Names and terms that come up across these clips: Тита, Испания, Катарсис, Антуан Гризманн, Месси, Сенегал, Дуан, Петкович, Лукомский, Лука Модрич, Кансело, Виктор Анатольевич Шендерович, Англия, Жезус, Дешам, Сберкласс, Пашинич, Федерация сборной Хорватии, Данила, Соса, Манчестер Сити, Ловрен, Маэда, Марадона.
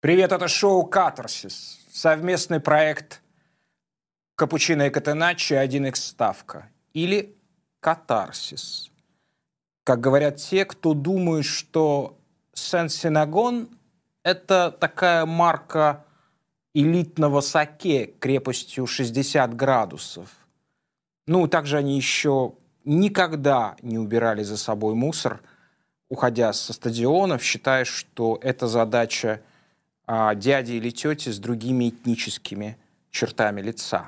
Привет, это шоу «Катарсис». Совместный проект «Капучино и Катеначчо» 1Х Ставка. Или «Катарсис». Как говорят те, кто думают, что Сен-Синагон — это такая марка элитного саке крепостью 60 градусов. Ну, также они еще никогда не убирали за собой мусор, уходя со стадионов, считая, что это задача дяди или тети с другими этническими чертами лица.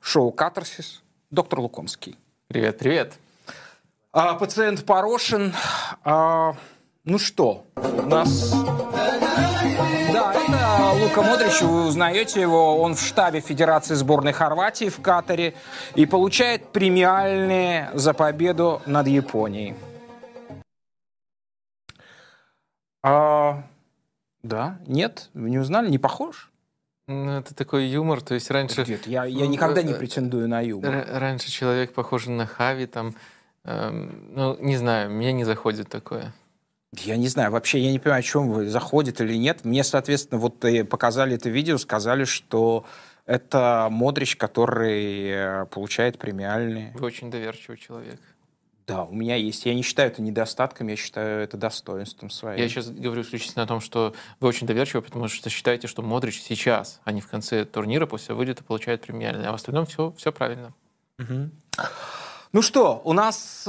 Шоу «Катарсис», доктор Лукомский. Привет, привет. Пациент Порошин. Ну что, у нас... Да, это Лука Модрич, вы узнаете его. Он в штабе Федерации сборной Хорватии в Катаре и получает премиальные за победу над Японией. Да, нет, вы не узнали, не похож? Ну, это такой юмор, то есть раньше... Нет, я никогда не претендую на юмор. Раньше человек похож на Хави, там, ну, не знаю, мне не заходит такое. Я не знаю, вообще я не понимаю, о чем вы, заходит или нет. Мне, соответственно, вот показали это видео, сказали, что это Модрич, который получает премиальные. Вы очень доверчивый человек. Да, у меня есть. Я не считаю это недостатком, я считаю это достоинством своим. Я сейчас говорю исключительно о том, что вы очень доверчивы, потому что считаете, что Модрич сейчас, а не в конце турнира, после вылета, получает премиальный. А в остальном все правильно. Угу. Ну что, у нас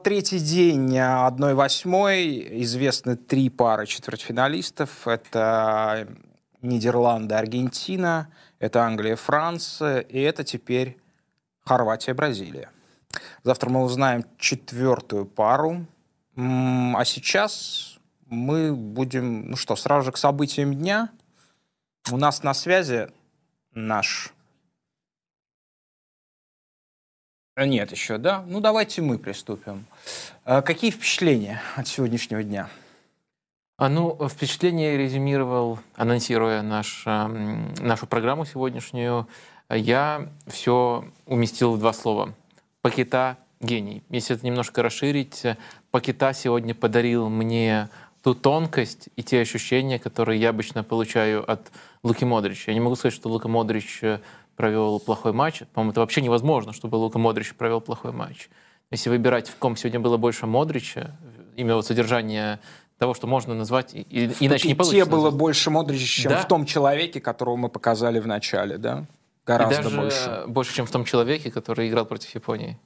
третий день 1/8. Известны три пары четвертьфиналистов. Это Нидерланды, Аргентина, это Англия, Франция, и это теперь Хорватия, Бразилия. Завтра мы узнаем четвертую пару. А сейчас мы будем... Ну что, сразу же к событиям дня. У нас на связи наш... Нет еще, да? Ну давайте мы приступим. Какие впечатления от сегодняшнего дня? Ну, впечатление резюмировал, анонсируя нашу программу сегодняшнюю. Я все уместил в два слова. Пакета — гений. Если это немножко расширить, Пакета сегодня подарил мне ту тонкость и те ощущения, которые я обычно получаю от Луки Модрича. Я не могу сказать, что Лука Модрич провел плохой матч. По-моему, это вообще невозможно, чтобы Лука Модрич провел плохой матч. Если выбирать, в ком сегодня было больше Модрича, именно вот содержание того, что можно назвать, иначе не получится. В Пакете было больше Модрича, чем в том человеке, которого мы показали в начале, да? Гораздо даже больше, чем в том человеке, который играл против Японии.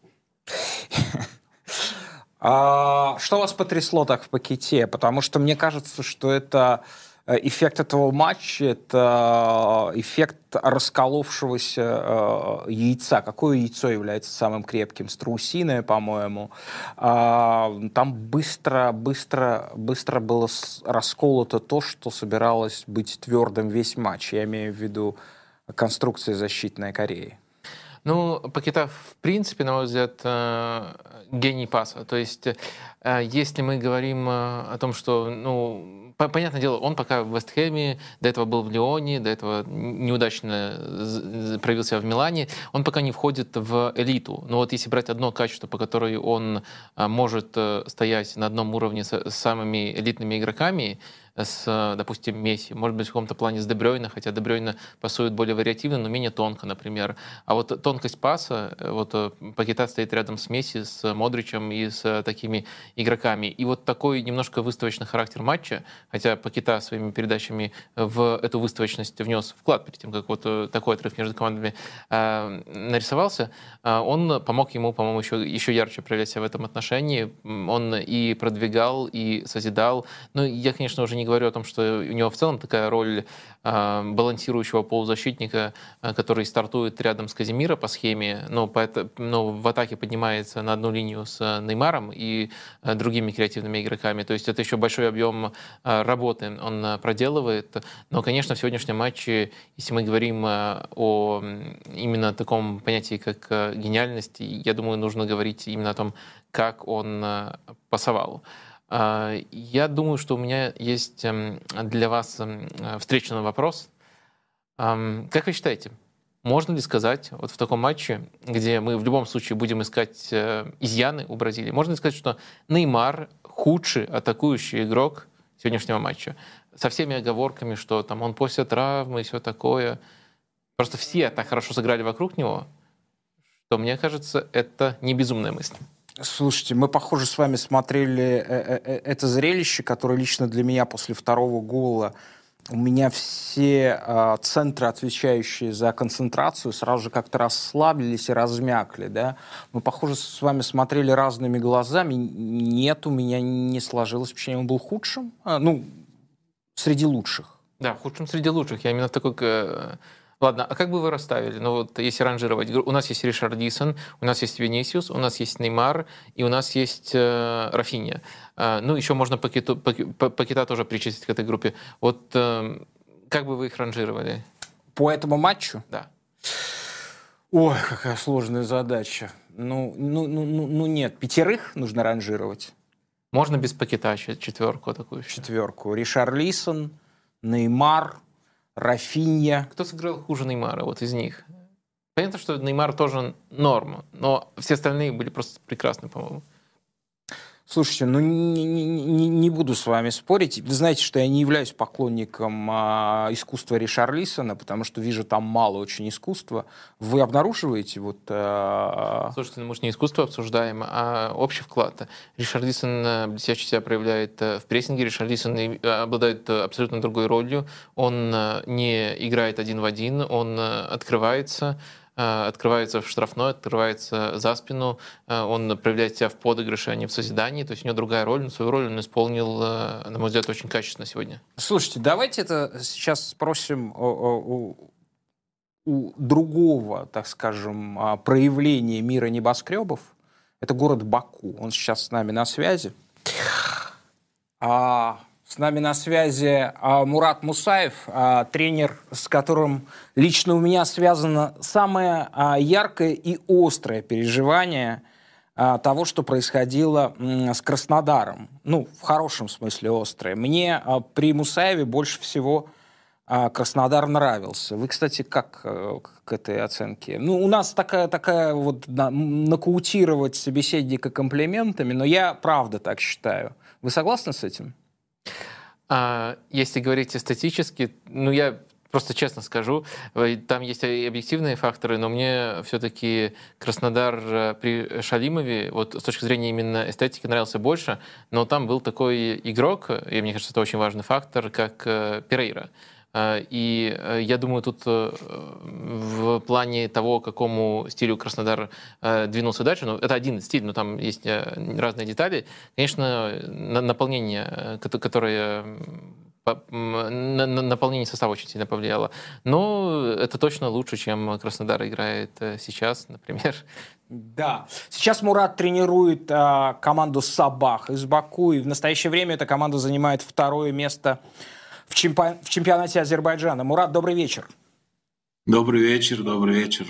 Что вас потрясло так в Пакете? Потому что мне кажется, что это эффект этого матча, это эффект расколовшегося яйца. Какое яйцо является самым крепким? Страусиное, по-моему. Там быстро было расколото то, что собиралось быть твердым весь матч. Я имею в виду конструкция защитная Кореи. Ну, Пакета, в принципе, на мой взгляд, гений паса. То есть, если мы говорим о том, что, ну, понятное дело, он пока в Вестхэме, до этого был в Лионе, до этого неудачно проявил себя в Милане, он пока не входит в элиту. Но вот если брать одно качество, по которой он может стоять на одном уровне с самыми элитными игроками, с, допустим, Месси, может быть, в каком-то плане с Де Брёйне, хотя Де Брёйне пасует более вариативно, но менее тонко, например. А вот тонкость паса, вот Пакета стоит рядом с Месси, с Модричем и с такими игроками. И вот такой немножко выставочный характер матча, хотя Пакета своими передачами в эту выставочность внес вклад перед тем, как вот такой отрыв между командами нарисовался, он помог ему, по-моему, еще ярче проявлять себя в этом отношении. Он и продвигал, и созидал. Ну, я, конечно, уже не говорю о том, что у него в целом такая роль балансирующего полузащитника, который стартует рядом с Казимира по схеме, но в атаке поднимается на одну линию с Неймаром и другими креативными игроками. То есть это еще большой объем работы он проделывает. Но, конечно, в сегодняшнем матче, если мы говорим о именно таком понятии, как гениальность, я думаю, нужно говорить именно о том, как он пасовал. Я думаю, что у меня есть для вас встречный вопрос. Как вы считаете, можно ли сказать вот в таком матче, где мы в любом случае будем искать изъяны у Бразилии, можно ли сказать, что Неймар худший атакующий игрок сегодняшнего матча? Со всеми оговорками, что там он после травмы и все такое. Просто все так хорошо сыграли вокруг него, что, мне кажется, это не безумная мысль. Слушайте, мы, похоже, с вами смотрели это зрелище, которое лично для меня после второго гола у меня все центры, отвечающие за концентрацию, сразу же как-то расслабились и размякли, да? Мы, похоже, с вами смотрели разными глазами. Нет, у меня не сложилось впечатление, он был худшим, среди лучших. Да, худшим среди лучших. Я именно такой... Ладно, а как бы вы расставили? Если ранжировать, у нас есть Ришарлисон, у нас есть Винисиус, у нас есть Неймар и у нас есть Рафинья. Еще можно Пакета тоже причислить к этой группе. Как бы вы их ранжировали? По этому матчу? Да. Ой, какая сложная задача. Нет, пятерых нужно ранжировать. Можно без Пакета четверку такую? Четверку. Ришарлисон, Неймар, Рафинья. Кто сыграл хуже Неймара из них? Понятно, что Неймар тоже норма, но все остальные были просто прекрасны, по-моему. Слушайте, не буду с вами спорить. Вы знаете, что я не являюсь поклонником искусства Ришарлисона, потому что вижу там мало очень искусства. Вы обнаруживаете Слушайте, мы же не искусство обсуждаем, а общий вклад. Ришарлисон блестяще себя проявляет в прессинге. Ришарлисон обладает абсолютно другой ролью. Он не играет один в один, он открывается в штрафной, открывается за спину, он проявляет себя в подыгрыше, а не в созидании, то есть у него другая роль, но свою роль он исполнил, на мой взгляд, очень качественно сегодня. Слушайте, давайте это сейчас спросим у другого, так скажем, проявления мира небоскребов. Это город Баку, он сейчас с нами на связи. С нами на связи Мурат Мусаев, тренер, с которым лично у меня связано самое яркое и острое переживание того, что происходило с Краснодаром. В хорошем смысле острое. Мне при Мусаеве больше всего Краснодар нравился. Вы, кстати, как к этой оценке? У нас такая нокаутировать собеседника комплиментами, но я правда так считаю. Вы согласны с этим? Если говорить эстетически, я просто честно скажу, там есть и объективные факторы, но мне все-таки Краснодар при Шалимове, с точки зрения именно эстетики, нравился больше, но там был такой игрок, и мне кажется, это очень важный фактор, как Перейра. И я думаю, тут в плане того, к какому стилю Краснодар двинулся дальше, это один стиль, но там есть разные детали. Конечно, наполнение, наполнение состава очень сильно повлияло. Но это точно лучше, чем Краснодар играет сейчас, например. Да. Сейчас Мурат тренирует команду «Сабах» из Баку, и в настоящее время эта команда занимает второе место в чемпионате Азербайджана. Мурат, добрый вечер. Добрый вечер, добрый вечер.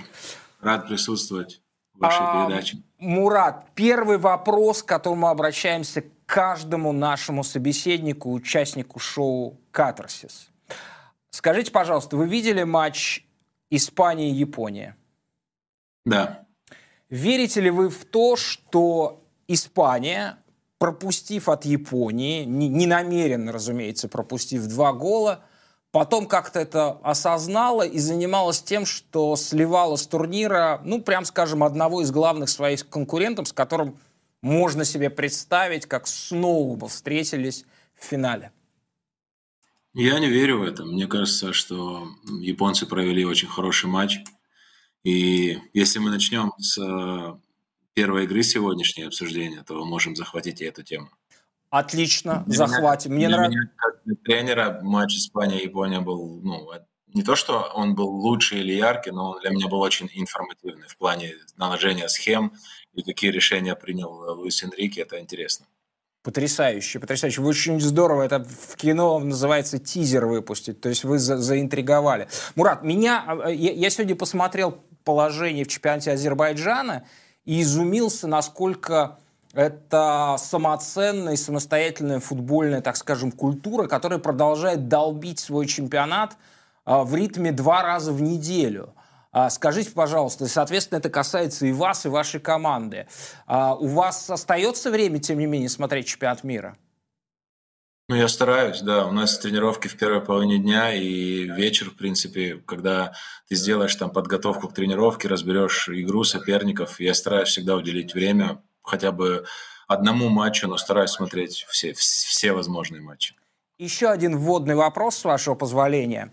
Рад присутствовать в вашей передаче. Мурат, первый вопрос, к которому мы обращаемся к каждому нашему собеседнику, участнику шоу «Катарсис». Скажите, пожалуйста, вы видели матч Испания-Япония? Да. Верите ли вы в то, что Испания, пропустив от Японии, не намеренно, разумеется, пропустив 2 гола, потом как-то это осознала и занималась тем, что сливала с турнира, прям скажем, одного из главных своих конкурентов, с которым можно себе представить, как снова встретились в финале? Я не верю в это. Мне кажется, что японцы провели очень хороший матч. И если мы начнем с первой игры сегодняшнее обсуждение, то мы можем захватить и эту тему. Отлично, захватим. Мне нравится. тренера матч Испания-Япония был, ну, не то, что он был лучший или яркий, но он для меня был очень информативный в плане наложения схем и какие решения принял Луис Энрике, это интересно. Потрясающе, потрясающе. Вы очень здорово, это в кино называется тизер выпустить, то есть вы заинтриговали. Мурат, я сегодня посмотрел положение в чемпионате Азербайджана и изумился, насколько это самоценная и самостоятельная футбольная, так скажем, культура, которая продолжает долбить свой чемпионат в ритме 2 раза в неделю. Скажите, пожалуйста, и, соответственно, это касается и вас, и вашей команды. У вас остается время, тем не менее, смотреть чемпионат мира? Ну, я стараюсь, да. У нас тренировки в первой половине дня и вечер, в принципе, когда ты сделаешь там подготовку к тренировке, разберешь игру соперников. Я стараюсь всегда уделить время хотя бы одному матчу, но стараюсь смотреть все возможные матчи. Еще один вводный вопрос, с вашего позволения.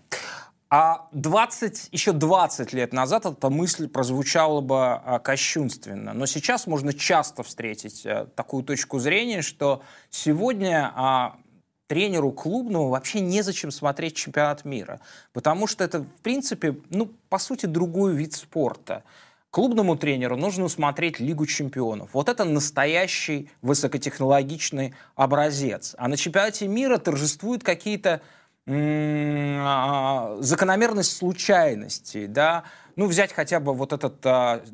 А еще 20 лет назад эта мысль прозвучала бы кощунственно. Но сейчас можно часто встретить такую точку зрения, что сегодня тренеру клубному вообще незачем смотреть чемпионат мира. Потому что это, в принципе, ну, по сути, другой вид спорта. Клубному тренеру нужно смотреть Лигу чемпионов. Вот это настоящий высокотехнологичный образец. А на чемпионате мира торжествуют какие-то закономерность случайностей, да, ну взять хотя бы вот этот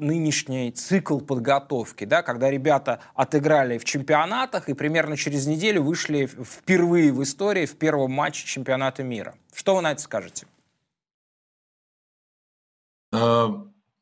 нынешний цикл подготовки, да, когда ребята отыграли в чемпионатах и примерно через неделю вышли впервые в истории в первом матче чемпионата мира. Что вы на это скажете?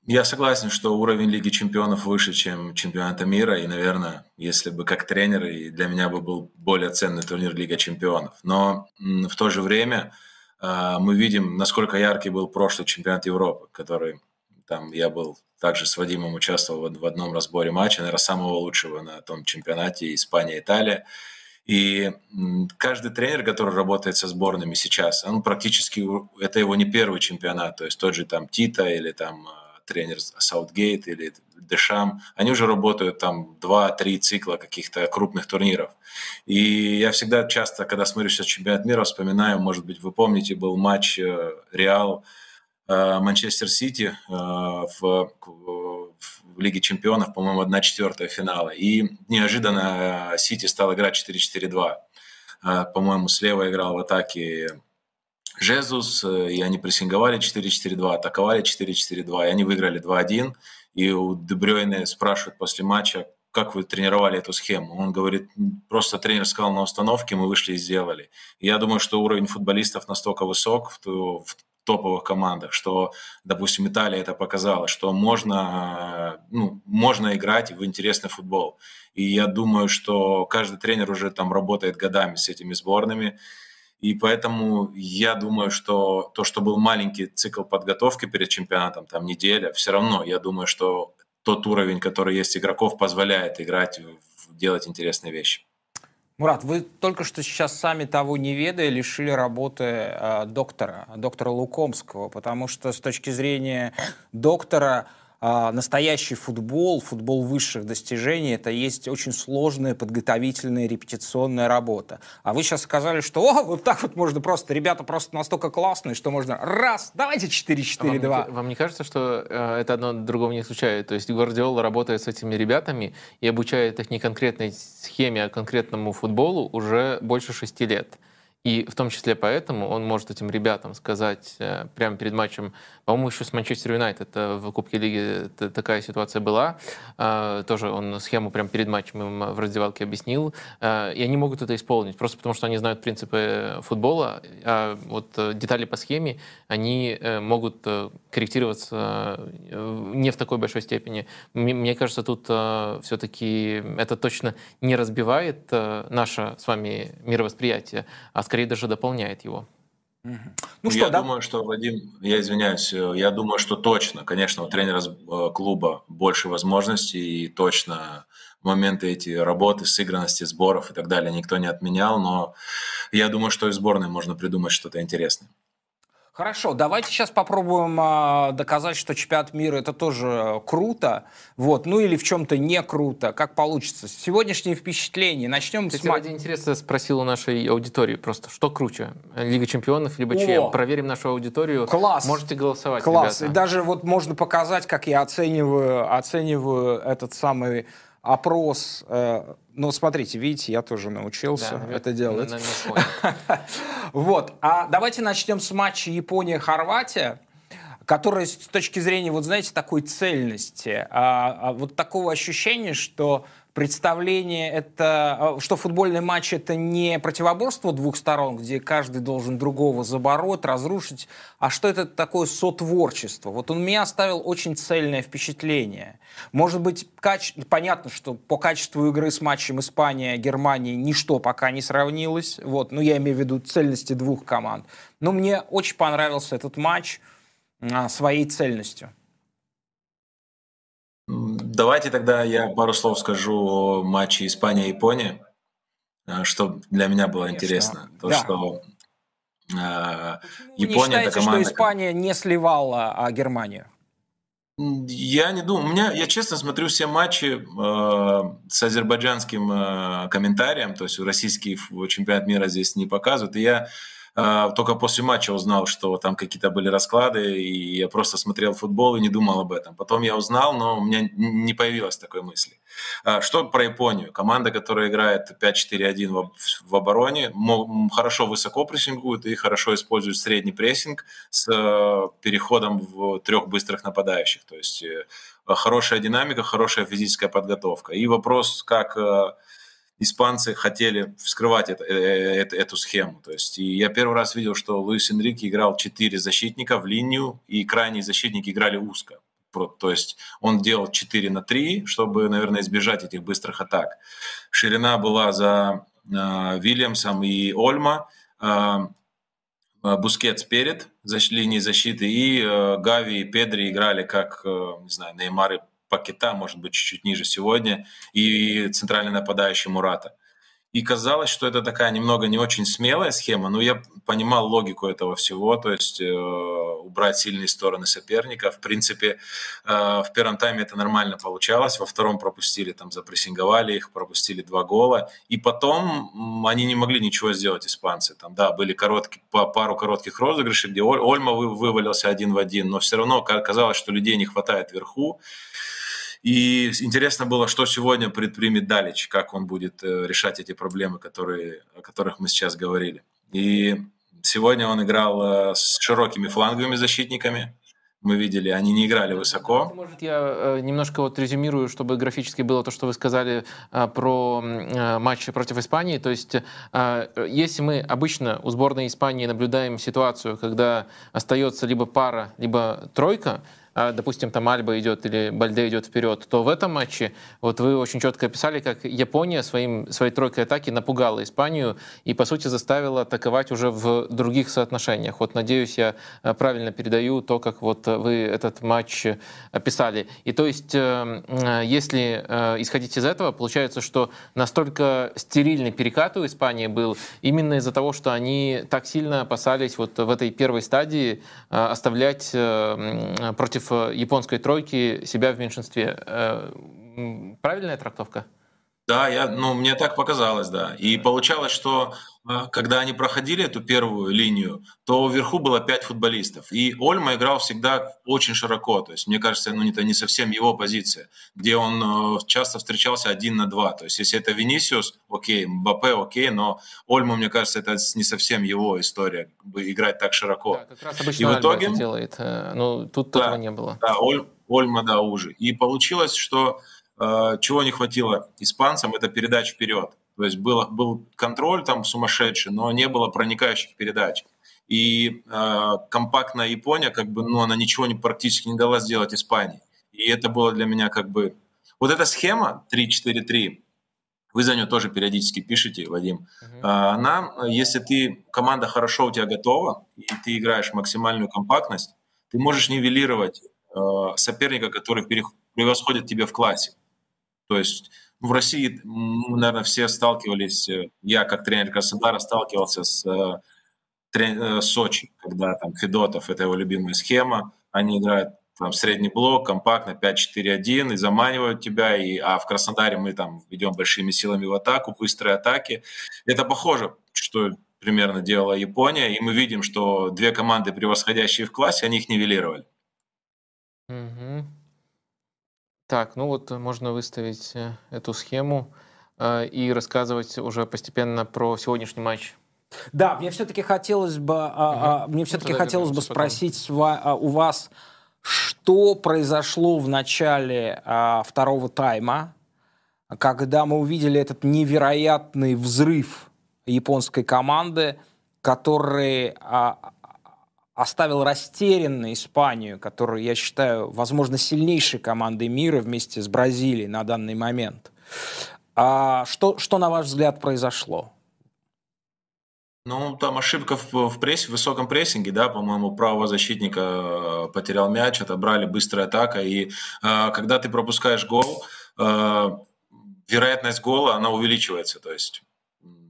Я согласен, что уровень Лиги чемпионов выше, чем чемпионата мира, и, наверное, если бы как тренер, и для меня бы был более ценный турнир Лига чемпионов. Но в то же время мы видим, насколько яркий был прошлый чемпионат Европы, который там я был также с Вадимом, участвовал в одном разборе матча, наверное, самого лучшего на том чемпионате Испания-Италия. И каждый тренер, который работает со сборными сейчас, он практически, это его не первый чемпионат, то есть тот же там Тита или там тренер Саутгейт или Дешам, они уже работают там 2-3 цикла каких-то крупных турниров. И я всегда часто, когда смотрю сейчас чемпионат мира, вспоминаю, может быть, вы помните, был матч Реал Манчестер Сити в Лиге чемпионов, по-моему, 1/4 финала. И неожиданно Сити стал играть 4-4-2. По-моему, слева играл в атаке Жезус, и они прессинговали 4-4-2, атаковали 4-4-2, и они выиграли 2-1. И у Де Брёйне спрашивают после матча, как вы тренировали эту схему. Он говорит, просто тренер сказал на установке, мы вышли и сделали. И я думаю, что уровень футболистов настолько высок в топовых командах, что, допустим, Италия это показала, что можно играть в интересный футбол. И я думаю, что каждый тренер уже там работает годами с этими сборными. И поэтому я думаю, что то, что был маленький цикл подготовки перед чемпионатом, там неделя, все равно я думаю, что тот уровень, который есть игроков, позволяет играть, делать интересные вещи. Мурат, вы только что сейчас сами того не ведая лишили работы доктора Лукомского, потому что с точки зрения доктора настоящий футбол, футбол высших достижений, это есть очень сложная подготовительная репетиционная работа. А вы сейчас сказали, что вот так вот можно просто, ребята просто настолько классные, что можно раз, давайте 4-4-2. Вам не кажется, что это одно другого не исключает? То есть Гвардиола работает с этими ребятами и обучает их не конкретной схеме, а конкретному футболу уже больше 6 лет. И в том числе поэтому он может этим ребятам сказать прямо перед матчем, по-моему, еще с Манчестер Юнайтед в Кубке Лиги такая ситуация была, тоже он схему прямо перед матчем им в раздевалке объяснил, и они могут это исполнить, просто потому что они знают принципы футбола, а вот детали по схеме, они могут корректироваться не в такой большой степени. Мне кажется, тут все-таки это точно не разбивает наше с вами мировосприятие, а скорее даже дополняет его. Ну что, думаю, что, Вадим, я извиняюсь, я думаю, что точно, конечно, у тренера клуба больше возможностей, и точно моменты эти работы, сыгранности, сборов и так далее никто не отменял, но я думаю, что и сборной можно придумать что-то интересное. Хорошо, давайте сейчас попробуем доказать, что чемпионат мира это тоже круто, вот, ну или в чем-то не круто, как получится. Сегодняшние впечатления, начнем с... Ради интереса спросил у нашей аудитории просто, что круче, Лига чемпионов, либо ЧМ? Проверим нашу аудиторию. Класс! Можете голосовать, класс! Ребята. И даже вот можно показать, как я оцениваю этот самый опрос. Ну, смотрите, видите, я тоже научился это делать. Вот. А давайте начнем с матча Япония-Хорватия, который с точки зрения, вот знаете, такой цельности, вот такого ощущения, что представление это, что футбольный матч это не противоборство двух сторон, где каждый должен другого забороть, разрушить, а что это такое сотворчество. Вот он меня оставил очень цельное впечатление. Может быть, понятно, что по качеству игры с матчем Испания-Германия ничто пока не сравнилось. Вот, ну я имею в виду цельности двух команд. Но мне очень понравился этот матч своей цельностью. Давайте тогда я пару слов скажу о матче Испания-Япония, что для меня было интересно. То, да. Что Япония... Не считаете, это команда, что Испания не сливала Германию? Я не думаю. Я честно смотрю все матчи с азербайджанским комментарием, то есть российский чемпионат мира здесь не показывают, и я только после матча узнал, что там какие-то были расклады, и я просто смотрел футбол и не думал об этом. Потом я узнал, но у меня не появилось такой мысли. Что про Японию? Команда, которая играет 5-4-1 в обороне, хорошо высоко прессингует и хорошо использует средний прессинг с переходом в трех быстрых нападающих. То есть хорошая динамика, хорошая физическая подготовка. И вопрос, как... Испанцы хотели вскрывать эту схему. То есть, и я первый раз видел, что Луис Энрике играл 4 защитника в линию, и крайние защитники играли узко. То есть он делал 4 на 3, чтобы, наверное, избежать этих быстрых атак. Ширина была за Вильямсом и Ольмо, Бускетс перед линией защиты, и Гави и Педри играли как, не знаю, Неймар и Пакета, может быть, чуть-чуть ниже сегодня, и центральный нападающий Мурата. И казалось, что это такая немного не очень смелая схема, но я понимал логику этого всего, то есть убрать сильные стороны соперника. В принципе, в первом тайме это нормально получалось, во втором пропустили, там запрессинговали их, пропустили 2 гола, и потом они не могли ничего сделать, испанцы. Там, да, были пару коротких розыгрышей, где Ольмо вывалился 1 в 1, но все равно казалось, что людей не хватает вверху. И интересно было, что сегодня предпримет Далич, как он будет решать эти проблемы, о которых мы сейчас говорили. И сегодня он играл с широкими фланговыми защитниками. Мы видели, они не играли высоко. Может, я немножко вот резюмирую, чтобы графически было то, что вы сказали про матч против Испании. То есть, если мы обычно у сборной Испании наблюдаем ситуацию, когда остается либо пара, либо тройка, допустим, там Альба идет или Бальде идет вперед, то в этом матче вот вы очень четко описали, как Япония своей тройкой атаки напугала Испанию и, по сути, заставила атаковать уже в других соотношениях. Вот, надеюсь, я правильно передаю то, как вот вы этот матч описали. И то есть, если исходить из этого, получается, что настолько стерильный перекат у Испании был именно из-за того, что они так сильно опасались вот в этой первой стадии оставлять против японской тройки себя в меньшинстве. Правильная трактовка? Да, мне так показалось, да. И получалось, что когда они проходили эту первую линию, то вверху было 5 футболистов. И Ольмо играл всегда очень широко. То есть, мне кажется, это не совсем его позиция, где он часто встречался 1 на 2. То есть, если это Винисиус, окей, Мбаппе, окей, но Ольмо, мне кажется, это не совсем его история, играть так широко. Да, как раз обычно Альба в итоге это делает, но тут этого не было. Да, Ольмо, да, уже. И получилось, что... Чего не хватило испанцам, это передач вперед. То есть был контроль там сумасшедший, но не было проникающих передач. И компактная Япония, она ничего практически не дала сделать Испании. И это было для меня . Вот эта схема 3-4-3, вы за нее тоже периодически пишете, Вадим. Она, если команда хорошо у тебя готова, и ты играешь максимальную компактность, ты можешь нивелировать соперника, который превосходит тебя в классе. То есть в России, наверное, все сталкивались, я как тренер Краснодара сталкивался с Сочи, когда там Федотов, это его любимая схема, они играют там средний блок, компактно 5-4-1 и заманивают тебя, а в Краснодаре мы там идем большими силами в атаку, быстрые атаки. Это похоже, что примерно делала Япония, и мы видим, что две команды, превосходящие в классе, они их нивелировали. Угу. Так, ну вот можно выставить эту схему и рассказывать уже постепенно про сегодняшний матч. Да, мне все-таки хотелось бы, спросить у вас, что произошло в начале второго тайма, когда мы увидели этот невероятный взрыв японской команды, который оставил растерянной Испанию, которую я считаю, возможно, сильнейшей командой мира вместе с Бразилией на данный момент. Что на ваш взгляд, произошло? Ну, там ошибка в высоком прессинге, да, по-моему, правого защитника потерял мяч, отобрали, быстрая атака, и когда ты пропускаешь гол, вероятность гола, она увеличивается, то есть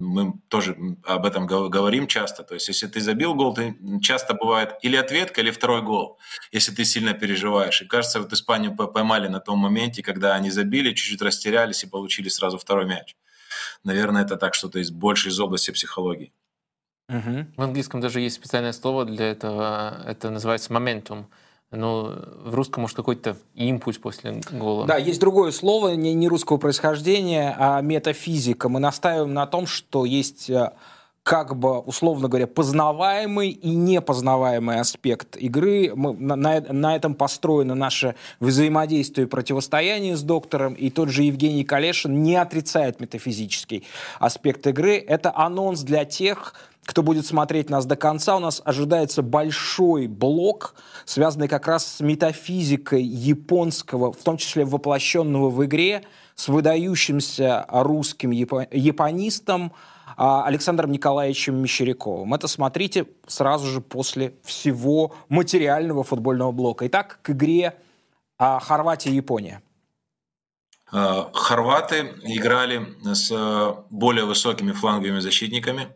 мы тоже об этом говорим часто, то есть если ты забил гол, ты часто бывает или ответка, или второй гол, если ты сильно переживаешь, и кажется, вот Испанию поймали на том моменте, когда они забили, чуть-чуть растерялись и получили сразу второй мяч. Наверное, это так что-то больше из области психологии. Угу. В английском даже есть специальное слово для этого, это называется «моментум». Но в русском, может, какой-то импульс после гола. Да, есть другое слово, не русского происхождения, а метафизика. Мы настаиваем на том, что есть, как бы, условно говоря, познаваемый и непознаваемый аспект игры. На этом построено наше взаимодействие и противостояние с доктором. И тот же Евгений Калешин не отрицает метафизический аспект игры. Это анонс для тех, кто будет смотреть нас до конца. У нас ожидается большой блок, связанный как раз с метафизикой японского, в том числе воплощенного в игре, с выдающимся русским японистом Александром Николаевичем Мещеряковым. Это смотрите сразу же после всего материального футбольного блока. Итак, к игре Хорватия-Япония. Хорваты играли с более высокими фланговыми защитниками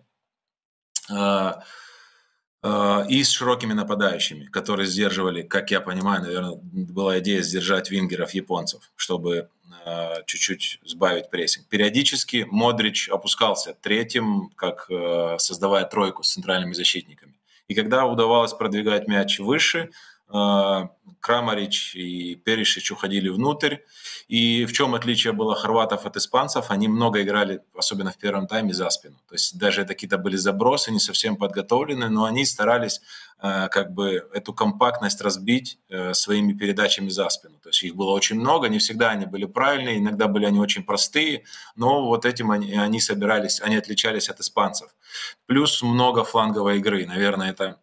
и с широкими нападающими, которые сдерживали, как я понимаю, наверное, была идея сдержать вингеров японцев, чтобы чуть-чуть сбавить прессинг. Периодически Модрич опускался третьим, как создавая тройку с центральными защитниками. И когда удавалось продвигать мяч выше, Крамарич и Перишич уходили внутрь. И в чем отличие было хорватов от испанцев? Они много играли, особенно в первом тайме, за спину. То есть даже какие-то были забросы, не совсем подготовлены, но они старались как бы эту компактность разбить своими передачами за спину. То есть их было очень много, не всегда они были правильные, иногда были они очень простые, но вот этим они отличались от испанцев. Плюс много фланговой игры, наверное, это...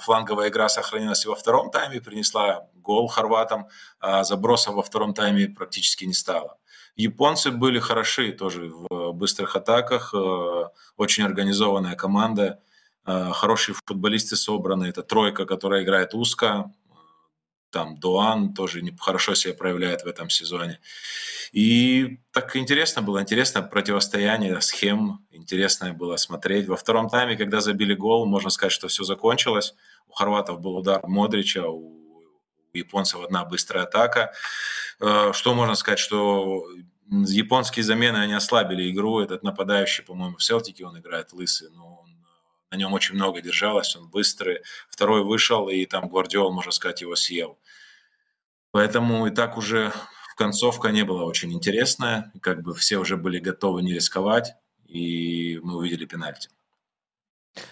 Фланговая игра сохранилась и во втором тайме, принесла гол хорватам, а забросов во втором тайме практически не стало. Японцы были хороши тоже в быстрых атаках, очень организованная команда, хорошие футболисты собраны, это тройка, которая играет узко, там Дуан тоже хорошо себя проявляет в этом сезоне. И так интересно было, интересное противостояние схем, интересно было смотреть. Во втором тайме, когда забили гол, можно сказать, что все закончилось. У хорватов был удар Модрича, у японцев одна быстрая атака. Что можно сказать, что японские замены, они ослабили игру. Этот нападающий, по-моему, в Селтике он играет, лысый, но он... На нем очень много держалось, он быстрый. Второй вышел, и там Гвардиол, можно сказать, его съел. Поэтому и так уже концовка не была очень интересная. Как бы все уже были готовы не рисковать, и мы увидели пенальти.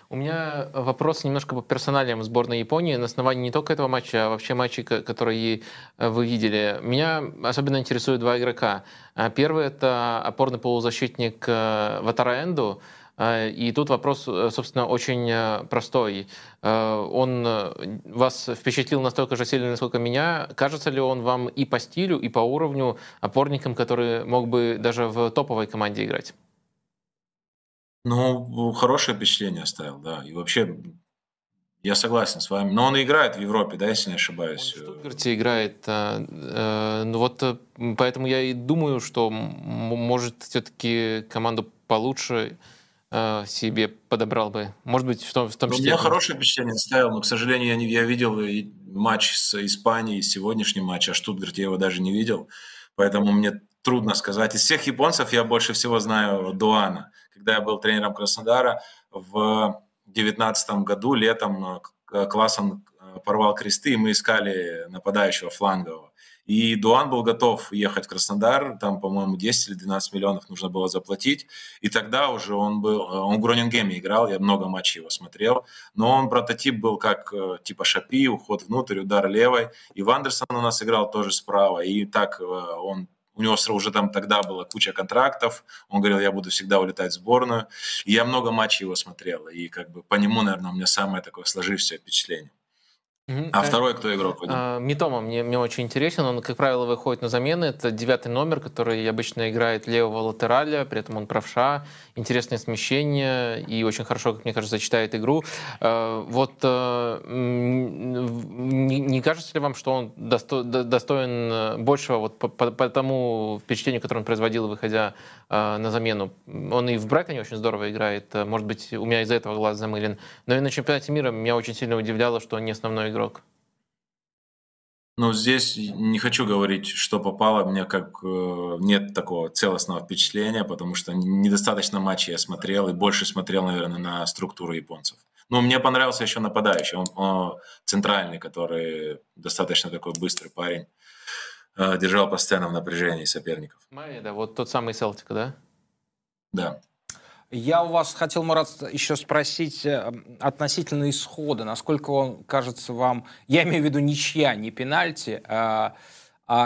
У меня вопрос немножко по персоналиям сборной Японии на основании не только этого матча, а вообще матчей, которые вы видели. Меня особенно интересуют два игрока. Первый – это опорный полузащитник Ватараэнду. И тут вопрос, собственно, очень простой. Он вас впечатлил настолько же сильно, насколько меня. Кажется ли он вам и по стилю, и по уровню опорником, который мог бы даже в топовой команде играть? Ну, хорошее впечатление оставил, да. И вообще, я согласен с вами. Но он и играет в Европе, да, если не ошибаюсь. Он в Штутгарте играет. Ну вот, поэтому я и думаю, что может все-таки команду получше себе подобрал бы? Может быть, в том числе... Я хорошее впечатление оставил, но, к сожалению, я видел матч с Испанией, сегодняшний матч, а Штутгарт я его даже не видел, поэтому мне трудно сказать. Из всех японцев я больше всего знаю Дуана. Когда я был тренером Краснодара, в 2019 году летом классом порвал кресты, и мы искали нападающего флангового. И Дуан был готов ехать в Краснодар, там, по-моему, 10 или 12 миллионов нужно было заплатить. И тогда уже он в Гронингеме играл, я много матчей его смотрел, но он прототип был как типа Шапи, уход внутрь, удар левой. И Вандерсон у нас играл тоже справа, и так он... У него уже там тогда была куча контрактов. Он говорил, я буду всегда улетать в сборную. И я много матчей его смотрел. И как бы по нему, наверное, у меня самое такое сложившееся впечатление. А второй кто игрок? Митома мне очень интересен. Он, как правило, выходит на замены. Это 9-й номер, который обычно играет левого латераля. При этом он правша. Интересное смещение. И очень хорошо, как мне кажется, зачитает игру. Вот не кажется ли вам, что он достоин большего вот по тому впечатлению, которое он производил, выходя на замену? Он и в Брайтоне очень здорово играет. Может быть, у меня из-за этого глаз замылен. Но и на чемпионате мира меня очень сильно удивляло, что он не основной игрок. Ну, здесь не хочу говорить, что попало. Мне как нет такого целостного впечатления, потому что недостаточно матчей я смотрел и больше смотрел, наверное, на структуру японцев. Ну, мне понравился еще нападающий, он центральный, который достаточно такой быстрый парень. Держал постоянно в напряжении соперников. Да, вот тот самый Селтик, да? Да. Я у вас хотел, Мурат, еще спросить относительно исхода. Насколько он кажется вам... Я имею в виду ничья, не пенальти, а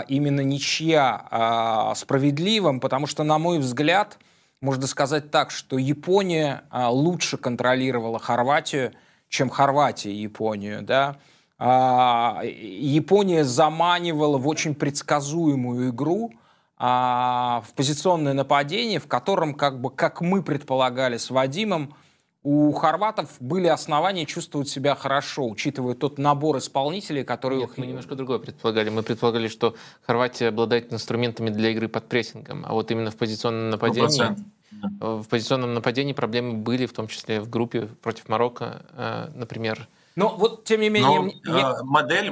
именно ничья справедливым, потому что, на мой взгляд, можно сказать так, что Япония лучше контролировала Хорватию, чем Хорватия Японию, да? Япония заманивала в очень предсказуемую игру, в позиционное нападение, в котором, как мы предполагали с Вадимом, у хорватов были основания чувствовать себя хорошо, учитывая тот набор исполнителей, которые... Нет, мы немножко другое предполагали. Мы предполагали, что Хорватия обладает инструментами для игры под прессингом, а вот именно в позиционном нападении... 100%. В позиционном нападении проблемы были, в том числе в группе против Марокко, например... Но вот, тем не менее... Но, модель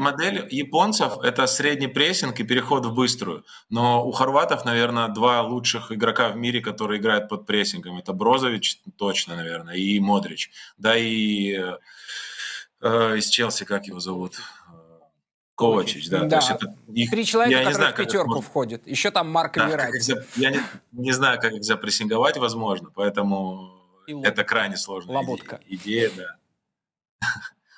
японцев — это средний прессинг и переход в быструю. Но у хорватов, наверное, два лучших игрока в мире, которые играют под прессингом. Это Брозович, точно, наверное, и Модрич. Да и из Челси, как его зовут? Ковачич, да. Да. Их, три человека, которые знаю, в пятерку входят. Еще там Марко Верати. Да, я не знаю, как их запрессинговать, возможно. Поэтому это крайне сложная идея. Да.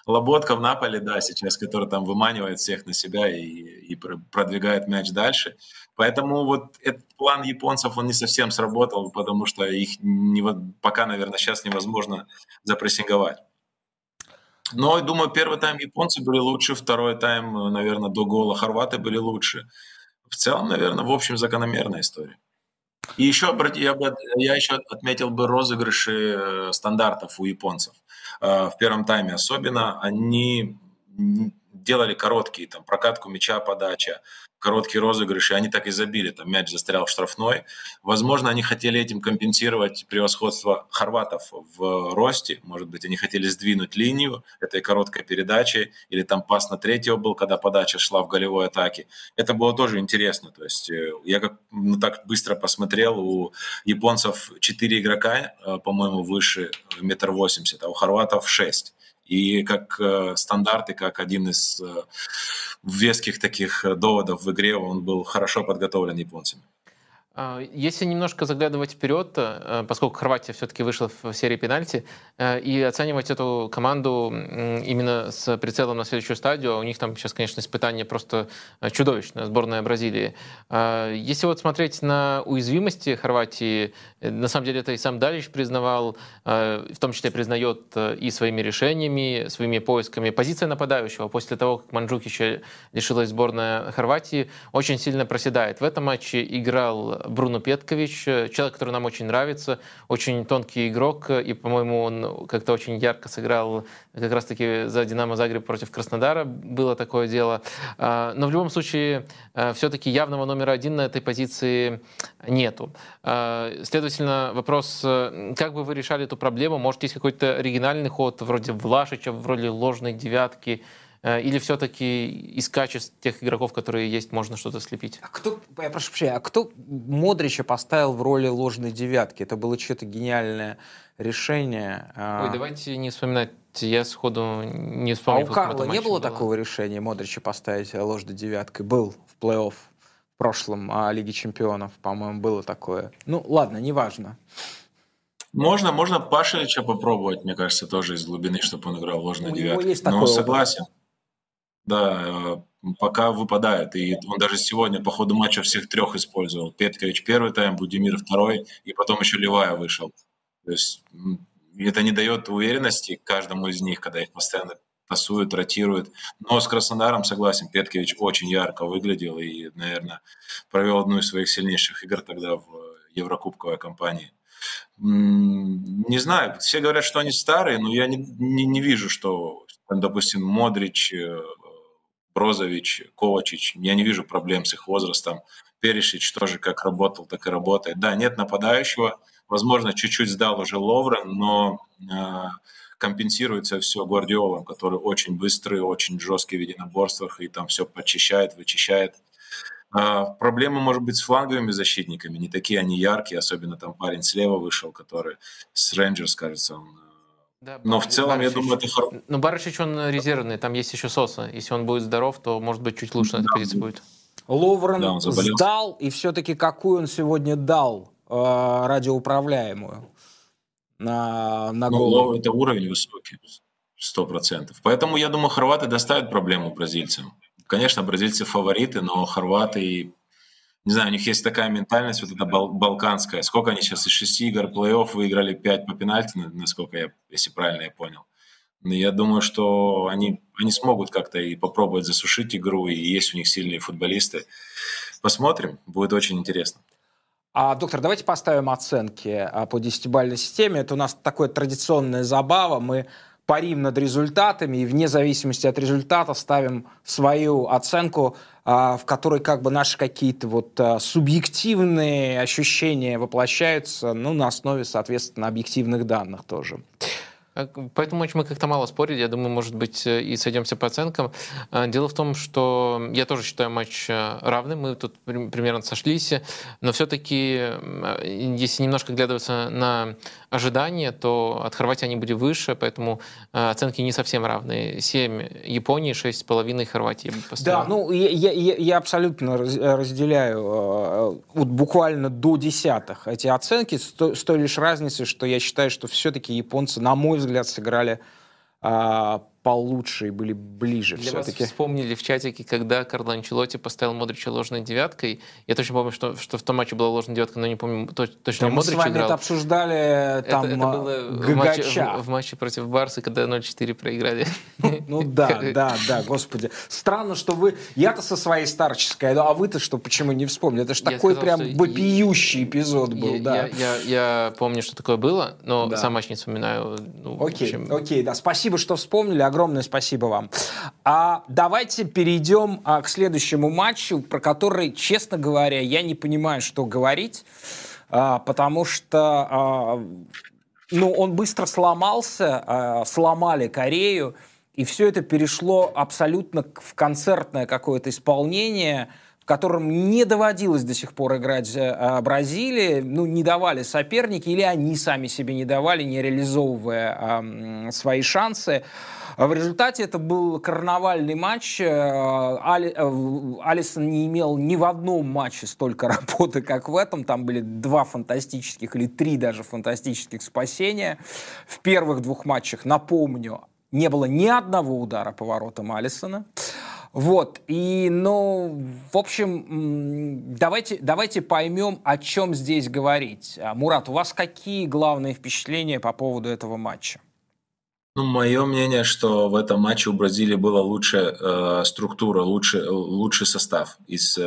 Лоботка в Наполе, да, сейчас, который там выманивает всех на себя и продвигает мяч дальше. Поэтому вот этот план японцев, он не совсем сработал, потому что их пока, наверное, сейчас невозможно запрессинговать. Но, думаю, первый тайм японцы были лучше, второй тайм, наверное, до гола хорваты были лучше. В целом, наверное, в общем, закономерная история. И еще я отметил бы розыгрыши стандартов у японцев. В первом тайме особенно они делали короткие, там, прокатку мяча, подача, короткие розыгрыши, они так и забили, там, мяч застрял в штрафной. Возможно, они хотели этим компенсировать превосходство хорватов в росте, может быть, они хотели сдвинуть линию этой короткой передачи, или там пас на третьего был, когда подача шла в голевой атаке. Это было тоже интересно, то есть я так быстро посмотрел, у японцев 4 игрока, по-моему, выше 1,80 м, а у хорватов 6. И как стандарты, как один из веских таких доводов в игре, он был хорошо подготовлен японцами. Если немножко заглядывать вперед, поскольку Хорватия все-таки вышла в серии пенальти, и оценивать эту команду именно с прицелом на следующую стадию, у них там сейчас, конечно, испытание просто чудовищное, сборная Бразилии. Если вот смотреть на уязвимости Хорватии, на самом деле это и сам Далич признавал, в том числе признает и своими решениями, своими поисками. Позиция нападающего после того, как Манджукича лишилась сборная Хорватии, очень сильно проседает. В этом матче играл Бруно Петкович, человек, который нам очень нравится, очень тонкий игрок, и, по-моему, он как-то очень ярко сыграл как раз-таки за «Динамо Загреб» против Краснодара, было такое дело. Но в любом случае, все-таки явного номера один на этой позиции нету. Следовательно, вопрос, как бы вы решали эту проблему? Может, есть какой-то оригинальный ход, вроде Влашича, вроде ложной девятки? Или все-таки из качеств тех игроков, которые есть, можно что-то слепить? А кто, я прошу прощения, а кто Модрича поставил в роли ложной девятки? Это было чье-то гениальное решение. Ой, давайте не вспоминать. Я сходу не вспомнил. А у Карла не было такого решения Модрича поставить ложной девяткой? Был в плей-офф в прошлом Лиге Чемпионов, по-моему, было такое. Ну, ладно, неважно. Можно Пашинича попробовать, мне кажется, тоже из глубины, чтобы он играл ложной девяткой. Ну, согласен. Да, пока выпадает. И он даже сегодня по ходу матча всех трех использовал. Петкович первый тайм, Будимир второй, и потом еще Левая вышел. То есть это не дает уверенности каждому из них, когда их постоянно тасуют, ротируют. Но с Краснодаром согласен, Петкович очень ярко выглядел и, наверное, провел одну из своих сильнейших игр тогда в еврокубковой кампании. Не знаю, все говорят, что они старые, но я не вижу, что, допустим, Модрич, Брозович, Ковачич, я не вижу проблем с их возрастом. Перешич тоже как работал, так и работает. Да, нет нападающего. Возможно, чуть-чуть сдал уже Ловрен, но компенсируется все Гвардиолом, который очень быстрый, очень жесткий в единоборствах, и там все подчищает, вычищает. Проблема, может быть, с фланговыми защитниками. Не такие они яркие, особенно там парень слева вышел, который с Рейнджерс, кажется, он... Да, но в целом, Барышич, я думаю, это хорошо. Но Барышич, он резервный, там есть еще Соса. Если он будет здоров, то, может быть, чуть лучше на этой позиции будет. Ловрен сдал, и все-таки какую он сегодня дал радиоуправляемую на голову? Ну, это уровень высокий, 100%. Поэтому, я думаю, хорваты доставят проблему бразильцам. Конечно, бразильцы фавориты, но хорваты... Не знаю, у них есть такая ментальность, вот эта балканская. Сколько они сейчас из 6 игр плей-офф выиграли 5 по пенальти, насколько я, если правильно я понял. Но я думаю, что они смогут как-то и попробовать засушить игру, и есть у них сильные футболисты. Посмотрим, будет очень интересно. Доктор, давайте поставим оценки по 10-бальной системе. Это у нас такая традиционная забава. Мы парим над результатами и вне зависимости от результата ставим свою оценку, в которой как бы наши какие-то вот субъективные ощущения воплощаются, ну, на основе, соответственно, объективных данных тоже. Поэтому мы как-то мало спорили, я думаю, может быть, и сойдемся по оценкам. Дело в том, что я тоже считаю матч равным, мы тут примерно сошлись, но все-таки, если немножко оглядываться на ожидания, то от Хорватии они были выше, поэтому оценки не совсем равные. 7 Японии, 6,5 Хорватии. Да, ну я абсолютно разделяю вот буквально до десятых эти оценки, с той лишь разницей, что я считаю, что все-таки японцы, на мой взгляд, сыграли получше и были ближе. Для вас вспомнили в чатике, когда Карло Анчелотти поставил Модрича ложной девяткой. Я точно помню, что в том матче была ложная девятка, но не помню точно, Модрич играл. Мы с вами это обсуждали, там, это было в матче против Барса, когда 0-4 проиграли. Ну да, господи. Странно, что вы... Я-то со своей старческой, а вы-то что, почему не вспомнили? Это же такой прям вопиющий эпизод был, да. Я помню, что такое было, но сам матч не вспоминаю. Окей, да, спасибо, что вспомнили, огромное спасибо вам. Давайте перейдем к следующему матчу, про который, честно говоря, я не понимаю, что говорить, потому что он быстро сломался, сломали Корею, и все это перешло абсолютно в концертное какое-то исполнение, в котором не доводилось до сих пор играть Бразилии, не давали соперники, или они сами себе не давали, не реализовывая свои шансы. В результате это был карнавальный матч. Алисон не имел ни в одном матче столько работы, как в этом. Там были 2 фантастических или 3 даже фантастических спасения. В первых 2 матчах, напомню, не было ни одного удара по воротам Алисона. Вот. В общем, давайте поймем, о чем здесь говорить. Мурат, у вас какие главные впечатления по поводу этого матча? Мое мнение, что в этом матче у Бразилии была лучшая структура, лучший состав из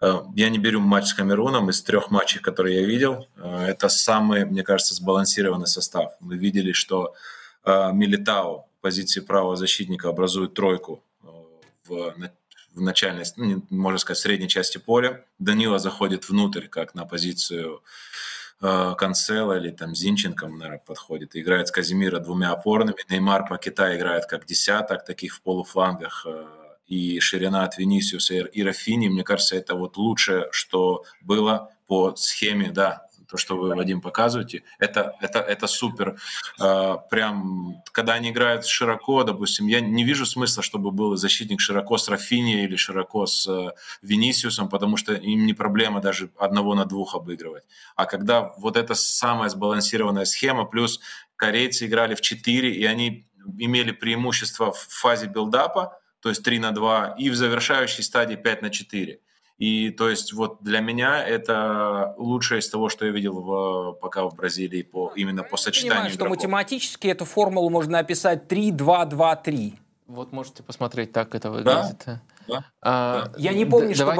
Я не беру матч с Камеруном. Из трех матчей, которые я видел, это самый, мне кажется, сбалансированный состав. Мы видели, что Милитао в позиции правого защитника образует тройку в начальной, можно сказать, средней части поля. Данила заходит внутрь, как на позицию Канцела или там Зинченко, наверное, подходит. Играет с Казимира двумя опорными. Неймар, Пакета играет как десяток, таких в полуфлангах. И ширина от Винисиуса и Рафини, мне кажется, это вот лучшее, что было по схеме, да, то, что вы, Вадим, показываете, это супер. Прям, когда они играют широко, допустим, я не вижу смысла, чтобы был защитник широко с Рафиньей или широко с Винисиусом, потому что им не проблема даже одного на двух обыгрывать. А когда вот эта самая сбалансированная схема, плюс корейцы играли в 4, и они имели преимущество в фазе билдапа, то есть 3-2, и в завершающей стадии 5-4. И то есть вот для меня это лучшее из того, что я видел пока в Бразилии именно по сочетанию игроков. Я понимаю, что математически эту формулу можно описать 3-2-2-3. Вот можете посмотреть, так это выглядит. Да? Да? Я не помню, чтобы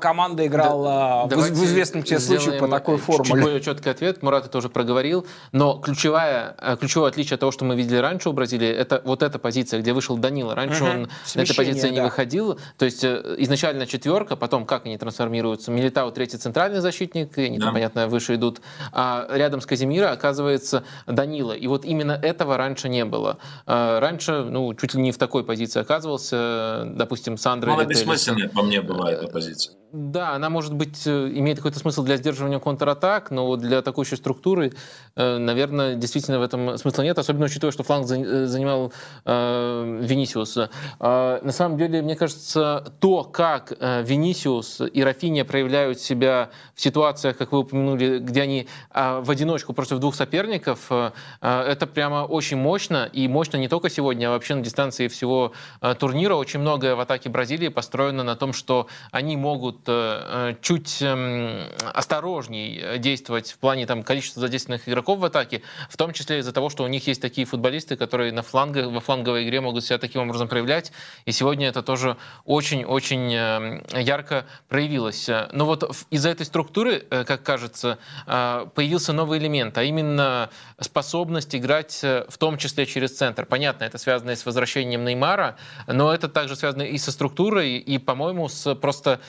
команда играла в известном тебе случае по такой формуле. Чуть более четкий ответ, Мурат это уже проговорил, но ключевое отличие от того, что мы видели раньше у Бразилии, это вот эта позиция, где вышел Данила. Раньше он на этой позиции не выходил. То есть изначально четверка, потом как они трансформируются. Милитао третий центральный защитник, и они, понятно, выше идут. А рядом с Казимира оказывается Данила. И вот именно этого раньше не было. Раньше, чуть ли не в такой позиции оказывался, допустим, Сандер. Ну, она бессмысленная по мне была, эта позиция. Да, она, может быть, имеет какой-то смысл для сдерживания контратак, но для атакующей структуры, наверное, действительно в этом смысла нет, особенно учитывая, что фланг занимал Винисиус. На самом деле, мне кажется, то, как Винисиус и Рафинья проявляют себя в ситуациях, как вы упомянули, где они в одиночку против двух соперников, это прямо очень мощно, и мощно не только сегодня, а вообще на дистанции всего турнира. Очень многое в атаке Бразилии построено на том, что они могут чуть осторожней действовать в плане количества задействованных игроков в атаке, в том числе из-за того, что у них есть такие футболисты, которые на флангах, во фланговой игре могут себя таким образом проявлять, и сегодня это тоже очень-очень ярко проявилось. Но вот из-за этой структуры, как кажется, появился новый элемент, а именно способность играть в том числе через центр. Понятно, это связано и с возвращением Неймара, но это также связано и со структурой, и, по-моему, с просто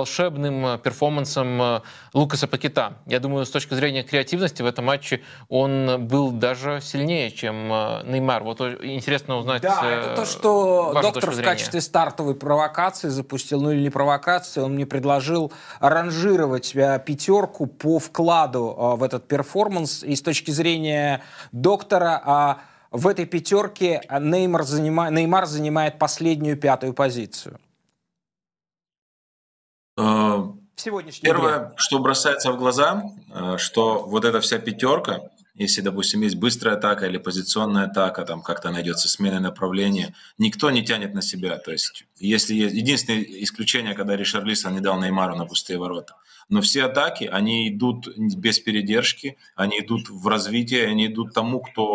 волшебным перформансом Лукаса Пакета. Я думаю, с точки зрения креативности в этом матче он был даже сильнее, чем Неймар. Вот интересно узнать. Да, это то, что доктор в качестве стартовой провокации запустил, или не провокации, он мне предложил ранжировать пятерку по вкладу в этот перформанс. И с точки зрения доктора в этой пятерке Неймар занимает последнюю пятую позицию. Первое, что бросается в глаза, что вот эта вся пятерка, если, допустим, есть быстрая атака или позиционная атака, там как-то найдется смена направления, никто не тянет на себя. То есть, если есть единственное исключение, когда Ришарлисон не дал Неймару на пустые ворота. Но все атаки, они идут без передержки, они идут в развитие, они идут тому, кто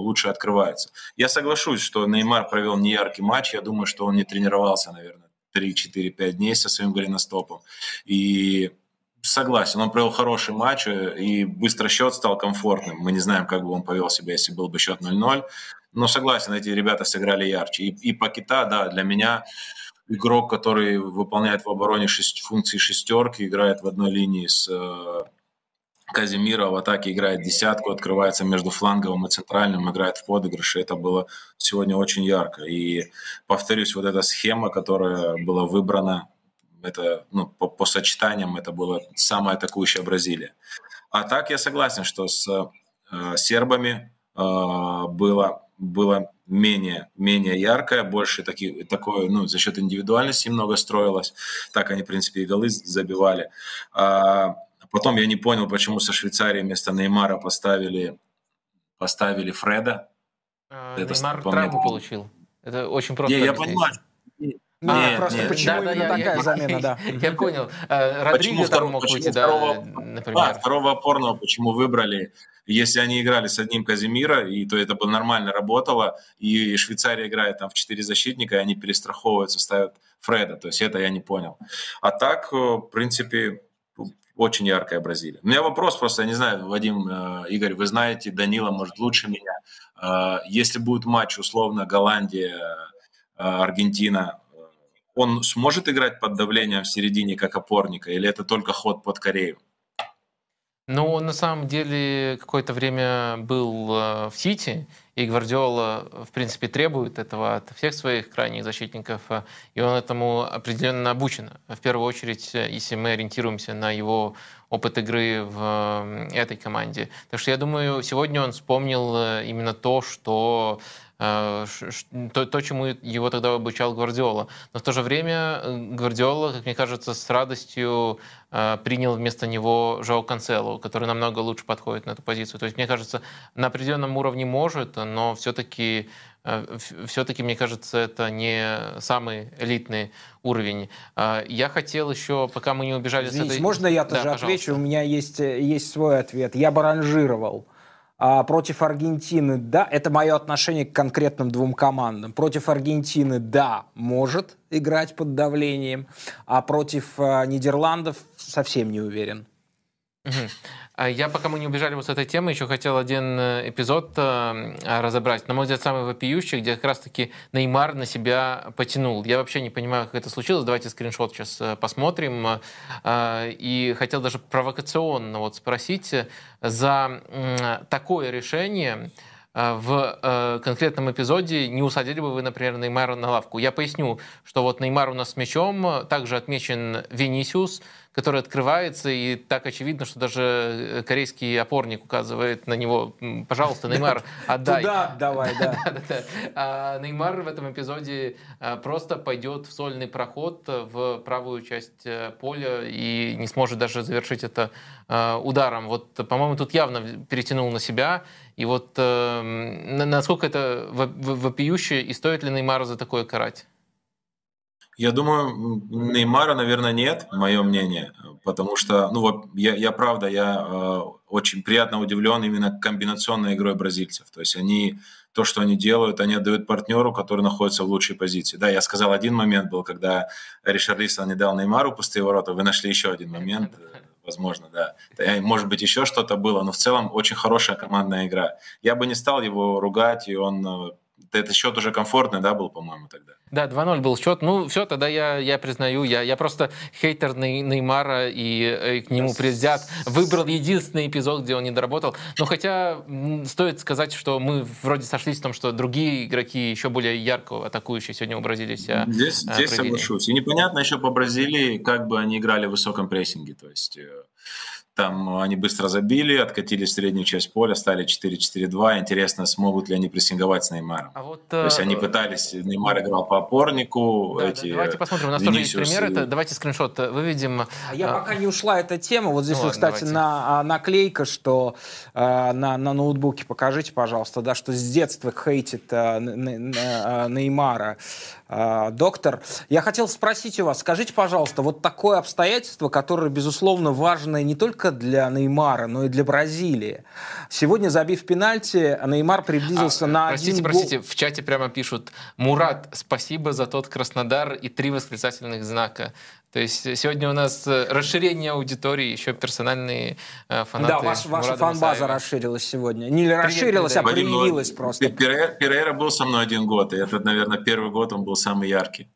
лучше открывается. Я соглашусь, что Неймар провел неяркий матч, я думаю, что он не тренировался, наверное, 3-4-5 дней со своим голеностопом. И согласен, он провел хороший матч, и быстро счет стал комфортным. Мы не знаем, как бы он повел себя, если был бы счет 0-0. Но согласен, эти ребята сыграли ярче. И Пакета, да, для меня игрок, который выполняет в обороне функции шестерки, играет в одной линии с Казимира, в атаке играет десятку, открывается между фланговым и центральным, играет в подыгрыше. Это было сегодня очень ярко. И, повторюсь, вот эта схема, которая была выбрана, это, по сочетаниям, это была самая атакующая Бразилия. А так я согласен, что с сербами было менее яркое, больше такое, за счет индивидуальности много строилось. Так они, в принципе, и голы забивали. Потом я не понял, почему со Швейцарией вместо Неймара поставили Фреда. Неймар травму получил. Это очень просто. Я понимаю. Почему именно такая замена, да. Я понял. Родригес там мог выйти, да, например. Второго опорного почему выбрали? Если они играли с одним Казимира, и то это бы нормально работало, и Швейцария играет там в 4 защитника, и они перестраховываются, ставят Фреда. То есть это я не понял. А так, в принципе, очень яркая Бразилия. У меня вопрос просто, я не знаю, Вадим, Игорь, вы знаете, Данила, может, лучше меня. Если будет матч, условно, Голландия, Аргентина, он сможет играть под давлением в середине как опорника, или это только ход под Корею? Ну, на самом деле, какое-то время был в Сити, и Гвардиола, в принципе, требует этого от всех своих крайних защитников, и он этому определенно обучен. В первую очередь, если мы ориентируемся на его опыт игры в этой команде. Так что, я думаю, сегодня он вспомнил именно то, что... то, чему его тогда обучал Гвардиола. Но в то же время Гвардиола, как мне кажется, с радостью принял вместо него Жоао Кансело, который намного лучше подходит на эту позицию. То есть, мне кажется, на определенном уровне может, но все-таки, мне кажется, это не самый элитный уровень. Я хотел еще, пока мы не убежали... Извините, с этой... можно я тоже отвечу? У меня есть свой ответ. Я бы ранжировал. Против Аргентины, да, это мое отношение к конкретным двум командам. Против Аргентины, да, может играть под давлением, а против Нидерландов совсем не уверен. Я, пока мы не убежали вот с этой темы, еще хотел один эпизод разобрать. На мой взгляд, самый вопиющий, где как раз-таки Неймар на себя потянул. Я вообще не понимаю, как это случилось. Давайте скриншот сейчас посмотрим. И хотел даже провокационно вот спросить, за такое решение в конкретном эпизоде не усадили бы вы, например, Неймара на лавку. Я поясню, что вот Неймар у нас с мячом, также отмечен Винисиус, который открывается, и так очевидно, что даже корейский опорник указывает на него. Пожалуйста, Неймар, отдай. Туда давай, да. Неймар в этом эпизоде просто пойдет в сольный проход в правую часть поля и не сможет даже завершить это ударом. Вот, по-моему, тут явно перетянул на себя. И вот насколько это вопиюще, и стоит ли Неймара за такое карать? Я думаю, Неймара, наверное, нет, мое мнение, потому что, ну, я очень приятно удивлен именно комбинационной игрой бразильцев. То есть то, что они делают, они отдают партнеру, который находится в лучшей позиции. Да, я сказал, один момент был, когда Ришарлисон не дал Неймару пустые ворота, вы нашли еще один момент, возможно, да. Может быть, еще что-то было, но в целом очень хорошая командная игра. Я бы не стал его ругать, и он... Это счет уже комфортный, да, был, по-моему, тогда? Да, 2-0 был счет. Ну, все, тогда я признаю, я просто хейтер Неймара и к нему предвзят. Выбрал единственный эпизод, где он не доработал. Но хотя стоит сказать, что мы вроде сошлись в том, что другие игроки еще более ярко атакующие сегодня у Бразилии себя проявили. Здесь соглашусь. И непонятно еще по Бразилии, как бы они играли в высоком прессинге. То есть... Там они быстро забили, откатились в среднюю часть поля, стали 4-4-2. Интересно, смогут ли они прессинговать с Неймаром. То есть они пытались, Неймар играл по опорнику. Да, давайте посмотрим, у нас Винисиус тоже есть пример. Давайте скриншот выведем. Я пока не ушла эта тема. Вот здесь, кстати, наклейка, что на ноутбуке покажите, пожалуйста, да, что с детства хейтит Неймара. Доктор, я хотел спросить у вас, скажите, пожалуйста, вот такое обстоятельство, которое, безусловно, важно не только для Неймара, но и для Бразилии. Сегодня, забив пенальти, Неймар приблизился на один гол. Простите, в чате прямо пишут: «Мурат, спасибо за тот Краснодар» и 3 восклицательных знака. То есть сегодня у нас расширение аудитории, еще персональные фанаты. Да, ваша фан-база расширилась сегодня. Не расширилась, а появилась просто. Перейра был со мной 1 год, и это, наверное, 1 год он был самый яркий.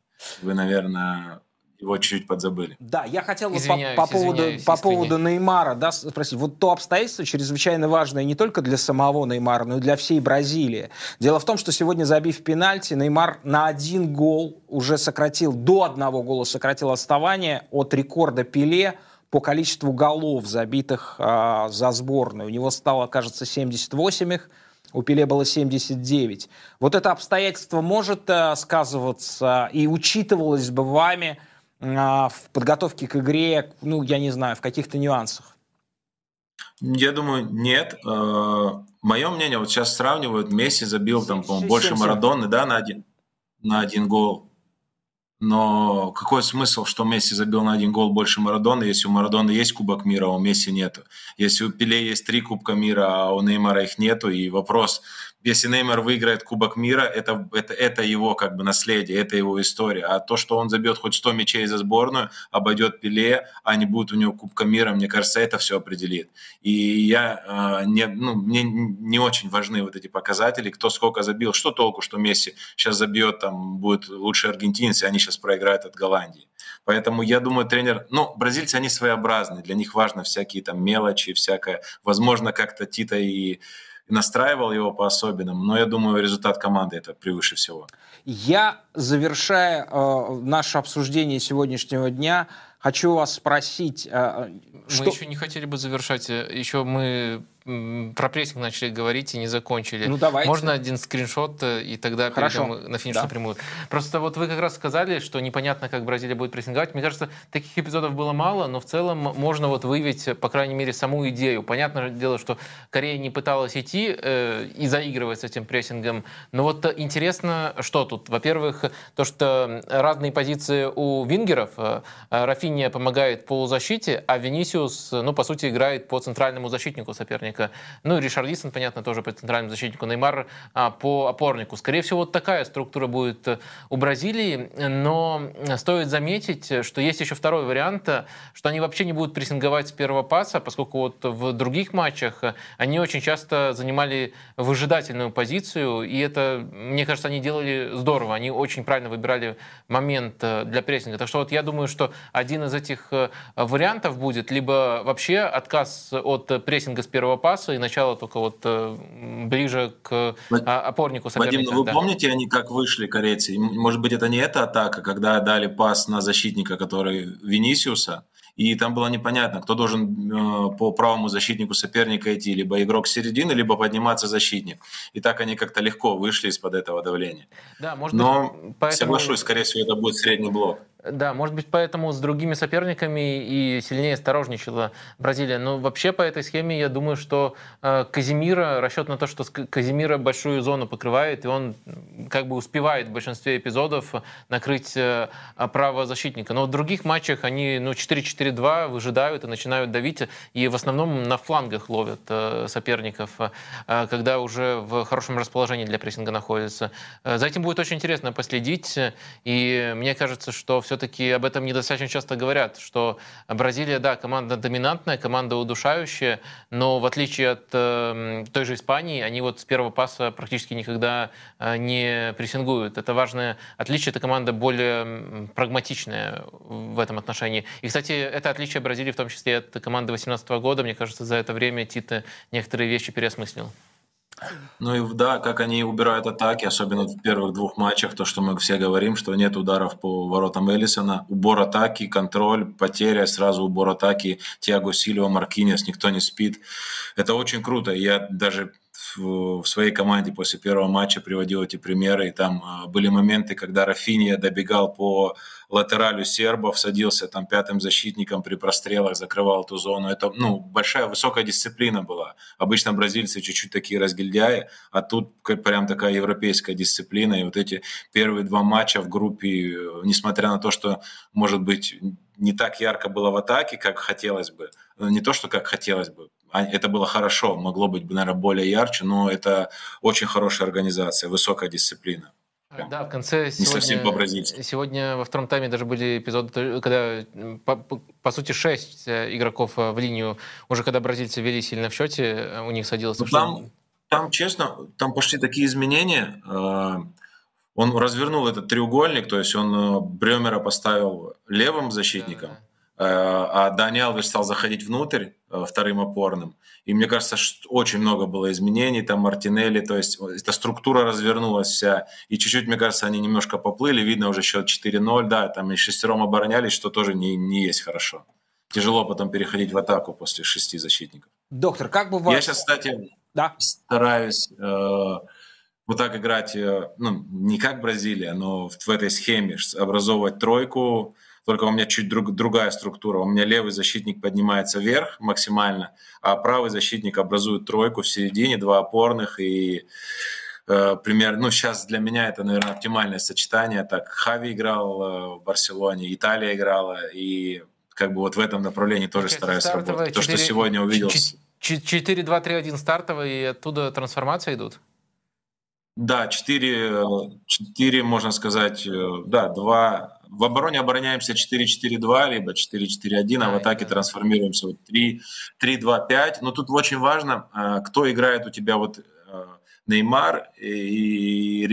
Вы, наверное, его чуть-чуть подзабыли. Да, я хотел по поводу Неймара, да, спросить. Вот то обстоятельство чрезвычайно важное не только для самого Неймара, но и для всей Бразилии. Дело в том, что сегодня, забив пенальти, Неймар на 1 гол уже до одного гола сократил отставание от рекорда Пеле по количеству голов, забитых за сборную. У него стало, кажется, 78 их. У Пеле было 79. Вот это обстоятельство может сказываться и учитывалось бы вами в подготовке к игре, ну, я не знаю, в каких-то нюансах? Я думаю, нет. Мое мнение, вот сейчас сравнивают, Месси забил там, по-моему, больше Марадоны, да, на 1 гол. Но какой смысл, что Месси забил на один гол больше Марадона, если у Марадона есть Кубок мира, а у Месси нету? Если у Пеле есть 3 Кубка мира, а у Неймара их нету, и вопрос, если Неймар выиграет Кубок мира, это его как бы наследие, это его история. А то, что он забьет хоть 100 мячей за сборную, обойдет Пеле, а не будет у него Кубка мира, мне кажется, это все определит. И мне не очень важны вот эти показатели, кто сколько забил. Что толку, что Месси сейчас забьет, там будет лучший аргентинец, и они сейчас проиграют от Голландии. Поэтому я думаю, тренер... бразильцы, они своеобразные, для них важно всякие там мелочи, всякое. Возможно, как-то Тита и настраивал его по-особенному, но я думаю, результат команды это превыше всего. Я, завершая наше обсуждение сегодняшнего дня, хочу вас спросить... Мы еще не хотели бы завершать, еще мы про прессинг начали говорить и не закончили. Ну, давайте. Можно один скриншот, и тогда перейдем на финишную прямую. Просто вот вы как раз сказали, что непонятно, как Бразилия будет прессинговать. Мне кажется, таких эпизодов было мало, но в целом можно вот выявить, по крайней мере, саму идею. Понятное дело, что Корея не пыталась идти и заигрывать с этим прессингом. Но вот интересно, что тут. Во-первых, то, что разные позиции у вингеров. Рафинья помогает полузащите, а Винисиус, по сути, играет по центральному защитнику соперника. Ну и Ришарлисон, понятно, тоже по центральному защитнику, Неймар по опорнику. Скорее всего, вот такая структура будет у Бразилии, но стоит заметить, что есть еще второй вариант, что они вообще не будут прессинговать с первого паса, поскольку вот в других матчах они очень часто занимали выжидательную позицию, и это, мне кажется, они делали здорово, они очень правильно выбирали момент для прессинга. Так что вот я думаю, что один из этих вариантов будет, либо вообще отказ от прессинга с первого паса и начало только вот ближе к опорнику соперника. Вадим, вы помните, они как вышли, корейцы? Может быть, это не эта атака, когда дали пас на защитника, который Винисиуса, и там было непонятно, кто должен по правому защитнику соперника идти, либо игрок с середины, либо подниматься защитник. И так они как-то легко вышли из-под этого давления. Да, может быть, но поэтому... соглашусь, скорее всего, это будет средний блок. Да, может быть, поэтому с другими соперниками и сильнее осторожничала Бразилия. Но вообще по этой схеме, я думаю, что Казимира, расчет на то, что Казимира большую зону покрывает, и он как бы успевает в большинстве эпизодов накрыть правого защитника. Но в других матчах они 4-4-2 выжидают и начинают давить, и в основном на флангах ловят соперников, когда уже в хорошем расположении для прессинга находятся. За этим будет очень интересно последить, и мне кажется, что все-таки об этом недостаточно часто говорят, что Бразилия, да, команда доминантная, команда удушающая, но в отличие от той же Испании, они вот с первого паса практически никогда не прессингуют. Это важное отличие, эта команда более прагматичная в этом отношении. И, кстати, это отличие Бразилии, в том числе от команды 2018 года, мне кажется, за это время Тита некоторые вещи переосмыслил. Ну и да, как они убирают атаки, особенно в первых 2 матчах, то, что мы все говорим, что нет ударов по воротам Эллисона, убор атаки, контроль, потеря, сразу убор атаки, Тиаго Сильва, Маркиньос, никто не спит. Это очень круто, я даже в своей команде после первого матча приводил эти примеры, и там были моменты, когда Рафинья добегал по латералю сербов, садился там 5-м защитником при прострелах, закрывал эту зону. Это, большая, высокая дисциплина была. Обычно бразильцы чуть-чуть такие разгильдяи, а тут прям такая европейская дисциплина. И вот эти первые 2 матча в группе, несмотря на то, что, может быть, не так ярко было в атаке, как хотелось бы, это было хорошо, могло быть, наверное, более ярче, но это очень хорошая организация, высокая дисциплина. Да, в конце сегодня во втором тайме даже были эпизоды, когда, по сути, 6 игроков в линию, уже когда бразильцы вели сильно в счете, у них садилось... Там, честно, пошли такие изменения... Он развернул этот треугольник, то есть он Брёмера поставил левым защитником, а Дани Алвеш стал заходить внутрь вторым опорным. И мне кажется, что очень много было изменений, там Мартинелли, то есть эта структура развернулась вся. И чуть-чуть, мне кажется, они немножко поплыли, видно уже счет 4-0, да, там и 6-ром оборонялись, что тоже не есть хорошо. Тяжело потом переходить в атаку после 6 защитников. Доктор, как бы вас... Я сейчас, кстати, стараюсь... вот так играть, не как Бразилия, но в этой схеме образовывать тройку, только у меня чуть другая структура. У меня левый защитник поднимается вверх максимально, а правый защитник образует тройку в середине, 2 опорных и примерно, ну, сейчас для меня это, наверное, оптимальное сочетание. Так, Хави играл в Барселоне, Италия играла, и как бы вот в этом направлении тоже стараюсь работать. 4, то, что сегодня увидел. 4-2-3-1 стартовый, и оттуда трансформации идут? Да, 4, можно сказать, да, 2. В обороне обороняемся 4-4-2, либо 4-4-1, а в атаке трансформируемся 3-2-5. Но тут очень важно, кто играет у тебя, вот Неймар и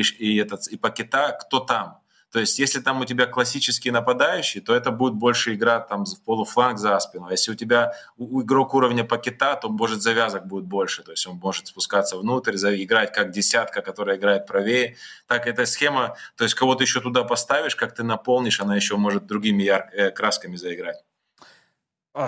Пакета, кто там. То есть если там у тебя классические нападающие, то это будет больше игра там в полуфланг за спину. А если у тебя игрок уровня Пакета, то, может, завязок будет больше. То есть он может спускаться внутрь, играть как десятка, которая играет правее. Так эта схема, то есть кого-то еще туда поставишь, как ты наполнишь, она еще может другими красками заиграть.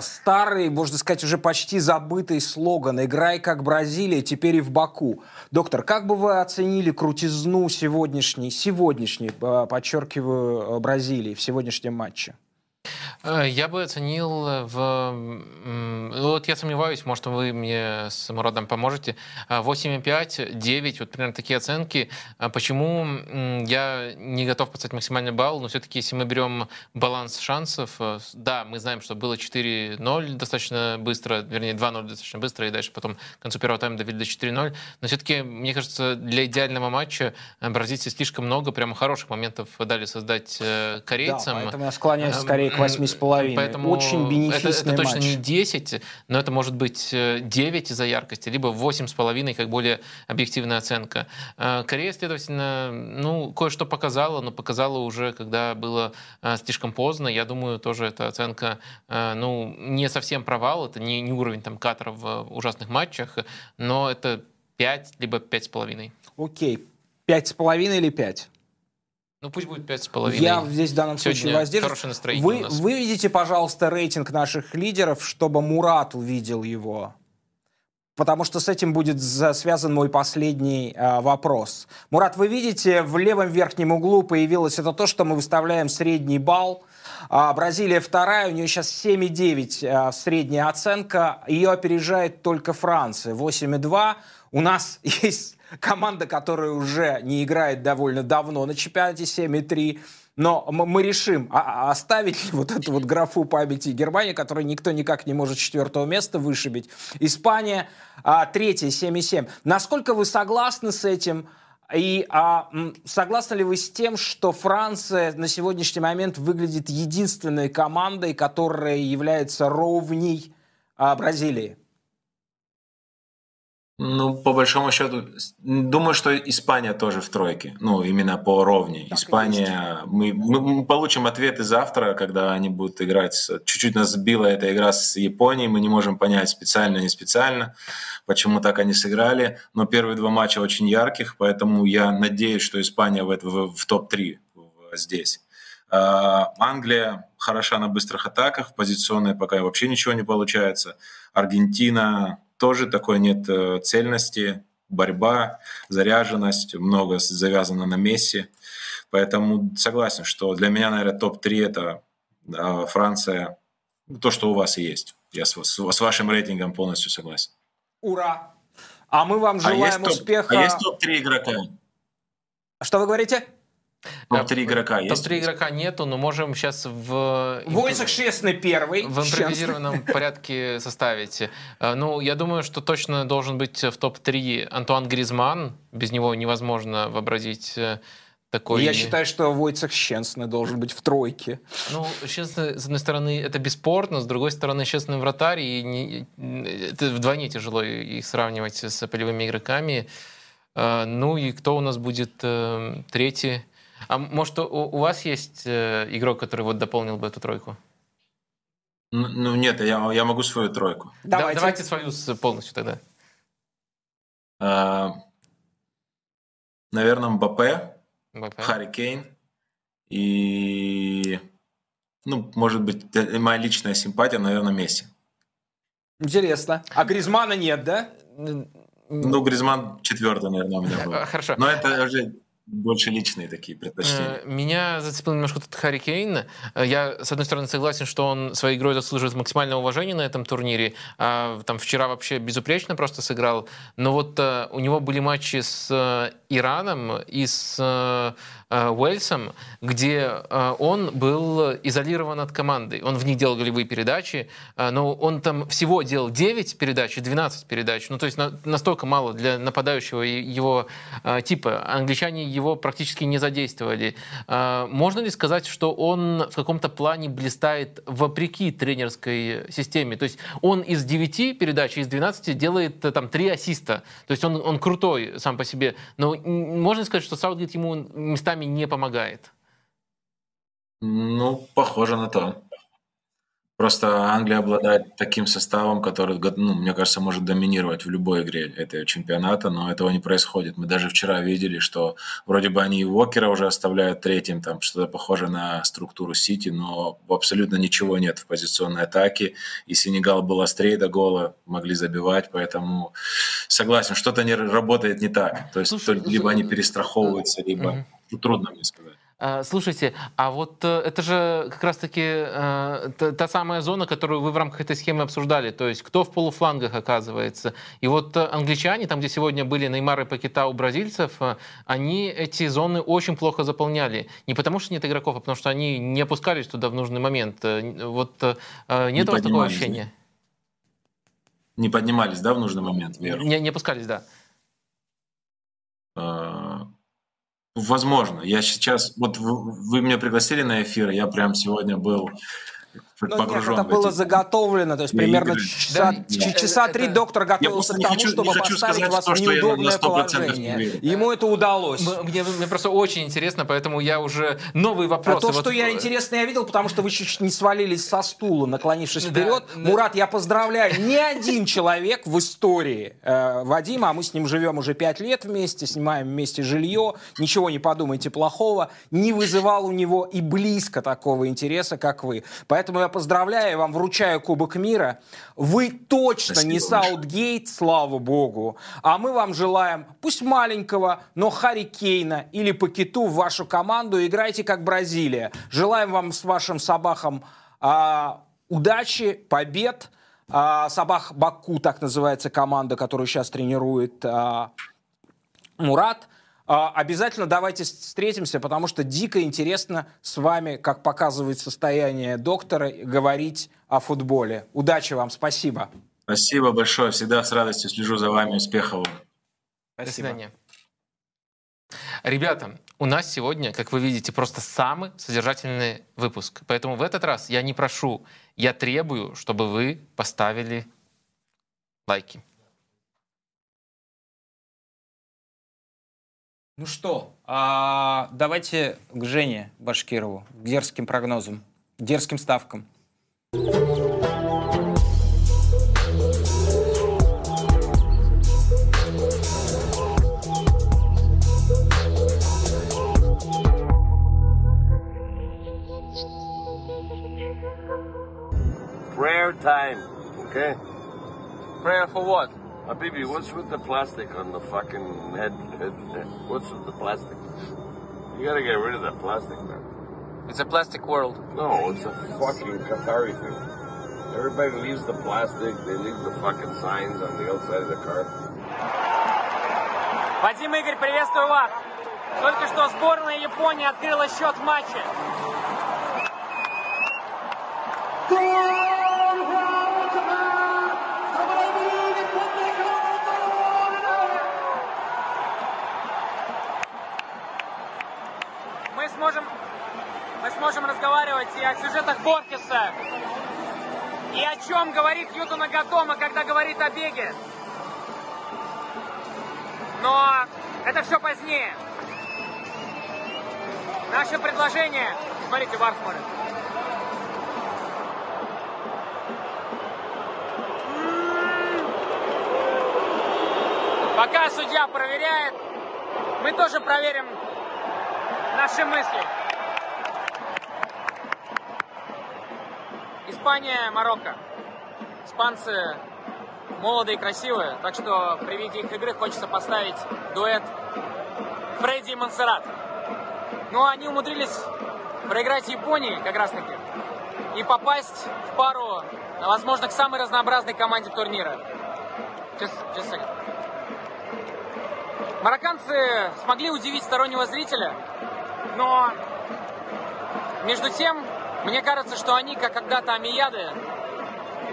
Старый, можно сказать, уже почти забытый слоган «Играй как Бразилия», теперь и в Баку. Доктор, как бы вы оценили крутизну сегодняшней, подчеркиваю, Бразилии в сегодняшнем матче? Я бы оценил вот я сомневаюсь, может, вы мне с Мурадом поможете. 8,5, 9, вот примерно такие оценки. Почему я не готов поставить максимальный балл, но все-таки, если мы берем баланс шансов, да, мы знаем, что было 4-0 достаточно быстро, вернее, 2-0 достаточно быстро, и дальше потом к концу первого тайма довели до 4-0. Но все-таки, мне кажется, для идеального матча бразильцы слишком много прямо хороших моментов дали создать корейцам. Да, поэтому я склоняюсь скорее к 8,5. Поэтому очень бенефисный это матч. Точно не 10, но это может быть 9 из-за яркости, либо 8,5 как более объективная оценка. Корея, следовательно, ну, кое-что показала, но показала уже, когда было слишком поздно. Я думаю, тоже эта оценка, ну, не совсем провал, это не уровень там Катара в ужасных матчах, но это 5, либо 5,5. Окей. 5,5 или 5? Ну, пусть будет 5,5. Я здесь в данном случае воздержусь. Вы выведите, пожалуйста, рейтинг наших лидеров, чтобы Мурат увидел его. Потому что с этим будет связан мой последний вопрос. Мурат, вы видите, в левом верхнем углу появилось это то, что мы выставляем средний балл. Бразилия вторая, у нее сейчас 7,9 средняя оценка. Ее опережает только Франция, 8,2. У нас есть команда, которая уже не играет довольно давно на чемпионате, 7,3. Но мы решим, оставить ли вот эту вот графу памяти Германии, которую никто никак не может с 4-го места вышибить. Испания 3-я, 7,7. Насколько вы согласны с этим? И согласны ли вы с тем, что Франция на сегодняшний момент выглядит единственной командой, которая является ровней Бразилии? Ну, по большому счету, думаю, что Испания тоже в тройке. Ну, именно по ровне. Так Испания... Мы получим ответы завтра, когда они будут играть. Чуть-чуть нас сбила эта игра с Японией. Мы не можем понять, специально, не специально, почему так они сыграли. Но первые два матча очень ярких, поэтому я надеюсь, что Испания в топ-3 здесь. Англия хороша на быстрых атаках, позиционная пока вообще ничего не получается. Аргентина... тоже такой нет цельности, борьба, заряженность, много завязано на Месси. Поэтому согласен, что для меня, наверное, топ-3 это Франция, то, что у вас есть. Я с вашим рейтингом полностью согласен. Ура! А мы вам желаем успеха. А есть топ-3 игрока? Что вы говорите? Топ-3 игрока есть? Топ-3 игрока нету, но можем сейчас в... Войсах Шестный первый. В импровизированном порядке составить. Ну, я думаю, что точно должен быть в топ-3 Антуан Гризманн. Без него невозможно вообразить... Такой... Я считаю, что Войцех Щенсен должен быть в тройке. Ну, Щенсен, с одной стороны, это бесспорно, с другой стороны, Щенсен вратарь, и это вдвойне тяжело их сравнивать с полевыми игроками. Ну и кто у нас будет третий? А может, у вас есть игрок, который вот дополнил бы эту тройку? Ну нет, я могу свою тройку. Давайте свою полностью тогда. Наверное, Мбаппе, Харри Кейн и, ну, может быть, моя личная симпатия, наверное, Месси. Интересно. А Гризмана нет, да? Ну, Гризман 4-й, наверное, у меня был. Хорошо. Но это уже... Больше личные такие предпочтения. Меня зацепил немножко тут Харри Кейн. Я, с одной стороны, согласен, что он своей игрой заслуживает максимального уважения на этом турнире. Там вчера вообще безупречно просто сыграл. Но вот у него были матчи с Ираном и с Уэльсом, где он был изолирован от команды. Он в них делал голевые передачи, но он там всего делал 9 передач и 12 передач. Ну, то есть настолько мало для нападающего его типа. Англичане его практически не задействовали. Можно ли сказать, что он в каком-то плане блистает вопреки тренерской системе? То есть он из 9 передач, из 12 делает там 3 ассиста. То есть он крутой сам по себе. Но можно сказать, что Саутгейт ему местами не помогает? Ну, похоже на то. Просто Англия обладает таким составом, который, ну, мне кажется, может доминировать в любой игре этого чемпионата, но этого не происходит. Мы даже вчера видели, что вроде бы они и Уокера уже оставляют третьим, там что-то похоже на структуру Сити, но абсолютно ничего нет в позиционной атаке, и Сенегал был острее до гола, могли забивать, поэтому согласен, что-то не работает не так. То есть либо они перестраховываются, либо... Трудно мне сказать. Слушайте, а вот это же как раз-таки та самая зона, которую вы в рамках этой схемы обсуждали, то есть кто в полуфлангах оказывается. И вот англичане, там где сегодня были Неймар и Пакета у бразильцев, они эти зоны очень плохо заполняли. Не потому что нет игроков, а потому что они не опускались туда в нужный момент. Вот нет у вас такого ощущения? Не поднимались, да, в нужный момент? Вверх? Не опускались, да. Возможно. Я сейчас... Вот вы меня пригласили на эфир, я прям сегодня был... Погружен. Это было заготовлено, то есть примерно часа 3 доктор готовился к тому, чтобы поставить вас в неудобное положение. Ему это удалось. Мне просто очень интересно, поэтому я уже новые вопросы. А то, что я интересно, я видел, потому что вы чуть не свалились со стула, наклонившись вперед. Мурат, я поздравляю, ни один человек в истории Вадима, а мы с ним живем уже 5 лет вместе, снимаем вместе жилье, ничего не подумайте плохого, не вызывал у него и близко такого интереса, как вы. Поэтому я поздравляю, вам вручаю Кубок мира. Вы точно спасибо не Саутгейт, слава богу. А мы вам желаем, пусть маленького, но Харри Кейна или Пакету в вашу команду. Играйте как Бразилия. Желаем вам с вашим Сабахом удачи, побед. Сабах Баку, так называется команда, которую сейчас тренирует Мурат. Обязательно давайте встретимся, потому что дико интересно с вами, как показывает состояние доктора, говорить о футболе. Удачи вам, спасибо. Спасибо большое, всегда с радостью слежу за вами, успехов. Спасибо. До свидания. Ребята, у нас сегодня, как вы видите, просто самый содержательный выпуск. Поэтому в этот раз я не прошу, я требую, чтобы вы поставили лайки. Ну что, давайте к Жене Башкирову, к дерзким прогнозам, к дерзким ставкам. Prayer time, okay? Prayer for what? Habibi, what's with the plastic on the fucking head? What's with the plastic? You gotta get rid of that plastic, man. It's a plastic world. No, it's a fucking Qatari thing. Everybody leaves the plastic, they leave the fucking signs on the outside of the car. Вадим, Игорь, приветствую вас! Только что сборная Японии открыла счет в матче. Мы сможем разговаривать и о сюжетах Борхеса, и о чем говорит Юто Нагатома, когда говорит о беге. Но это все позднее. Наше предложение... Смотрите, Вар смотрит. Пока судья проверяет, мы тоже проверим наши мысли. Испания, Марокко. Испанцы молодые и красивые, так что при виде их игры хочется поставить дуэт Брэди и Монсеррат. Но они умудрились проиграть Японии как раз таки и попасть в пару, возможно, к самой разнообразной команде турнира. Just марокканцы смогли удивить стороннего зрителя, но между тем, мне кажется, что они, как когда-то омияды,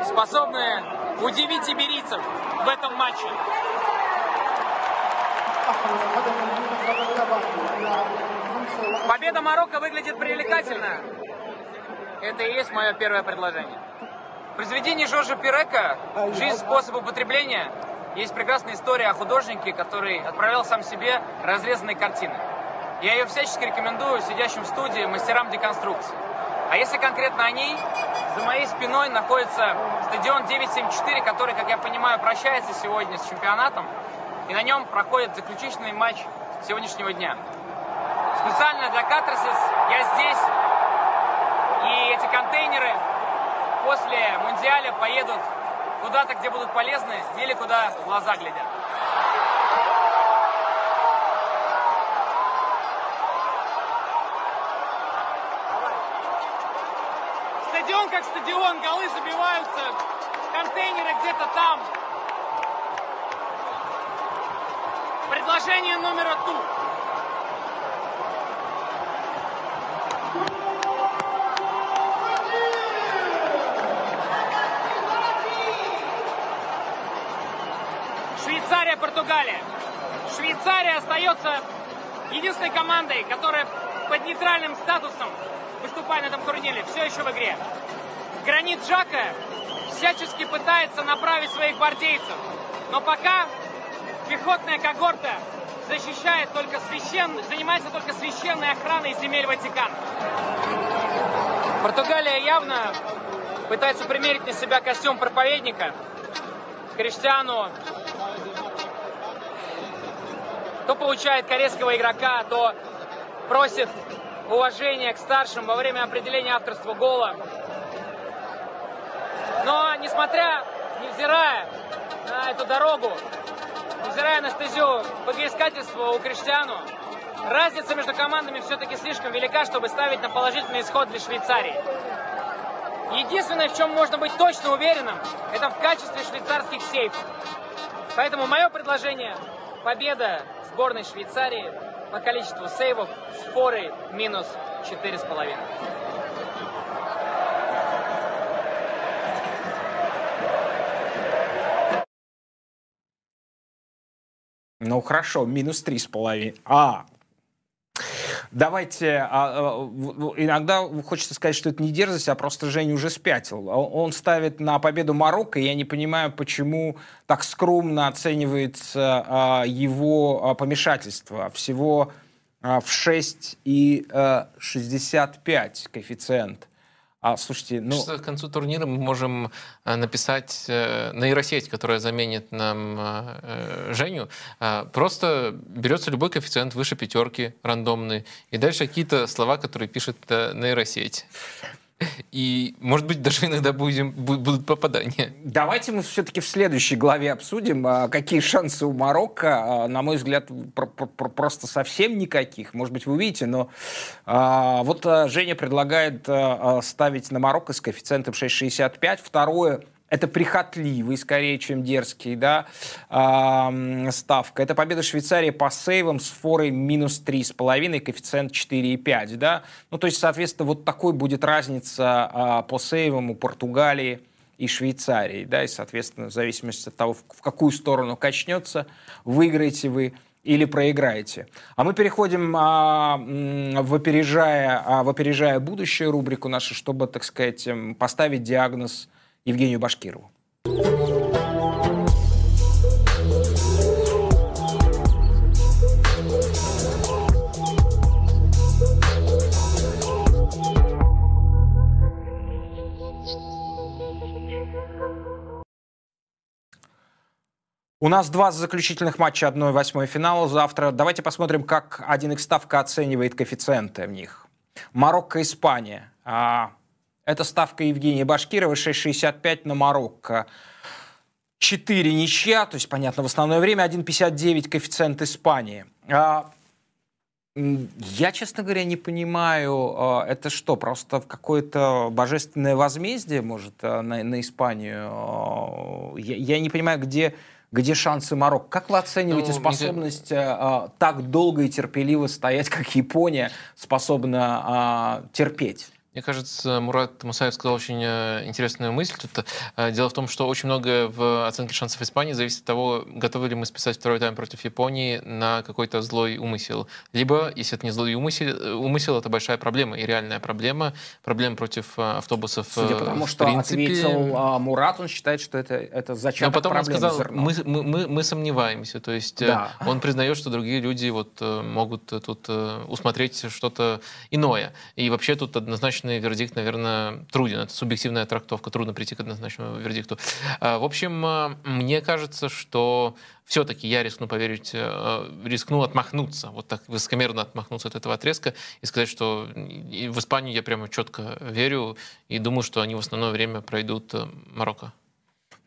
способны удивить иберийцев в этом матче. Победа Марокко выглядит привлекательно. Это и есть мое первое предложение. В произведении Жоржа Пирека «Жизнь, способ употребления» есть прекрасная история о художнике, который отправлял сам себе разрезанные картины. Я ее всячески рекомендую сидящим в студии мастерам деконструкции. А если конкретно о ней, за моей спиной находится стадион 974, который, как я понимаю, прощается сегодня с чемпионатом. И на нем проходит заключительный матч сегодняшнего дня. Специально для Катарсис я здесь. И эти контейнеры после Мундиаля поедут куда-то, где будут полезны, или куда глаза глядят. Стадион как стадион, голы забиваются, контейнеры где-то там. Предложение номер 2. Швейцария, Португалия. Швейцария остается единственной командой, которая под нейтральным статусом выступает на этом турнире. Все еще в игре. Гранит Джака всячески пытается направить своих гвардейцев, но пока пехотная когорта защищает только занимается только священной охраной земель Ватикана. Португалия явно пытается примерить на себя костюм проповедника, Криштиану. То получает корейского игрока, то просит уважения к старшим во время определения авторства гола. Но невзирая на эту дорогу, невзирая на стезю богоискательства у Криштиану, разница между командами все-таки слишком велика, чтобы ставить на положительный исход для Швейцарии. Единственное, в чем можно быть точно уверенным, это в качестве швейцарских сейфов. Поэтому мое предложение – победа сборной Швейцарии по количеству сейвов с форой минус 4,5. Ну хорошо, минус 3,5. Давайте, иногда хочется сказать, что это не дерзость, а просто Женя уже спятил. Он ставит на победу Марокко, и я не понимаю, почему так скромно оценивается его помешательство. Всего в 6,65 коэффициент. Слушайте, ну... К концу турнира мы можем написать нейросеть, которая заменит нам Женю. Просто берется любой коэффициент выше 5 рандомный, и дальше какие-то слова, которые пишет нейросеть. И, может быть, даже иногда будут попадания. Давайте мы все-таки в следующей главе обсудим, какие шансы у Марокко. На мой взгляд, просто совсем никаких. Может быть, вы увидите, но вот Женя предлагает ставить на Марокко с коэффициентом 6,65. Второе. Это прихотливый, скорее, чем дерзкий, да, ставка. Это победа Швейцарии по сейвам с форой минус 3,5, коэффициент 4,5. Да? Ну, то есть, соответственно, вот такой будет разница по сейвам у Португалии и Швейцарии. Да? И, соответственно, в зависимости от того, в какую сторону качнется, выиграете вы или проиграете. А мы переходим в «Опережая будущее» рубрику нашу, чтобы, так сказать, поставить диагноз Евгению Башкирову. У нас 2 заключительных матча 1/8 финала завтра. Давайте посмотрим, как 1х ставка оценивает коэффициенты в них. Марокко, Испания. Это ставка Евгения Башкирова, 6,65 на Марокко. 4 ничья, то есть, понятно, в основное время, 1,59 коэффициент Испании. Я, честно говоря, не понимаю, это что, просто какое-то божественное возмездие, может, на Испанию? Я не понимаю, где шансы Марокко. Как вы оцениваете способность так долго и терпеливо стоять, как Япония способна терпеть? Мне кажется, Мурат Мусаев сказал очень интересную мысль. Тут дело в том, что очень многое в оценке шансов Испании зависит от того, готовы ли мы списать второй тайм против Японии на какой-то злой умысел. Либо, если это не злой умысел, это большая проблема и реальная проблема. Проблема против автобусов. Судя по тому, что ответил Мурат, он считает, что это зачаток. Но потом он сказал, мы сомневаемся. То есть да. Он признает, что другие люди вот могут тут усмотреть что-то иное. И вообще тут однозначно вердикт, наверное, труден. Это субъективная трактовка. Трудно прийти к однозначному вердикту. В общем, мне кажется, что все-таки я рискну поверить, рискну отмахнуться, вот так высокомерно отмахнуться от этого отрезка и сказать, что в Испанию я прямо четко верю и думаю, что они в основное время пройдут Марокко.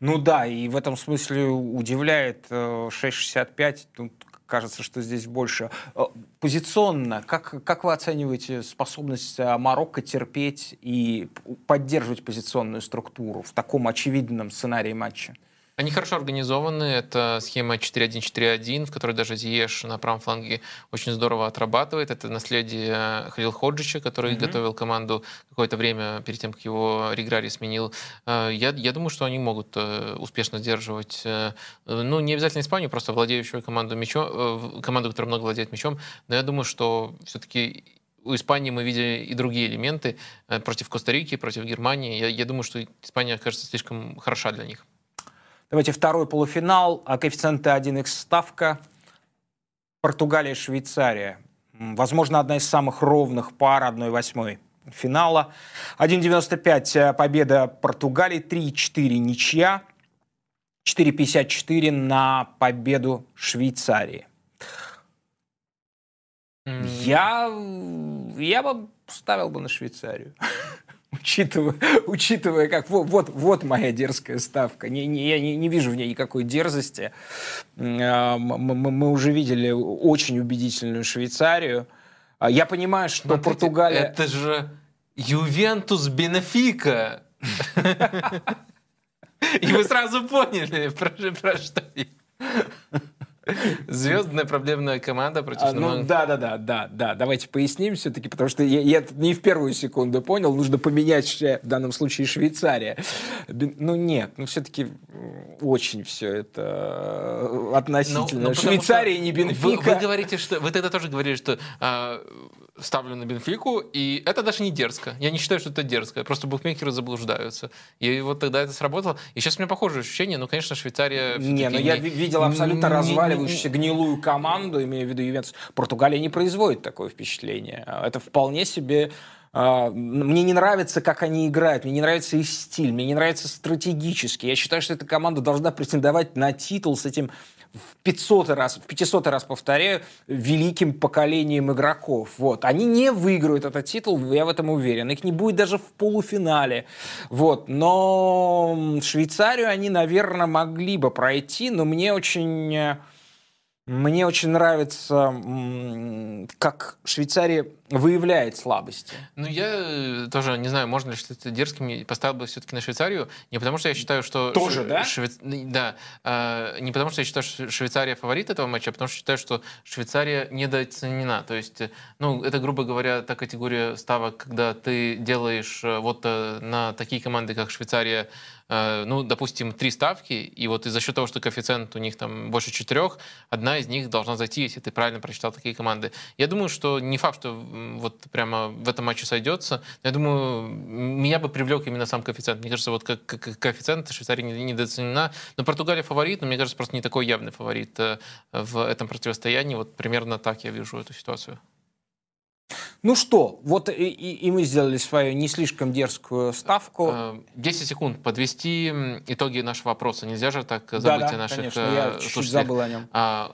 Ну да, и в этом смысле удивляет 6,65. Тут кажется, что здесь больше. Позиционно, как вы оцениваете способность Марокко терпеть и поддерживать позиционную структуру в таком очевидном сценарии матча? Они хорошо организованы. Это схема 4-1-4-1, в которой даже Зиеш на правом фланге очень здорово отрабатывает. Это наследие Халил Ходжича, который готовил команду какое-то время перед тем, как его Риграри сменил. Я думаю, что они могут успешно сдерживать, ну, не обязательно Испанию, просто владеющую команду мячом, команду, которая много владеет мячом. Но я думаю, что все-таки у Испании мы видели и другие элементы против Коста-Рики, против Германии. Я думаю, что Испания, кажется, слишком хороша для них. Давайте второй полуфинал, коэффициенты 1х ставка, Португалия и Швейцария. Возможно, одна из самых ровных пар 1/8 финала. 1,95 победа Португалии, 3,4 ничья, 4,54 на победу Швейцарии. Я бы ставил бы на Швейцарию. Учитывая, как вот моя дерзкая ставка. Я не вижу в ней никакой дерзости. Мы уже видели очень убедительную Швейцарию. Я понимаю, что смотрите, Португалия... Это же Ювентус Бенефика. И вы сразу поняли, про что я... Звездная проблемная команда против... Ну да, давайте поясним все-таки, потому что я не в первую секунду понял, нужно поменять в данном случае Швейцария. Ну нет, ну все-таки очень все это относительно. Но Швейцария не Бенфика. Вы говорите, что... Вы тогда тоже говорили, что ставлю на Бенфику, и это даже не дерзко. Я не считаю, что это дерзко, просто букмекеры заблуждаются. И вот тогда это сработало. И сейчас у меня похожее ощущение, ну, конечно, Швейцария... Не, но я видел абсолютно развалин гнилую команду, имею в виду Ювентус. Португалия не производит такое впечатление. Это вполне себе... Мне не нравится, как они играют, мне не нравится их стиль, мне не нравится стратегически. Я считаю, что эта команда должна претендовать на титул с этим в 500 раз повторяю, великим поколением игроков. Вот. Они не выиграют этот титул, я в этом уверен. Их не будет даже в полуфинале. Вот. Но Швейцарию они, наверное, могли бы пройти, но мне очень нравится, как Швейцария выявляет слабости. Ну, я тоже не знаю, можно ли что-то дерзким, поставил бы все-таки на Швейцарию. Не потому, что я считаю, что... Тоже, да? Да. Не потому, что я считаю, что Швейцария фаворит этого матча, а потому, что считаю, что Швейцария недооценена. То есть, ну, это, грубо говоря, та категория ставок, когда ты делаешь вот на такие команды, как Швейцария, ну, допустим, 3 ставки, и вот из-за счет того, что коэффициент у них там больше 4, одна из них должна зайти, если ты правильно прочитал такие команды. Я думаю, что не факт, что вот прямо в этом матче сойдется. Я думаю, меня бы привлек именно сам коэффициент. Мне кажется, вот как коэффициент Швейцария недооценена. Но Португалия фаворит, но мне кажется, просто не такой явный фаворит в этом противостоянии. Вот примерно так я вижу эту ситуацию. Ну что, вот и мы сделали свою не слишком дерзкую ставку. 10 секунд подвести итоги нашего вопроса. Нельзя же так забыть о наших слушателях. Да, конечно, я чуть забыл о нем. Что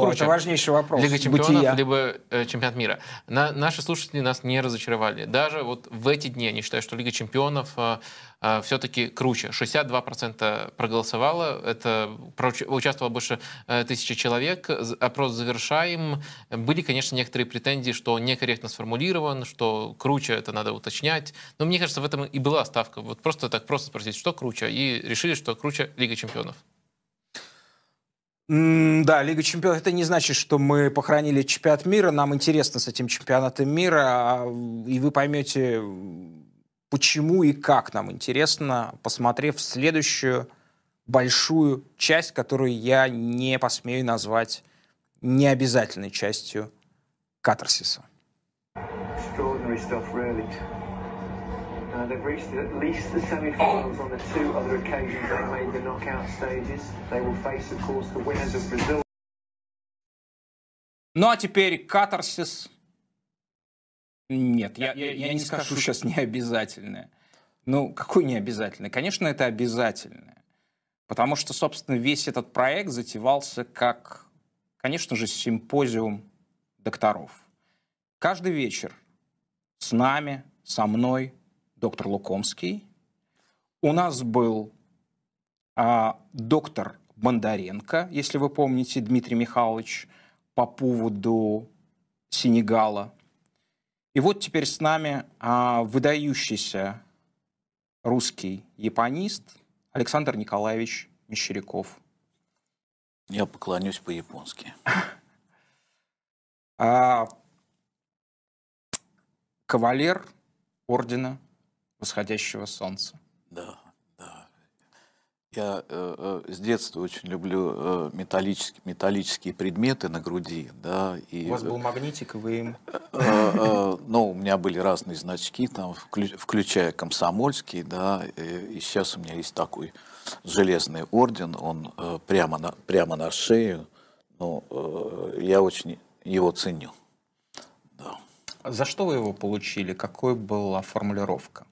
круче? Это важнейший вопрос. Лига чемпионов, бытия, либо чемпионат мира. Наши слушатели нас не разочаровали. Даже вот в эти дни они считают, что Лига чемпионов все-таки круче. 62% проголосовало, это участвовало больше 1000 человек. Опрос завершаем. Были, конечно, некоторые претензии, что некорректно сформулирован, что круче, это надо уточнять. Но мне кажется, в этом и была ставка. Вот просто так просто спросить, что круче, и решили, что круче Лига Чемпионов. Да, Лига Чемпионов, это не значит, что мы похоронили чемпионат мира, нам интересно с этим чемпионатом мира, и вы поймете, почему и как нам интересно, посмотрев следующую большую часть, которую я не посмею назвать необязательной частью катарсиса. They've reached at least the semi-finals on the two other occasions they made the knockout stages. They will face, of course, the winners of Brazil. Ну а теперь катарсис. Нет, я не скажу сейчас необязательное. Ну, какой необязательное? Конечно, это обязательное. Потому что, собственно, весь этот проект затевался как, конечно же, симпозиум докторов. Каждый вечер с нами, со мной, доктор Лукомский. У нас был доктор Бондаренко, если вы помните, Дмитрий Михайлович, по поводу Сенегала. И вот теперь с нами выдающийся русский японист Александр Николаевич Мещеряков. Я поклонюсь по-японски. Кавалер ордена Восходящего солнца. Да, да. Я с детства очень люблю металлические предметы на груди. Да, и, у вас был магнитик, вы им... Ну, у меня были разные значки, там, включая комсомольский, да, и сейчас у меня есть такой железный орден, он прямо на шею, но я очень его ценю. За что вы его получили? Какой была формулировка?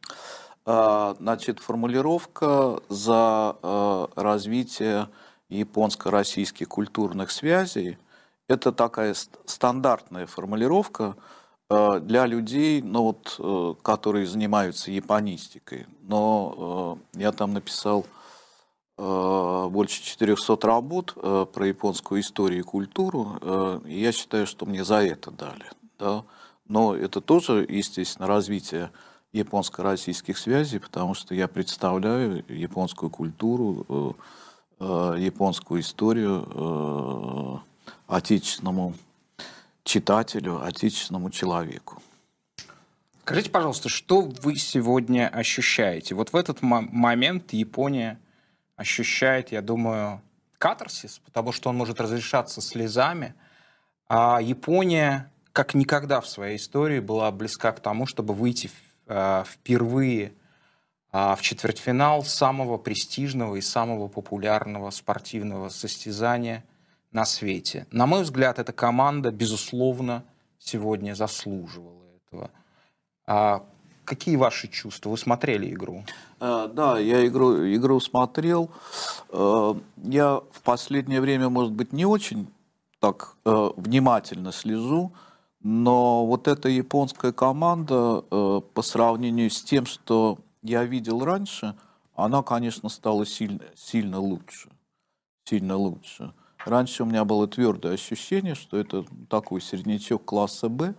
Значит, формулировка за развитие японско-российских культурных связей. Это такая стандартная формулировка для людей, ну, вот, которые занимаются японистикой. Но я там написал больше 400 работ про японскую историю и культуру. И я считаю, что мне за это дали. Да? Но это тоже, естественно, развитие японско-российских связей, потому что я представляю японскую культуру, японскую историю отечественному читателю, отечественному человеку. Скажите, пожалуйста, что вы сегодня ощущаете? Вот в этот момент Япония ощущает, я думаю, катарсис, потому что он может разрешаться слезами, а Япония как никогда в своей истории была близка к тому, чтобы выйти впервые в четвертьфинал самого престижного и самого популярного спортивного состязания на свете. На мой взгляд, эта команда, безусловно, сегодня заслуживала этого. Какие ваши чувства? Вы смотрели игру? Да, я игру смотрел. Я в последнее время, может быть, не очень так внимательно слежу. Но вот эта японская команда, по сравнению с тем, что я видел раньше, она, конечно, стала сильно лучше. Сильно лучше. Раньше у меня было твердое ощущение, что это такой середнячок класса «Б».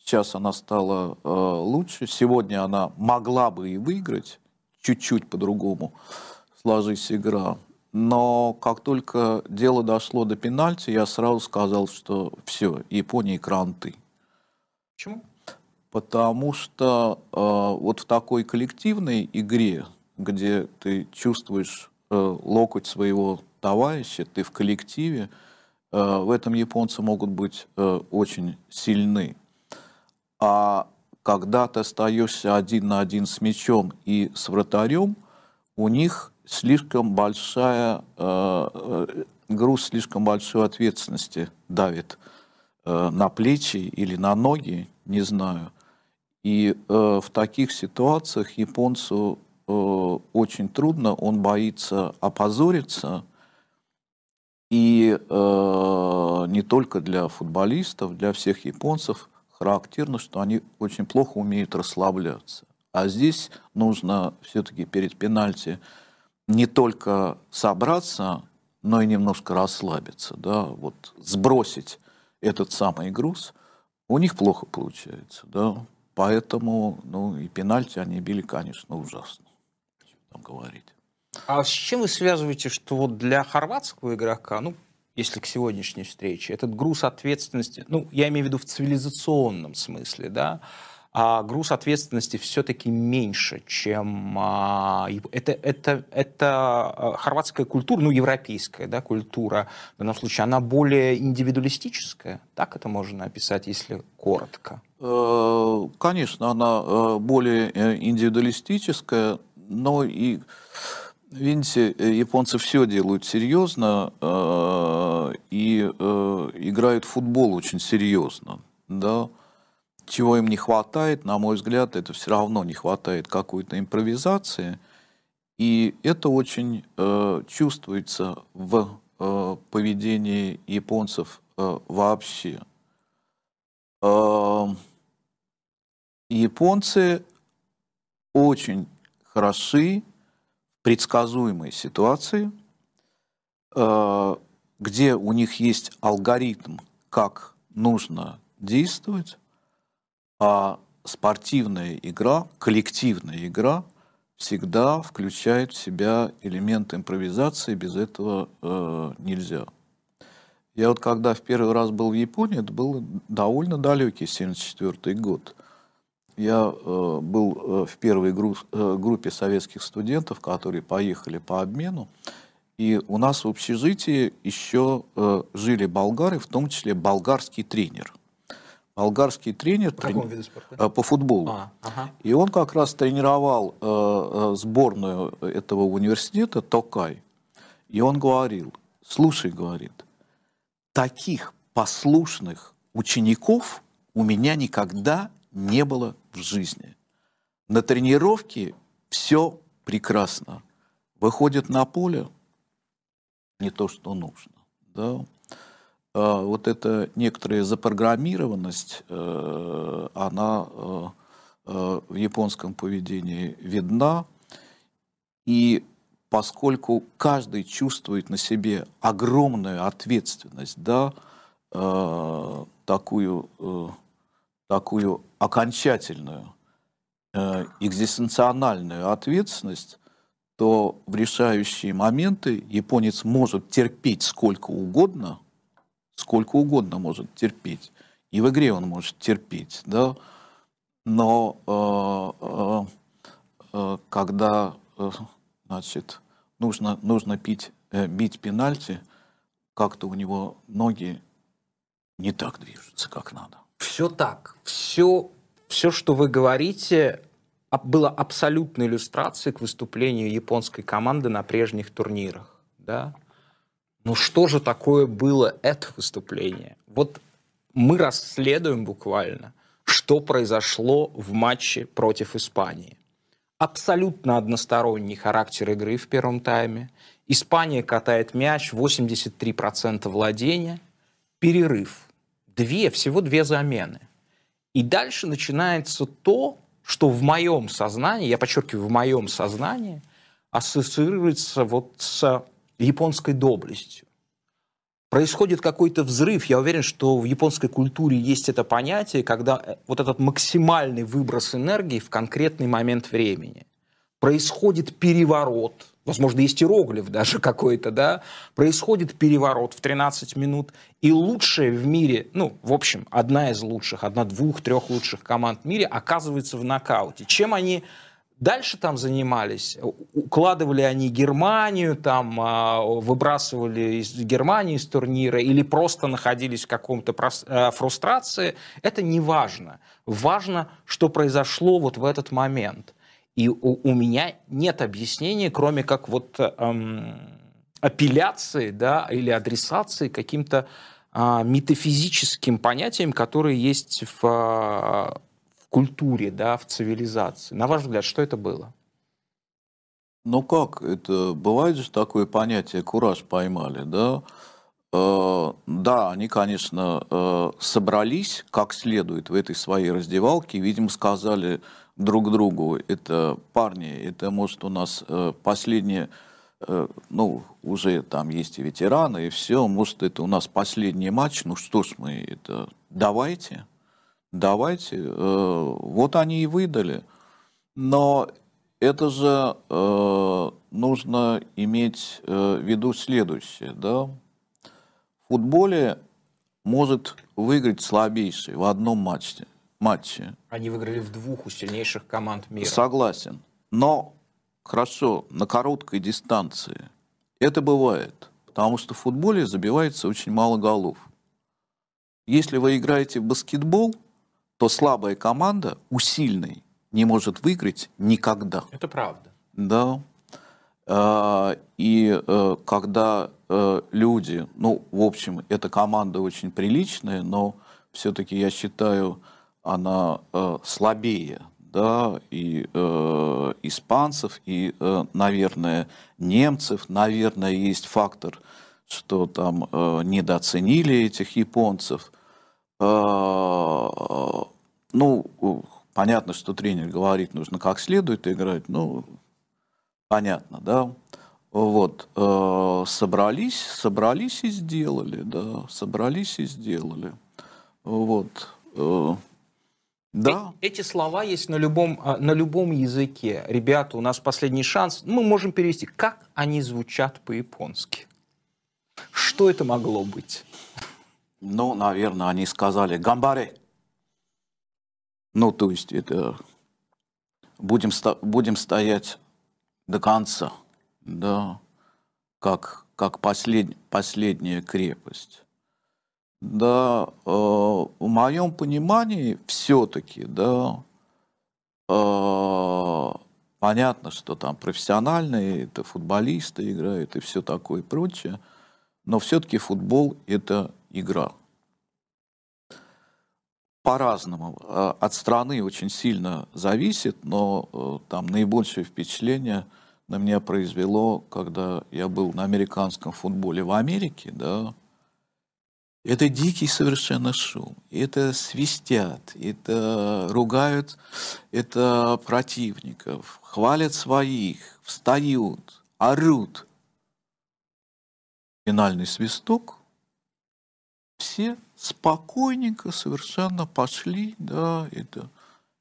Сейчас она стала лучше. Сегодня она могла бы и выиграть. Чуть-чуть по-другому сложись игра. Но как только дело дошло до пенальти, я сразу сказал, что все, Японии кранты. Почему? Потому что вот в такой коллективной игре, где ты чувствуешь локоть своего товарища, ты в коллективе, в этом японцы могут быть очень сильны. А когда ты остаешься один на один с мячом и с вратарем, у них слишком большая, груз слишком большой ответственности давит на плечи или на ноги, не знаю. И в таких ситуациях японцу очень трудно, он боится опозориться. И не только для футболистов, для всех японцев характерно, что они очень плохо умеют расслабляться. А здесь нужно все-таки перед пенальти не только собраться, но и немножко расслабиться, да, вот сбросить этот самый груз. У них плохо получается, да, поэтому, ну, и пенальти они били, конечно, ужасно, что там говорить. А с чем вы связываете, что вот для хорватского игрока, ну, если к сегодняшней встрече, этот груз ответственности, ну, я имею в виду в цивилизационном смысле, да, а груз ответственности все-таки меньше, чем... Это хорватская культура, ну, европейская, да, культура, в данном случае, она более индивидуалистическая, так это можно описать, если коротко? Конечно, она более индивидуалистическая, но и, видите, японцы все делают серьезно и играют в футбол очень серьезно, да. Чего им не хватает, на мой взгляд, это все равно не хватает какой-то импровизации. И это очень чувствуется в поведении японцев вообще. Японцы очень хороши в предсказуемой ситуации, где у них есть алгоритм, как нужно действовать. А спортивная игра, коллективная игра всегда включает в себя элемент импровизации, без этого нельзя. Я вот когда в первый раз был в Японии, это был довольно далекий 1974 год. Я был в первой группе советских студентов, которые поехали по обмену, и у нас в общежитии еще жили болгары, в том числе болгарский тренер. Болгарский тренер по футболу. И он как раз тренировал сборную этого университета Токай. И он говорил, слушай, говорит, таких послушных учеников у меня никогда не было в жизни. На тренировке все прекрасно. Выходит на поле не то, что нужно. Да? Вот эта некоторая запрограммированность, она в японском поведении видна. И поскольку каждый чувствует на себе огромную ответственность, да, такую окончательную, экзистенциональную ответственность, то в решающие моменты японец может терпеть сколько угодно может терпеть. И в игре он может терпеть, да? Но когда, значит, нужно бить пенальти, как-то у него ноги не так движутся, как надо. Все так. Все, что вы говорите, было абсолютной иллюстрацией к выступлению японской команды на прежних турнирах, да? Ну что же такое было это выступление? Вот мы расследуем буквально, что произошло в матче против Испании. Абсолютно односторонний характер игры в первом тайме. Испания катает мяч, 83% владения. Перерыв. Всего две замены. И дальше начинается то, что в моем сознании, я подчеркиваю, в моем сознании, ассоциируется вот с... японской доблестью. Происходит какой-то взрыв. Я уверен, что в японской культуре есть это понятие, когда вот этот максимальный выброс энергии в конкретный момент времени. Происходит переворот. Возможно, есть иероглиф даже какой-то, да? Происходит переворот в 13 минут. И лучшая в мире, ну, в общем, одна из лучших, двух-трех лучших команд в мире оказывается в нокауте. Чем они... Дальше там занимались, укладывали они Германию, там выбрасывали из Германии из турнира или просто находились в каком-то фрустрации. Это не важно. Важно, что произошло вот в этот момент. И у меня нет объяснения, кроме как вот апелляции, да, или адресации каким-то метафизическим понятиям, которые есть в... культуре, да, в цивилизации. На ваш взгляд, что это было? Ну как, это бывает же такое понятие, кураж поймали, да? Да, они, конечно, собрались как следует в этой своей раздевалке, видимо, сказали, друг другу. Это парни, это может у нас последние, ну, уже там есть и ветераны, и все, может, это у нас последний матч, ну что ж мы это, давайте, вот они и выдали. Но это же нужно иметь в виду следующее, да, в футболе может выиграть слабейший в одном матче. Они выиграли в двух у сильнейших команд мира. Согласен. Но, хорошо, на короткой дистанции это бывает. Потому что в футболе забивается очень мало голов. Если вы играете в баскетбол, то слабая команда у сильной не может выиграть никогда. Это правда. Да. И когда люди, ну, в общем, эта команда очень приличная, но все-таки, я считаю, она слабее, да, и испанцев, и, наверное, немцев. Наверное, есть фактор, что там недооценили этих японцев. Ну, понятно, что тренер говорит, нужно как следует играть, ну, понятно, да. Вот, собрались и сделали, да, вот, да. Эти слова есть на любом языке. Ребята, у нас последний шанс. Мы можем перевести, как они звучат по-японски. Что это могло быть? Ну, наверное, они сказали «гамбаре». Ну, то есть, это будем стоять до конца, да, как последняя крепость. Да, в моем понимании все-таки, да, понятно, что там профессиональные, это футболисты играют и все такое и прочее, но все-таки футбол – это игра. По-разному. От страны очень сильно зависит, но там наибольшее впечатление на меня произвело, когда я был на американском футболе в Америке, да. Это дикий совершенно шум, это свистят, это ругают, это противников, хвалят своих, встают, орут. Финальный свисток, все спокойненько совершенно пошли, да,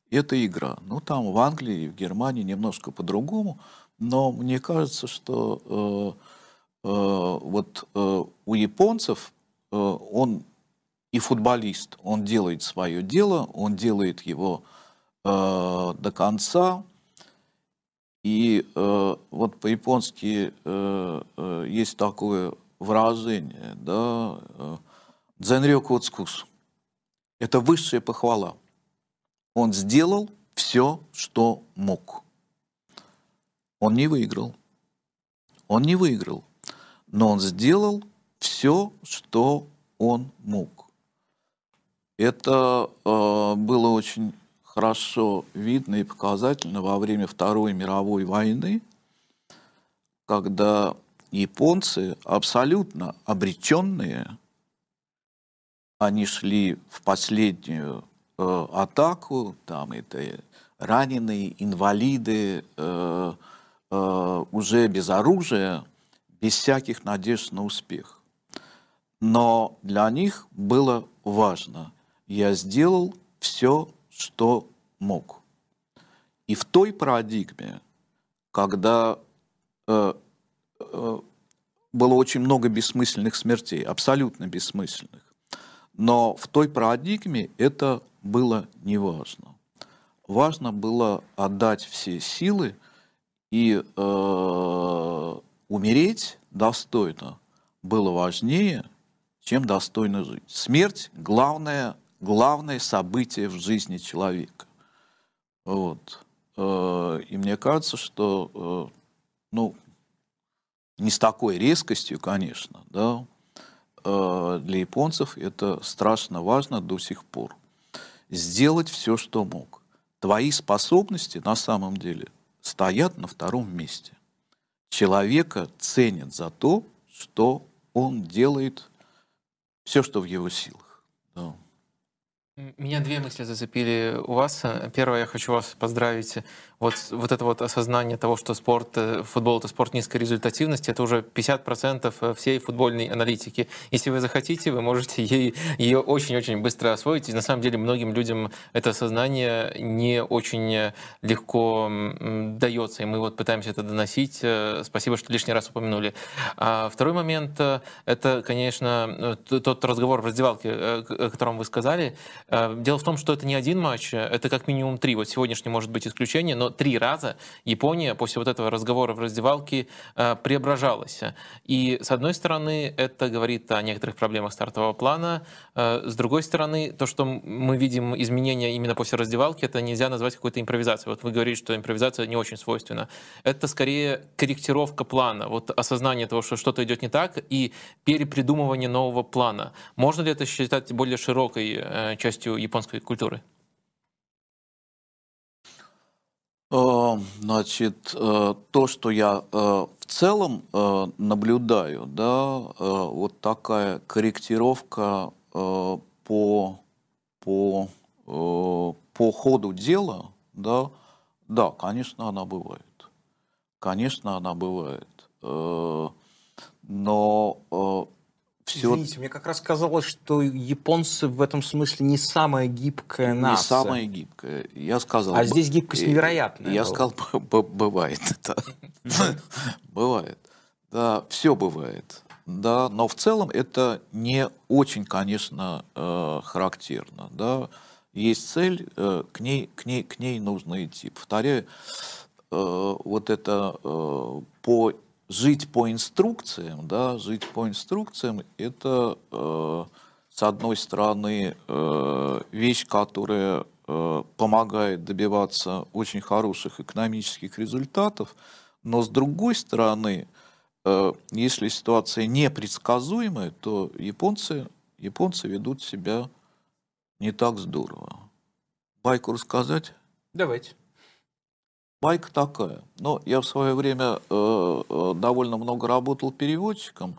это игра. Ну, там в Англии и в Германии немножко по-другому, но мне кажется, что у японцев он и футболист, он делает свое дело, он делает его до конца. И вот по-японски есть такое выражение, да, «дзенрёку цкус». Это высшая похвала. Он сделал все, что мог. Он не выиграл, но он сделал все, что он мог. Это было очень хорошо видно и показательно во время Второй мировой войны, когда японцы, абсолютно обреченные, они шли в последнюю атаку, там это раненые, инвалиды, уже без оружия, без всяких надежд на успех. Но для них было важно. Я сделал все, что мог. И в той парадигме, когда было очень много бессмысленных смертей, абсолютно бессмысленных, но в той парадигме это было не важно. Важно было отдать все силы и умереть достойно было важнее, чем достойно жить. Смерть – главное событие в жизни человека. Вот. И мне кажется, что, ну, не с такой резкостью, конечно, да, для японцев это страшно важно до сих пор. Сделать все, что мог. Твои способности на самом деле стоят на втором месте. Человека ценят за то, что он делает все, что в его силах. Да. Меня две мысли зацепили у вас. Первое, я хочу вас поздравить. Вот это осознание того, что спорт, футбол — это спорт низкой результативности, это уже 50% всей футбольной аналитики. Если вы захотите, вы можете ее очень-очень быстро освоить. И на самом деле многим людям это осознание не очень легко дается. И мы вот пытаемся это доносить. Спасибо, что лишний раз упомянули. А второй момент — это, конечно, тот разговор в раздевалке, о котором вы сказали. Дело в том, что это не один матч, это как минимум три. Вот сегодняшний может быть исключение, но три раза Япония после вот этого разговора в раздевалке преображалась. И с одной стороны, это говорит о некоторых проблемах стартового плана. С другой стороны, то, что мы видим изменения именно после раздевалки, это нельзя назвать какой-то импровизацией. Вот вы говорите, что импровизация не очень свойственна. Это скорее корректировка плана, вот осознание того, что что-то идет не так, и перепридумывание нового плана. Можно ли это считать более широкой частью японской культуры? Значит, то, что я в целом наблюдаю, да, вот такая корректировка по ходу дела, да, конечно, она бывает. Конечно, она бывает. Но... Извините, мне как раз казалось, что японцы в этом смысле не самая гибкая нация. Не самая гибкая, я сказал. А здесь гибкость невероятная. Я сказал, бывает это. Бывает. Да, все бывает. Да, но в целом это не очень, конечно, характерно. Да. Есть цель, к ней нужно идти. Повторяю, вот это по... Жить по инструкциям, да, жить по инструкциям – это, с одной стороны, вещь, которая помогает добиваться очень хороших экономических результатов, но, с другой стороны, если ситуация непредсказуемая, то японцы ведут себя не так здорово. Байку рассказать? Давайте. Байка такая. Но я в свое время довольно много работал переводчиком.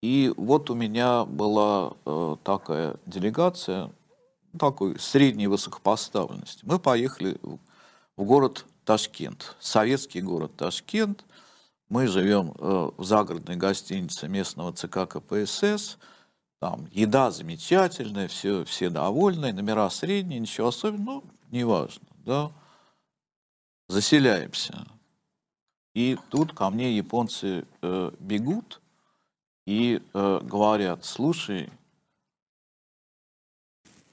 И вот у меня была такая делегация, такой средней высокопоставленности. Мы поехали в город Ташкент, советский город Ташкент. Мы живем в загородной гостинице местного ЦК КПСС. Там еда замечательная, все довольны, номера средние, ничего особенного, ну, неважно, да. Заселяемся. И тут ко мне японцы бегут и говорят: слушай,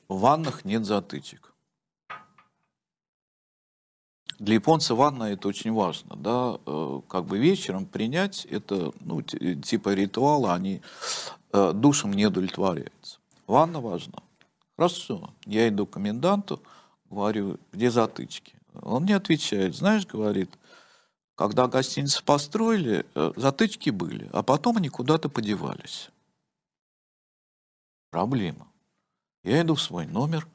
в ваннах нет затычек. Для японца ванна — это очень важно. Да? Как бы вечером принять — это, ну, типа ритуала, они душем не удовлетворяются. Ванна важна. Хорошо. Я иду к коменданту, говорю: где затычки? Он мне отвечает: знаешь, говорит, когда гостиницу построили, затычки были, а потом они куда-то подевались. Проблема. Я иду в свой номер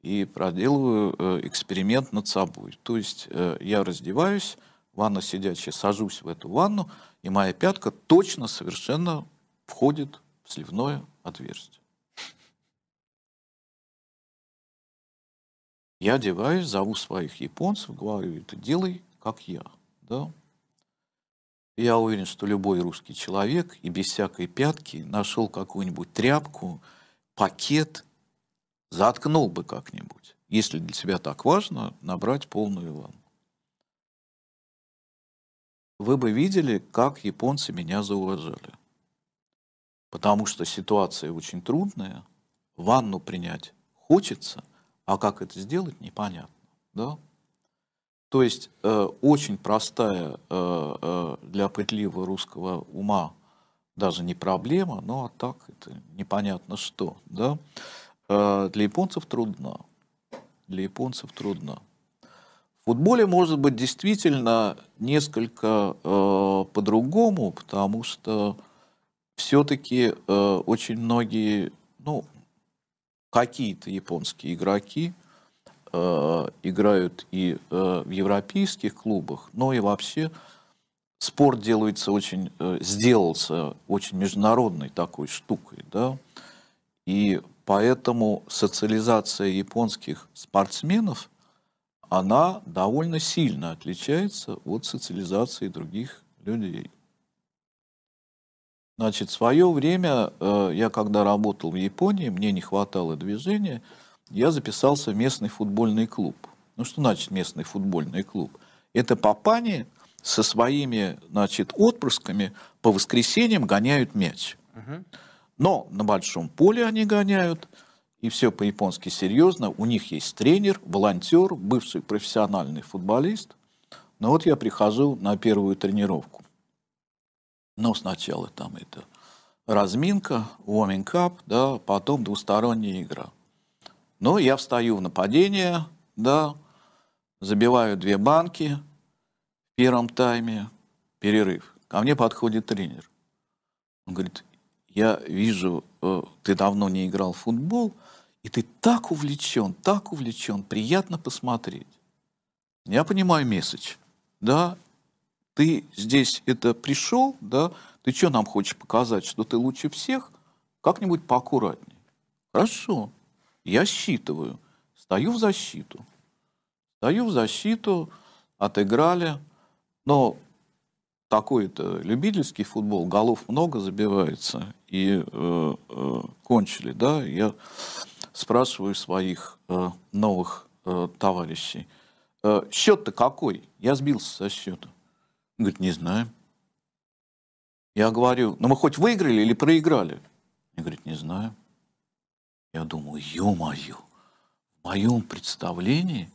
и проделываю эксперимент над собой. То есть я раздеваюсь, ванна сидячая, сажусь в эту ванну, и моя пятка точно совершенно входит в сливное отверстие. Я одеваюсь, зову своих японцев, говорю: это делай, как я. Да? Я уверен, что любой русский человек и без всякой пятки нашел какую-нибудь тряпку, пакет, заткнул бы как-нибудь, если для тебя так важно набрать полную ванну. Вы бы видели, как японцы меня зауважали. Потому что ситуация очень трудная, ванну принять хочется, а как это сделать, непонятно. Да? То есть очень простая для пытливого русского ума даже не проблема, но а так это непонятно что. Да? Для японцев трудно. Для японцев трудно. В футболе может быть действительно несколько по-другому, потому что все-таки очень многие... Ну, какие-то японские игроки играют и в европейских клубах, но и вообще спорт сделался очень международной такой штукой. Да? И Поэтому социализация японских спортсменов, она довольно сильно отличается от социализации других людей. Значит, в свое время, я когда работал в Японии, мне не хватало движения, я записался в местный футбольный клуб. Ну, что значит местный футбольный клуб? Это папани со своими, значит, отпрысками по воскресеньям гоняют мяч. Но на большом поле они гоняют, и все по-японски серьезно. У них есть тренер, волонтер, бывший профессиональный футболист. Но вот я прихожу на первую тренировку. Но сначала там это разминка, warming-up, да, потом двусторонняя игра. Но я встаю в нападение, да, забиваю 2 банки в первом тайме, перерыв. Ко мне подходит тренер. Он говорит: я вижу, ты давно не играл в футбол, и ты так увлечен, приятно посмотреть. Я понимаю месседж, да, ты здесь это пришел, да, ты что нам хочешь показать, что ты лучше всех, как-нибудь поаккуратнее. Хорошо, я считываю, стою в защиту, отыграли, но... Такой-то любительский футбол, голов много забивается, и кончили, да, я спрашиваю своих новых товарищей: счет-то какой? Я сбился со счета. Он говорит: не знаю. Я говорю: ну мы хоть выиграли или проиграли? Он говорит: не знаю. Я думаю: ё-моё, в моем представлении...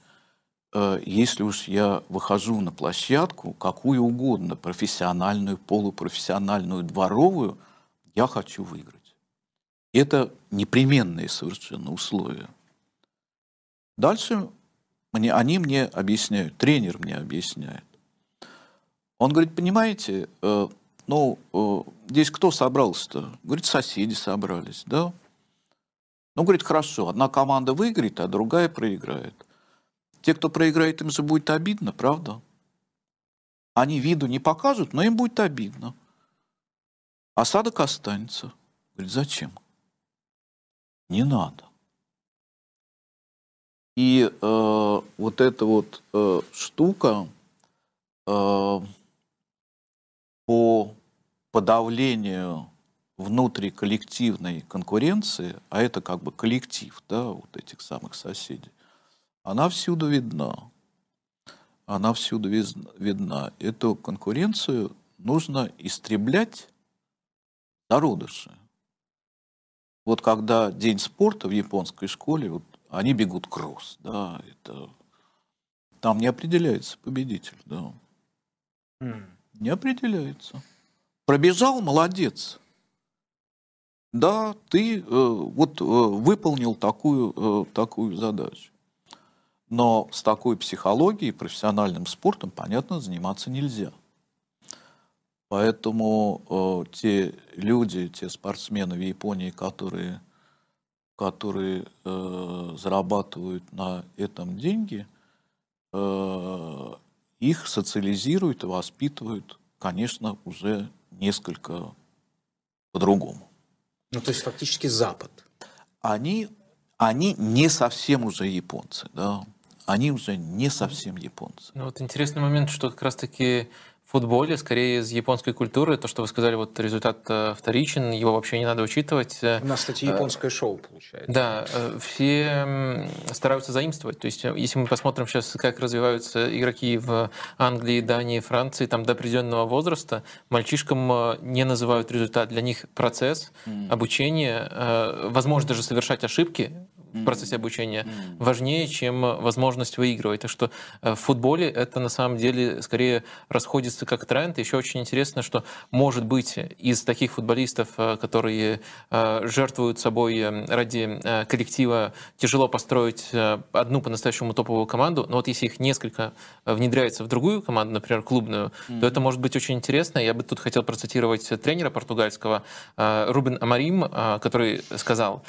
Если уж я выхожу на площадку, какую угодно, профессиональную, полупрофессиональную, дворовую, я хочу выиграть. Это непременные совершенно условия. Дальше они мне объясняют, тренер мне объясняет. Он говорит: понимаете, ну, здесь кто собрался-то? Говорит: соседи собрались, да? Ну, говорит: хорошо, одна команда выиграет, а другая проиграет. Те, кто проиграет, им же будет обидно, правда? Они виду не покажут, но им будет обидно. Осадок останется. Говорит: зачем? Не надо. И вот эта вот штука по подавлению внутриколлективной конкуренции, а это как бы коллектив, да, вот этих самых соседей, она всюду видна. Она всюду видна. Эту конкуренцию нужно истреблять зародыши. Вот когда день спорта в японской школе, вот они бегут кросс, да, это... там не определяется победитель, да. Не определяется. Пробежал — молодец. Да, ты вот выполнил такую задачу. Но с такой психологией профессиональным спортом, понятно, заниматься нельзя. Поэтому те люди, те спортсмены в Японии, которые зарабатывают на этом деньги, их социализируют и воспитывают, конечно, уже несколько по-другому. Ну, то есть фактически Запад. Они не совсем уже японцы, да. Они уже не совсем японцы. Ну, вот интересный момент, что как раз-таки в футболе, скорее из японской культуры, то, что вы сказали, вот результат вторичен, его вообще не надо учитывать. У нас, кстати, японское шоу получается. Да, все стараются заимствовать. То есть, если мы посмотрим сейчас, как развиваются игроки в Англии, Дании, Франции, там до определенного возраста мальчишкам не называют результат. Для них процесс, обучение, возможно даже совершать ошибки в процессе обучения важнее, чем возможность выигрывать. Так что в футболе это на самом деле скорее расходится как тренд. Еще очень интересно, что, может быть, из таких футболистов, которые жертвуют собой ради коллектива, тяжело построить одну по-настоящему топовую команду, но вот если их несколько внедряется в другую команду, например, клубную, то это может быть очень интересно. Я бы тут хотел процитировать тренера португальского Рубен Амарим, который сказал: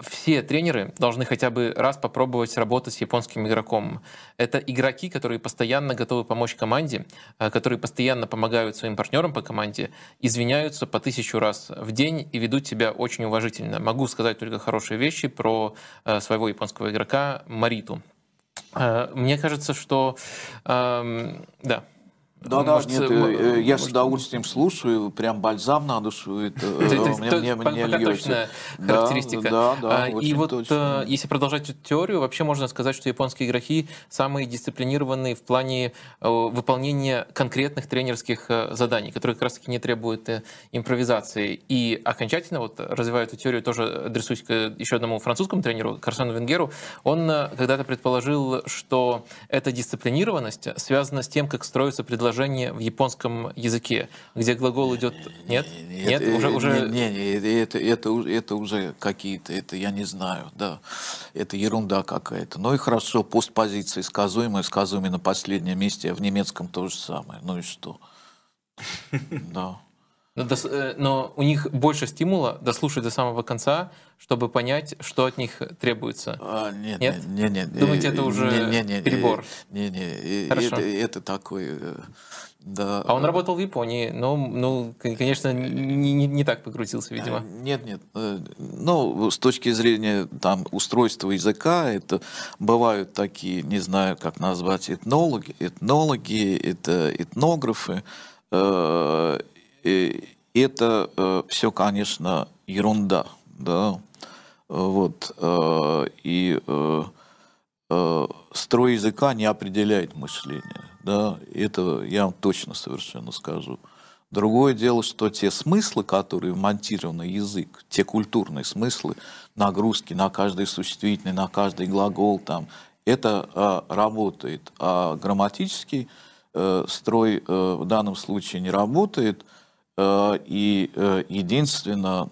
«Все тренеры команды должны хотя бы раз попробовать работать с японским игроком. Это игроки, которые постоянно готовы помочь команде, которые постоянно помогают своим партнерам по команде, извиняются по 1000 раз в день и ведут себя очень уважительно. Могу сказать только хорошие вещи про своего японского игрока Мариту. Мне кажется, что... Я с удовольствием слушаю, прям бальзам на душу. Это точная характеристика. И вот точно. Если продолжать эту теорию, вообще можно сказать, что японские игроки самые дисциплинированные в плане выполнения конкретных тренерских заданий, которые как раз-таки не требуют импровизации. И окончательно, вот, развивая эту теорию, тоже адресуюсь к еще одному французскому тренеру, Арсену Венгеру. Он когда-то предположил, что эта дисциплинированность связана с тем, как строятся предложения в японском языке, где глагол идет... Это уже какие-то, это я не знаю, да, это ерунда какая-то. Ну и хорошо, постпозиции сказуемые на последнем месте, а в немецком то же самое. Ну и что? Да. Но у них больше стимула дослушать до самого конца, чтобы понять, что от них требуется. Нет. Думаете, это уже перебор? Это такой... Да. А он работал в Японии, но, конечно, не так покрутился, видимо. Нет. Ну, с точки зрения там, устройства языка, это бывают такие, не знаю, как назвать, этнологи, это этнографы. И это все, конечно, ерунда, да, вот, и строй языка не определяет мышление, да, это я вам точно совершенно скажу. Другое дело, что те смыслы, которые вмонтированы в язык, те культурные смыслы, нагрузки на каждый существительный, на каждый глагол, там, это работает, а грамматический строй в данном случае не работает. И единственное,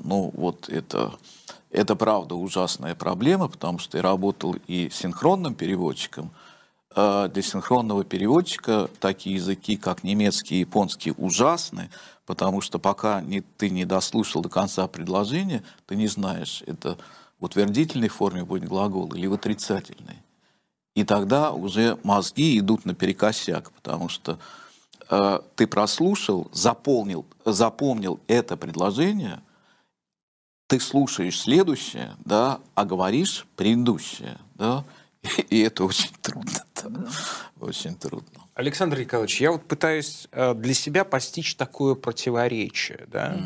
это правда ужасная проблема, потому что я работал и синхронным переводчиком. Для синхронного переводчика такие языки, как немецкий и японский, ужасны, потому что пока ты не дослушал до конца предложения, ты не знаешь, это в утвердительной форме будет глагол или в отрицательной. И тогда уже мозги идут наперекосяк, потому что ты прослушал, запомнил это предложение, ты слушаешь следующее, да, а говоришь предыдущее, да, и это очень трудно, да, очень трудно. Александр Николаевич, я вот пытаюсь для себя постичь такое противоречие, да,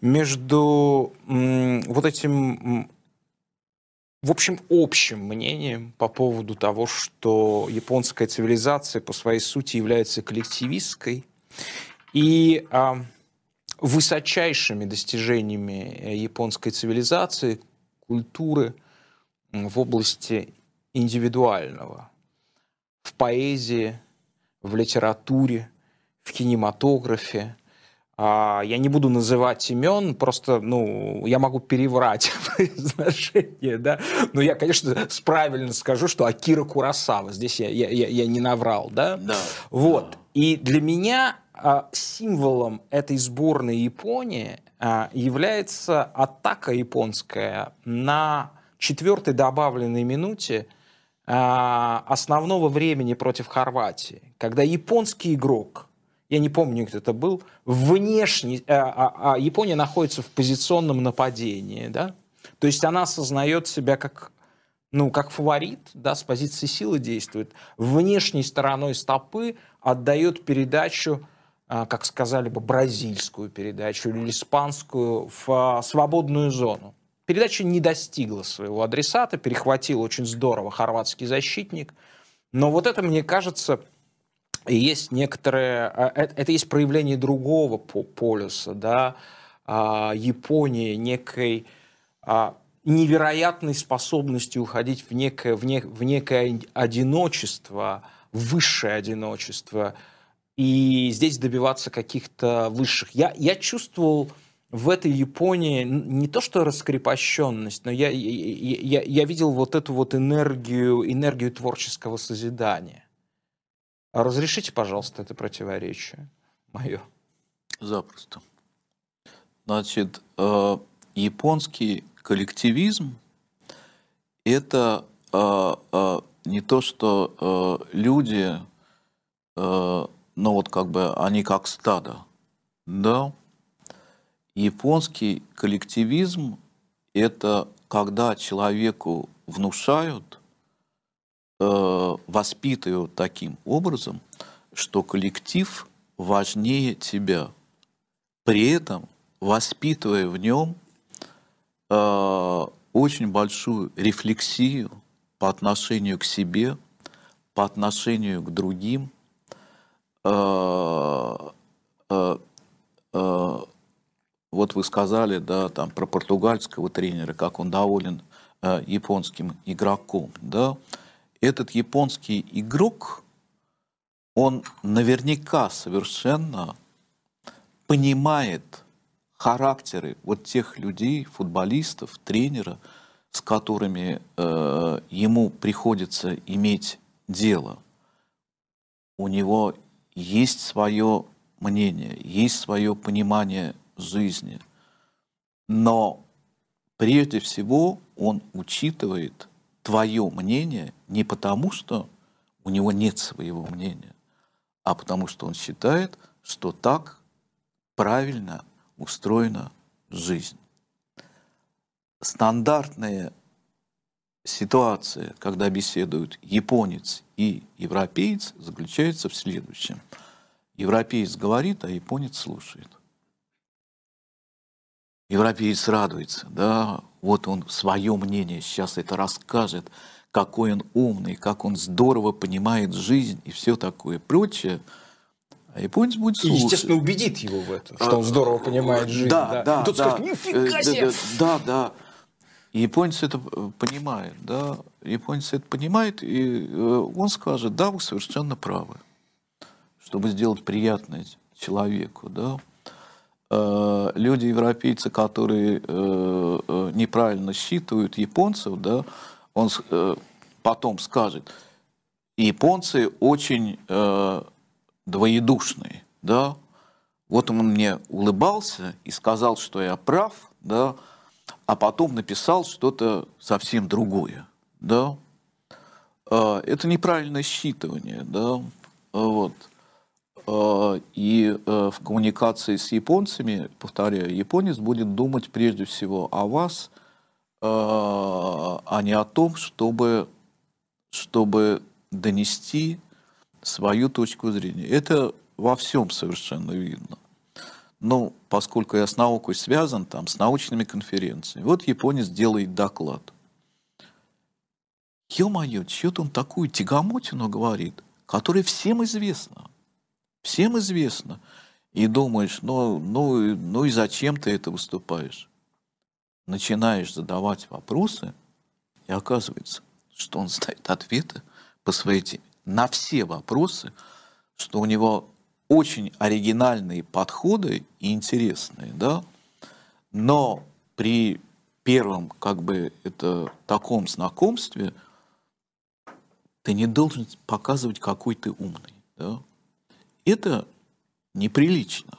между вот этим... В общем, общим мнением по поводу того, что японская цивилизация по своей сути является коллективистской, и высочайшими достижениями японской цивилизации, культуры в области индивидуального, в поэзии, в литературе, в кинематографе. Я не буду называть имен, просто, я могу переврать произношение, да, но я, конечно, правильно скажу, что Акира Куросава, здесь я не наврал, да? Да. Вот, и для меня символом этой сборной Японии является атака японская на 4-й добавленной минуте основного времени против Хорватии, когда японский игрок, я не помню, кто это был, внешне Япония находится в позиционном нападении, да, то есть она осознает себя как, как фаворит, да, с позиции силы действует, внешней стороной стопы отдает передачу, как сказали бы, бразильскую передачу или испанскую в свободную зону. Передача не достигла своего адресата, перехватил очень здорово хорватский защитник, но вот это, мне кажется... И есть некоторые, это есть проявление другого полюса, да, Японии, некой невероятной способности уходить в некое одиночество, высшее одиночество, и здесь добиваться каких-то высших. Я чувствовал в этой Японии не то что раскрепощенность, но я видел вот эту вот энергию творческого созидания. Разрешите, пожалуйста, это противоречие мое. Запросто. Значит, японский коллективизм это не то, что люди, ну вот как бы они как стадо, да. Японский коллективизм — это когда человеку внушают, воспитывают таким образом, что коллектив важнее тебя, при этом воспитывая в нем очень большую рефлексию по отношению к себе, по отношению к другим, вот вы сказали, да, там про португальского тренера, как он доволен японским игроком, да. Этот японский игрок, он наверняка совершенно понимает характеры вот тех людей, футболистов, тренера, с которыми ему приходится иметь дело. У него есть свое мнение, есть свое понимание жизни. Но прежде всего он учитывает твое мнение не потому, что у него нет своего мнения, а потому что он считает, что так правильно устроена жизнь. Стандартные ситуации, когда беседуют японец и европеец, заключаются в следующем. Европеец говорит, а японец слушает. Европеец радуется, да, вот он свое мнение сейчас это расскажет, какой он умный, как он здорово понимает жизнь и все такое прочее. А японец будет слушать. И, естественно, убедит его в этом, что он здорово понимает жизнь. Да, да, да. Тут скажет, нифига себе! Да, да. Японец это понимает, да. Японец это понимает, и он скажет, да, вы совершенно правы, чтобы сделать приятное человеку, да. Люди, европейцы, которые неправильно считывают японцев, да, он потом скажет, японцы очень двоедушные, да, вот он мне улыбался и сказал, что я прав, да, а потом написал что-то совсем другое, да. Это неправильное считывание, да, вот. И в коммуникации с японцами, повторяю, японец будет думать прежде всего о вас, а не о том, чтобы донести свою точку зрения. Это во всем совершенно видно. Но поскольку я с наукой связан, там, с научными конференциями, вот японец делает доклад. Ё-моё, чё-то он такую тягомотину говорит, которая всем известна. Всем известно. И думаешь, ну и зачем ты это выступаешь? Начинаешь задавать вопросы, и оказывается, что он знает ответы по своей теме на все вопросы, что у него очень оригинальные подходы и интересные, да? Но при первом, как бы, это таком знакомстве ты не должен показывать, какой ты умный, да? Это неприлично.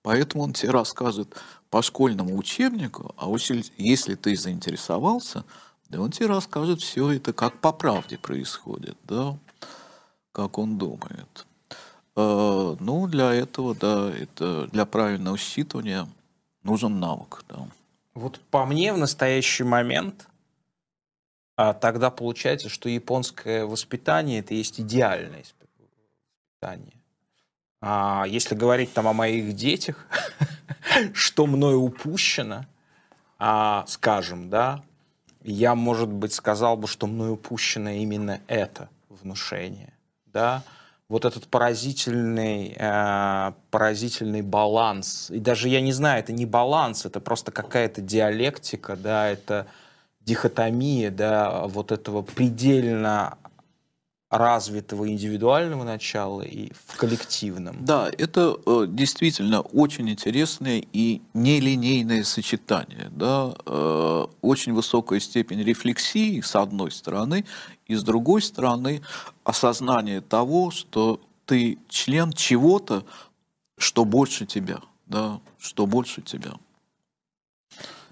Поэтому он тебе рассказывает по школьному учебнику, а если ты заинтересовался, да он тебе расскажет все это, как по правде происходит, да, как он думает. Ну, для этого, да, это для правильного считывания нужен навык. Да. Вот по мне в настоящий момент тогда получается, что японское воспитание — это есть идеальное воспитание. Если говорить там о моих детях, что мною упущено, скажем, да, я, может быть, сказал бы, что мною упущено именно это внушение, да, вот этот поразительный баланс, и даже, я не знаю, это не баланс, это просто какая-то диалектика, да, это дихотомия, да, вот этого предельно развитого индивидуального начала и в коллективном. Да, это действительно очень интересное и нелинейное сочетание. Да? Очень высокая степень рефлексии с одной стороны, и с другой стороны осознание того, что ты член чего-то, что больше тебя. Да? Что больше тебя.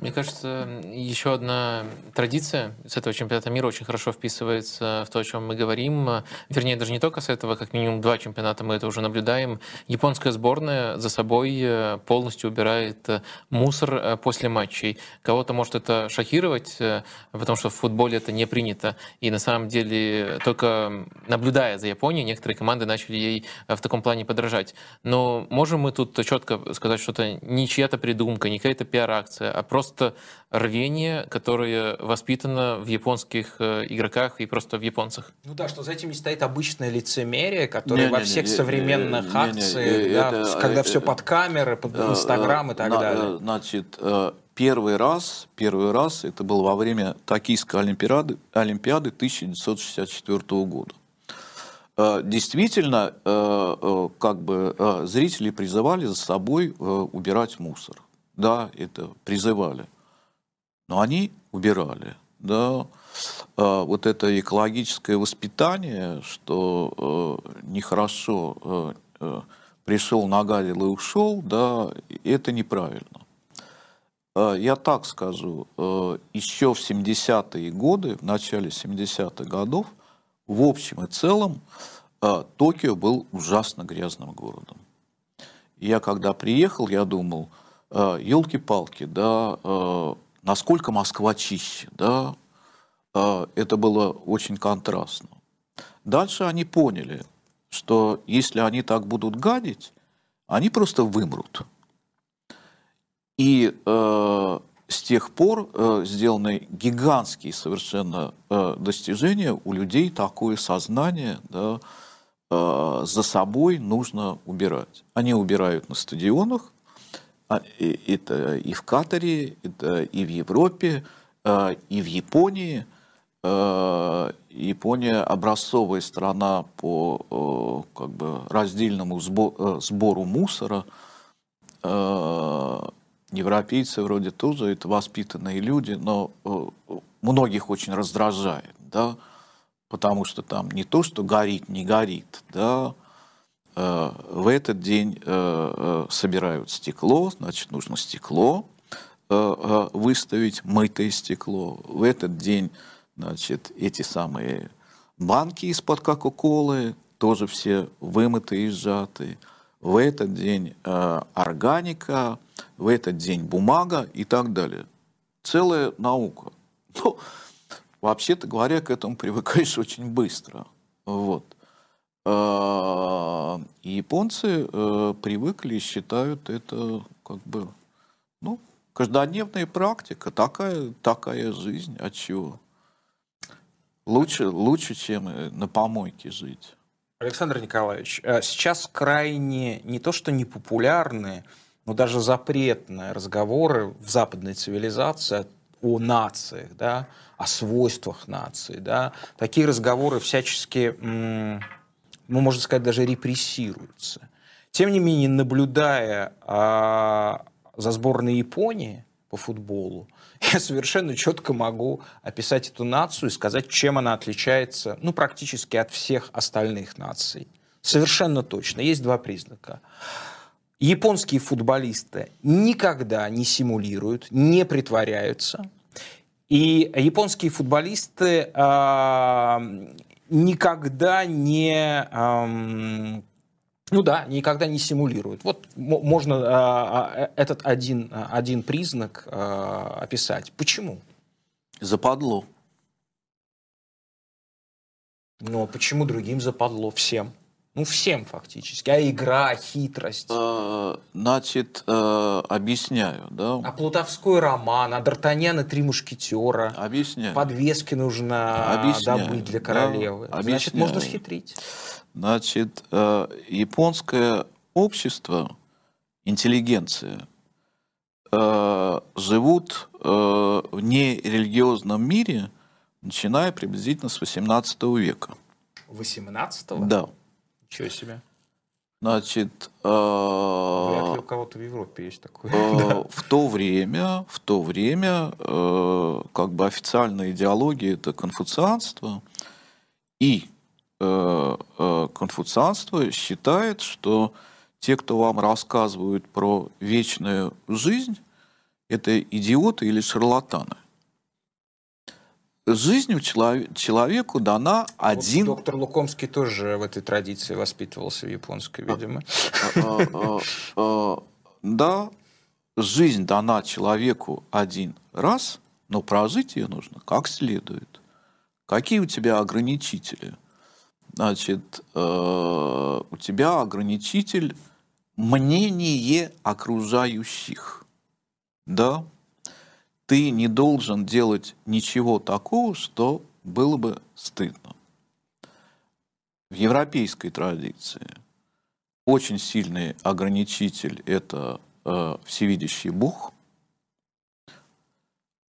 Мне кажется, еще одна традиция с этого чемпионата мира очень хорошо вписывается в то, о чем мы говорим. Вернее, даже не только с этого, как минимум два чемпионата мы это уже наблюдаем. Японская сборная за собой полностью убирает мусор после матчей. Кого-то может это шокировать, потому что в футболе это не принято. И на самом деле, только наблюдая за Японией, некоторые команды начали ей в таком плане подражать. Но можем мы тут четко сказать, что это не чья-то придумка, не какая-то пиар-акция, а просто рвение, которое воспитано в японских игроках и просто в японцах. Ну да, что за этим не стоит обычное лицемерие, которое во всех современных акциях, когда все под камеры, под Инстаграм и так далее. Значит, первый раз это было во время Токийской Олимпиады 1964 года. Действительно, как бы зрители призывали за собой убирать мусор. Да, это призывали. Но они убирали. Да. Вот это экологическое воспитание, что нехорошо пришел, нагадил и ушел, да, это неправильно. Я так скажу, еще в 70-е годы, в начале 70-х годов, в общем и целом, Токио был ужасно грязным городом. Я когда приехал, я думал... Елки-палки, да, насколько Москва чище, да, это было очень контрастно. Дальше они поняли, что если они так будут гадить, они просто вымрут. И с тех пор сделаны гигантские совершенно достижения, у людей такое сознание, да, за собой нужно убирать. Они убирают на стадионах. Это и в Катаре, это и в Европе, и в Японии. Япония образцовая страна по как бы раздельному сбору мусора. Европейцы вроде тоже это воспитанные люди, но многих очень раздражает, да? Потому что там не то, что горит, не горит, да? В этот день собирают стекло, значит, нужно стекло выставить, мытое стекло. В этот день, значит, эти самые банки из-под кока-колы тоже все вымытые и сжатые. В этот день органика, в этот день бумага и так далее. Целая наука. Ну, вообще-то говоря, к этому привыкаешь очень быстро. Вот. Японцы привыкли и считают это как бы, ну, каждодневная практика, такая жизнь, а чего? Лучше, чем на помойке жить. Александр Николаевич, сейчас крайне не то что непопулярные, но даже запретные разговоры в западной цивилизации о нациях, да, о свойствах нации, да, такие разговоры всячески... ну, можно сказать, даже репрессируются. Тем не менее, наблюдая за сборной Японии по футболу, я совершенно четко могу описать эту нацию и сказать, чем она отличается, ну, практически от всех остальных наций. Совершенно точно. Есть два признака. Японские футболисты никогда не симулируют, не притворяются. И японские футболисты... никогда не, никогда не симулируют. Вот можно этот один признак описать. Почему? Западло. Но почему другим западло? Всем. Ну, всем фактически. А игра, хитрость. Значит, объясняю, да. А плутовской роман, а Д'Артаньян и три мушкетера. Объясняю. Подвески нужно добыть для королевы. Да, значит, можно схитрить. Значит, японское общество, интеллигенция, живут в нерелигиозном мире, начиная приблизительно с 18 века. 18-го? Да. Чего себе. Значит, вряд ли у кого-то в Европе есть такое. В то время как бы официальная идеология это конфуцианство, и конфуцианство считает, что те, кто вам рассказывают про вечную жизнь, это идиоты или шарлатаны. Жизнь у человеку дана один... Вот доктор Лукомский тоже в этой традиции воспитывался, в японской, видимо. Да, жизнь дана человеку один раз, но прожить ее нужно как следует. Какие у тебя ограничители? Значит, у тебя ограничитель мнение окружающих. Да? Ты не должен делать ничего такого, что было бы стыдно. В европейской традиции очень сильный ограничитель – это всевидящий Бог.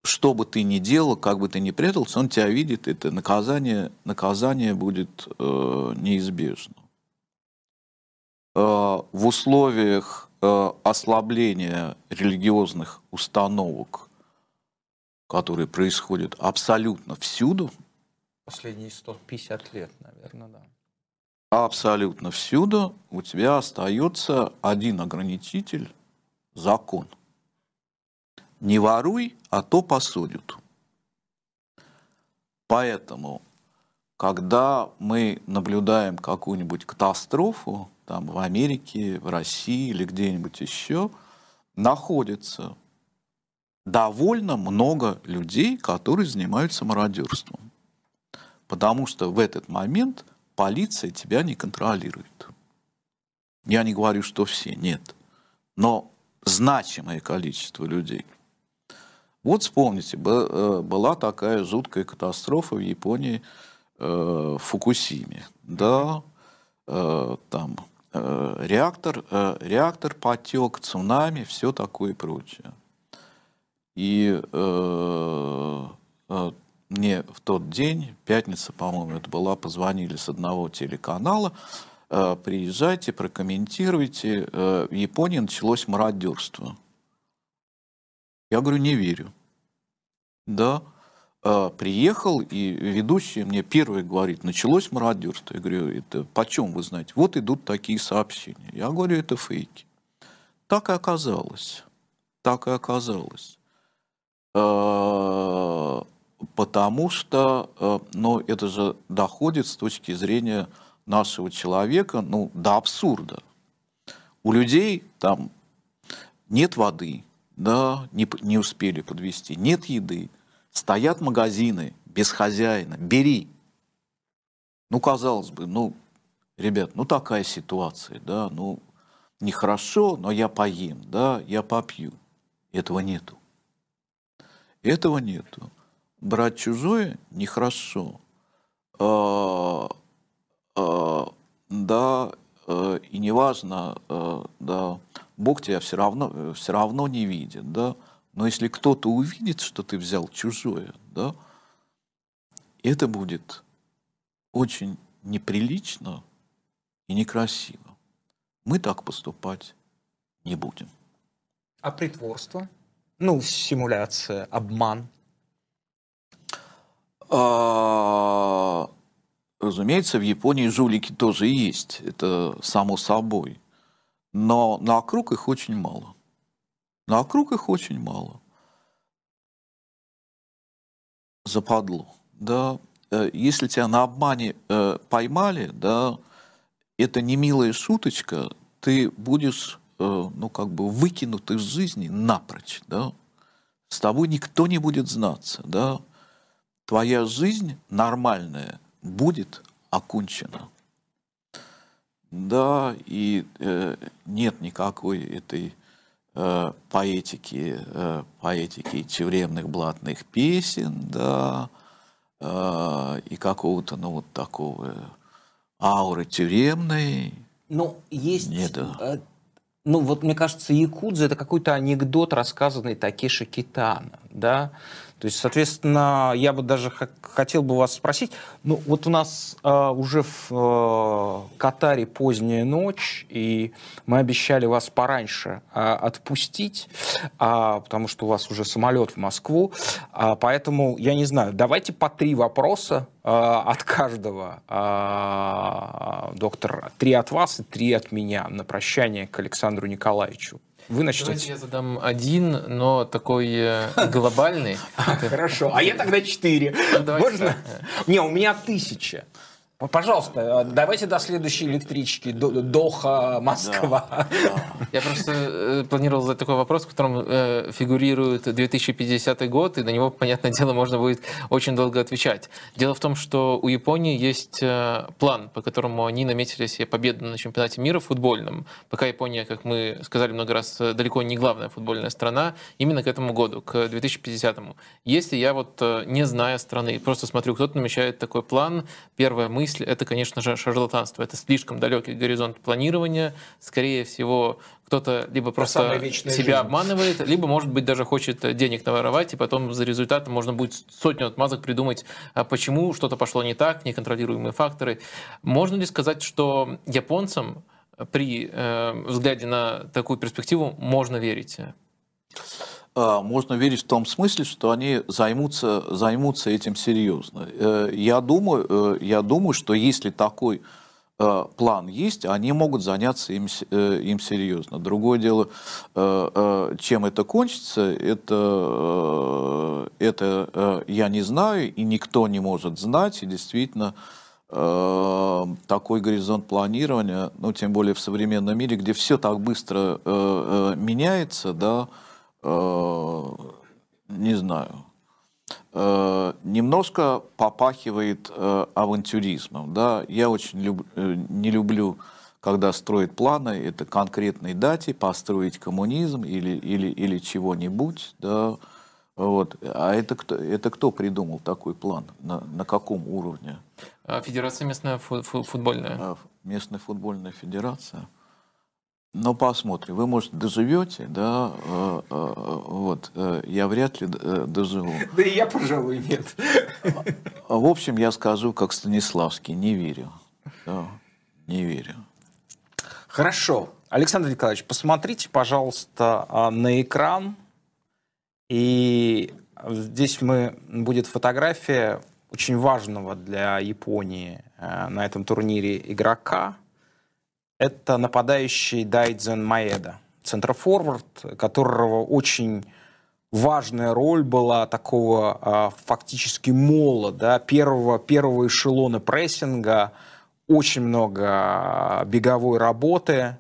Что бы ты ни делал, как бы ты ни прятался, он тебя видит, это наказание будет неизбежно. В условиях ослабления религиозных установок, которые происходят абсолютно всюду. Последние 150 лет, наверное, да. Абсолютно всюду у тебя остается один ограничитель – закон. Не воруй, а то посудят. Поэтому, когда мы наблюдаем какую-нибудь катастрофу, там в Америке, в России или где-нибудь еще, находится довольно много людей, которые занимаются мародерством. Потому что в этот момент полиция тебя не контролирует. Я не говорю, что все, нет. Но значимое количество людей. Вот вспомните, была такая жуткая катастрофа в Японии, в Фукусиме. Да, там реактор потек, цунами, все такое и прочее. И мне в тот день, пятница, по-моему, это была, позвонили с одного телеканала, приезжайте, прокомментируйте, в Японии началось мародерство. Я говорю, не верю. Да, приехал, и ведущий мне первый говорит, началось мародерство. Я говорю, это почем вы знаете? Вот идут такие сообщения. Я говорю, это фейки. Так и оказалось. Так и оказалось. Потому что, ну, это же доходит с точки зрения нашего человека, ну, до абсурда. У людей там нет воды, да, не успели подвести, нет еды, стоят магазины без хозяина, бери. Ну, казалось бы, ну, ребят, ну, такая ситуация, да, ну, нехорошо, но я поем, да, я попью. Этого нету. Этого нету. Брать чужое нехорошо. Да, и неважно, да, Бог тебя все равно не видит, да. Но если кто-то увидит, что ты взял чужое, да, это будет очень неприлично и некрасиво. Мы так поступать не будем. А притворство? Ну, симуляция, обман. Разумеется, в Японии жулики тоже есть, это само собой. Но вокруг их очень мало. Вокруг их очень мало. Западло. Да? Если тебя на обмане поймали, да, это не милая шуточка, ты будешь... ну, как бы выкинут из жизни напрочь, да, с тобой никто не будет знаться, да, твоя жизнь нормальная будет окончена, да, и нет никакой этой поэтики тюремных блатных песен, да, и какого-то, ну, вот такого ауры тюремной. Но есть... Нет, да. Ну, вот, мне кажется, якудза – это какой-то анекдот, рассказанный Такеши Китано, да? То есть, соответственно, я бы даже хотел бы вас спросить, ну, вот у нас уже в Катаре поздняя ночь, и мы обещали вас пораньше отпустить, потому что у вас уже самолет в Москву, поэтому, я не знаю, давайте по 3 вопроса от каждого, доктор, 3 от вас и 3 от меня на прощание к Александру Николаевичу. Вы начнете. Давайте я задам один, но такой глобальный. Хорошо, а я тогда 4. Можно? Не, у меня 1000. Пожалуйста, давайте до следующей электрички, Доха, Москва. Да. Я просто планировал задать такой вопрос, в котором фигурирует 2050 год, и на него, понятное дело, можно будет очень долго отвечать. Дело в том, что у Японии есть план, по которому они наметили себе победу на чемпионате мира футбольном. Пока Япония, как мы сказали много раз, далеко не главная футбольная страна, именно к этому году, к 2050-му. Если я вот не знаю страны, просто смотрю, кто-то намечает такой план, первая мысль, это, конечно же, шарлатанство. Это слишком далекий горизонт планирования. Скорее всего, кто-то либо просто себя обманывает, либо, может быть, даже хочет денег наворовать, и потом за результатом можно будет сотню отмазок придумать, почему что-то пошло не так, неконтролируемые факторы. Можно ли сказать, что японцам при взгляде на такую перспективу можно верить? Можно верить в том смысле, что они займутся этим серьезно. Я думаю, что если такой план есть, они могут заняться им серьезно. Другое дело, чем это кончится, это я не знаю, и никто не может знать, и действительно... такой горизонт планирования, ну, тем более в современном мире, где все так быстро меняется, да, не знаю, немножко попахивает авантюризмом, да. Я очень не люблю, когда строят планы, это конкретной дате, построить коммунизм или чего-нибудь, да, вот. А это кто придумал такой план, на каком уровне? Федерация местная футбольная. Местная футбольная федерация. Но посмотрим. Вы, может, доживете, да? Вот. Я вряд ли доживу. Да и я, пожалуй, нет. В общем, я скажу, как Станиславский. Не верю. Да, не верю. Хорошо. Александр Николаевич, посмотрите, пожалуйста, на экран. И здесь будет фотография очень важного для Японии на этом турнире игрока. Это нападающий Дайдзен Маэда, центрофорвард, которого очень важная роль была такого фактически мола, да, первого эшелона прессинга, очень много беговой работы,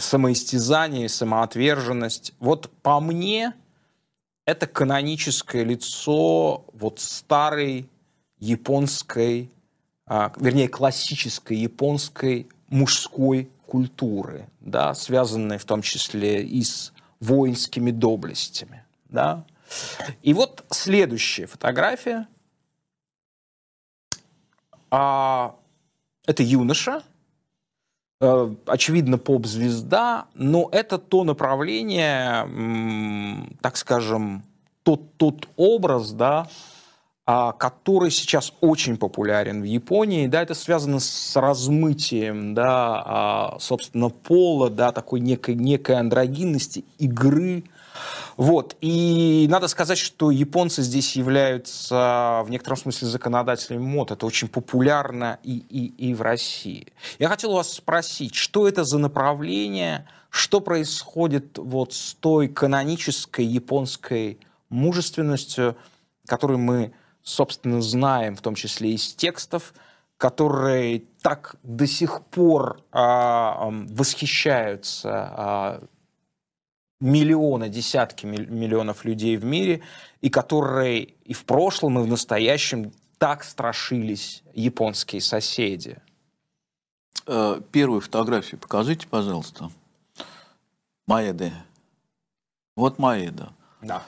самоистязания, самоотверженность. Вот по мне это каноническое лицо вот старой японской, вернее, классической японской мужской культуры, да, связанной в том числе и с воинскими доблестями. Да. И вот следующая фотография. Это юноша, очевидно, поп-звезда, но это то направление, так скажем, тот образ, да, который сейчас очень популярен в Японии, да, это связано с размытием, да, собственно, пола, да, такой некой андрогинности, игры, вот, и надо сказать, что японцы здесь являются, в некотором смысле, законодателями мод, это очень популярно и в России. Я хотел вас спросить, что это за направление, что происходит вот с той канонической японской мужественностью, которую мы собственно, знаем, в том числе из текстов, которые так до сих пор восхищаются миллионы, десятки миллионов людей в мире, и которые и в прошлом, и в настоящем так страшились японские соседи. Первую фотографию покажите, пожалуйста. Маэда. Вот Маэда. Да.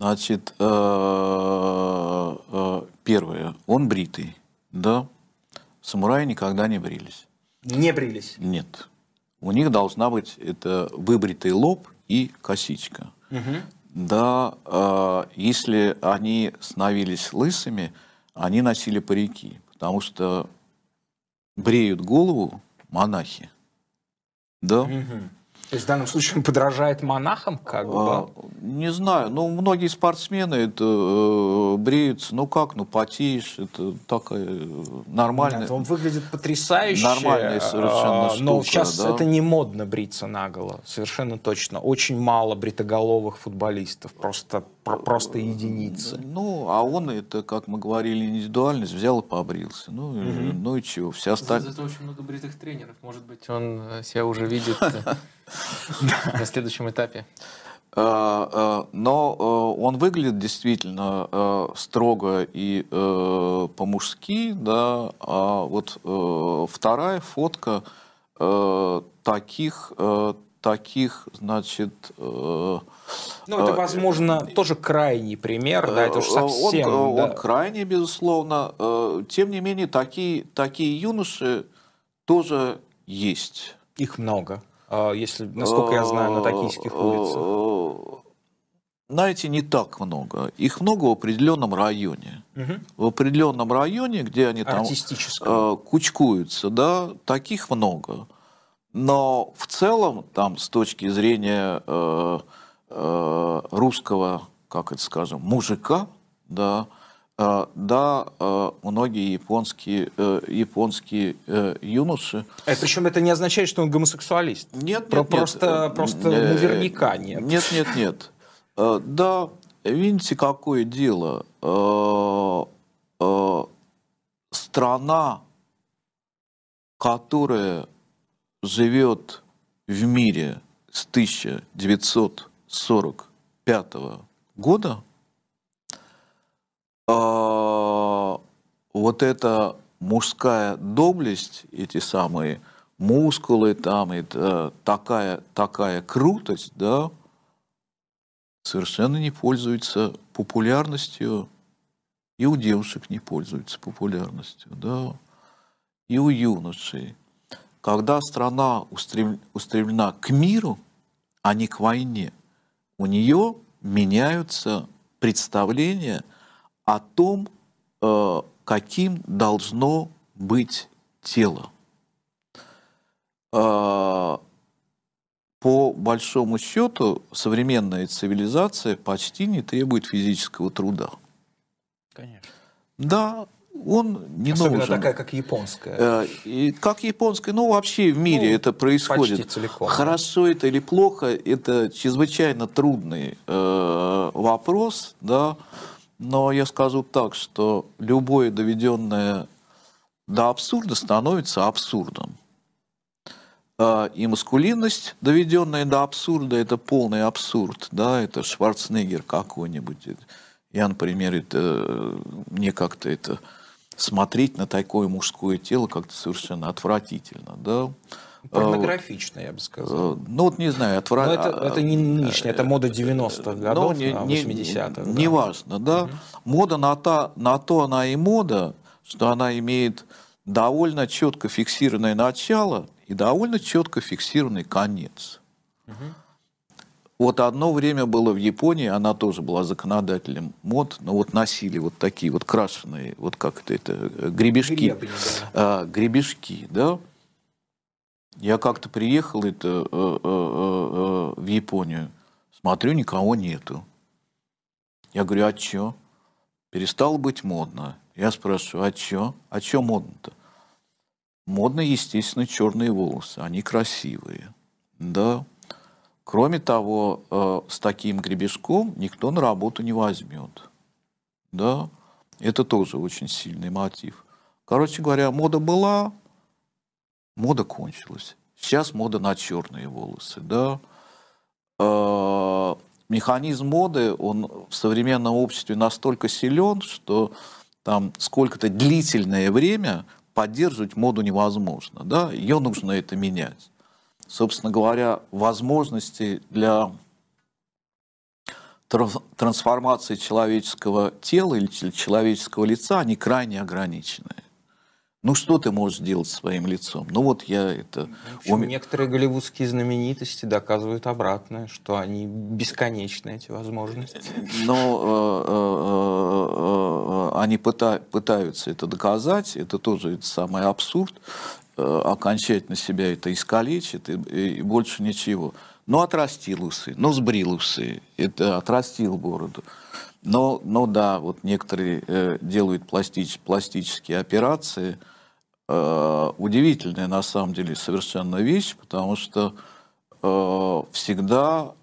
Значит, первое, он бритый, да, самураи никогда не брились. Не брились? Нет. У них должна быть это выбритый лоб и косичка. Угу. Да, если они становились лысыми, они носили парики, потому что бреют голову монахи, да. Угу. То есть в данном случае он подражает монахам, как бы? Не знаю, но многие спортсмены бреются, ну потеешь, это такая нормальная. Нет, он выглядит потрясающе, нормальная совершенно штука, но сейчас это не модно бриться наголо, совершенно точно. Очень мало бритоголовых футболистов, просто единицы. Ну, а он это, как мы говорили, индивидуальность, взял и побрился. Ну, ну и чего, все остальные. Зато очень много бритых тренеров, может быть, он себя уже видит на следующем этапе. Но он выглядит действительно строго и по-мужски, да. А вот вторая фотка таких, значит... Ну, это, возможно, тоже крайний пример, да, это уже совсем... Он крайний, безусловно. Тем не менее, такие юноши тоже есть. Их много, если, насколько я знаю, на токийских улицах. Знаете, не так много. Их много в определенном районе. В определенном районе, где они там кучкуются, да, таких много. Но в целом, там, с точки зрения русского, как это скажем, мужика, да, многие японские юноши. Причем это не означает, что он гомосексуалист. Нет, нет, просто наверняка нет. Нет. Да, видите, какое дело. Страна, которая живет в мире с 1945 года, вот эта мужская доблесть, эти самые мускулы, там, это такая крутость, да, совершенно не пользуется популярностью, и у девушек не пользуется популярностью, да, и у юношей. Когда страна устремлена к миру, а не к войне, у нее меняются представления о том, каким должно быть тело. По большому счету, современная цивилизация почти не требует физического труда. Конечно. Да. Он не нужен. Особенно такая, как японская. Как японская, ну вообще в мире это происходит. Почти целиком. Хорошо это или плохо, это чрезвычайно трудный вопрос, да. Но я скажу так, что любое доведенное до абсурда становится абсурдом. И маскулинность, доведенная до абсурда, это полный абсурд, да, это Шварценеггер какой-нибудь. Я, например, мне как-то это... Смотреть на такое мужское тело как-то совершенно отвратительно, да? Порнографично, я бы сказал. Ну, вот не знаю, отвратительно. Это не нынешняя, это мода 90-х годов, 80-х. Неважно, да. Мода на то она и мода, что она имеет довольно четко фиксированное начало и довольно четко фиксированный конец. Вот одно время было в Японии, она тоже была законодателем мод, но вот носили вот такие вот крашеные, вот как это гребешки. Гребешки, да. Я как-то приехал в Японию, смотрю, никого нету. Я говорю, а чё? Перестало быть модно. Я спрашиваю, а чё? А чё модно-то? Модно, естественно, черные волосы, они красивые, да. Кроме того, с таким гребешком никто на работу не возьмет. Да? Это тоже очень сильный мотив. Короче говоря, мода была, мода кончилась. Сейчас мода на черные волосы. Да? Механизм моды, он в современном обществе настолько силен, что там сколько-то длительное время поддерживать моду невозможно. Да? Ее нужно это менять. Собственно говоря, возможности для трансформации человеческого тела или человеческого лица, они крайне ограничены. Ну, что ты можешь делать своим лицом? Ну, вот я это... Некоторые голливудские знаменитости доказывают обратное, что они бесконечны, эти возможности. Но они пытаются это доказать, это тоже самый абсурд. окончательно себя это искалечит, и больше ничего. Но отрастил усы, но сбрил усы, это отрастил бороду. Но да, вот некоторые делают пластические операции. Удивительная на самом деле совершенно вещь, потому что всегда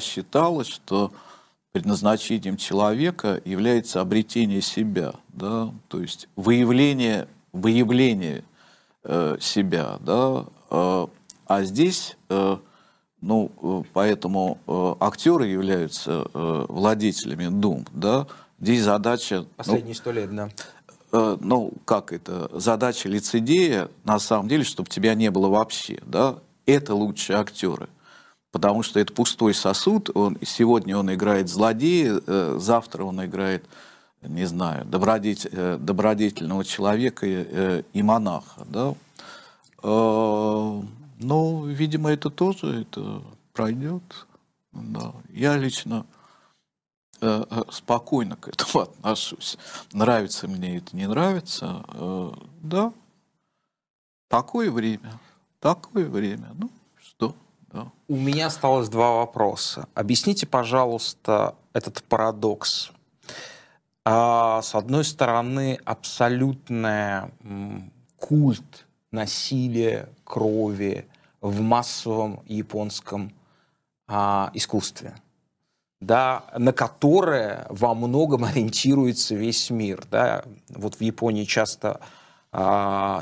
считалось, что предназначением человека является обретение себя, да? То есть выявление себя. Да? А здесь... Ну, поэтому актеры являются владельцами дум, да? Здесь задача... Последние 100 лет, да. Ну, как это? Задача лицедея, на самом деле, чтобы тебя не было вообще, да? Это лучшие актеры. Потому что это пустой сосуд. Сегодня он играет злодея, завтра он играет, не знаю, добродетельного человека и монаха, да? Ну, видимо, это тоже пройдет. Да. Я лично спокойно к этому отношусь. Нравится мне это, не нравится. Да, такое время. Ну, что? Да. У меня осталось 2 вопроса. Объясните, пожалуйста, этот парадокс. С одной стороны, абсолютный культ насилия, крови в массовом японском искусстве, да, на которое во многом ориентируется весь мир. Да. Вот в Японии часто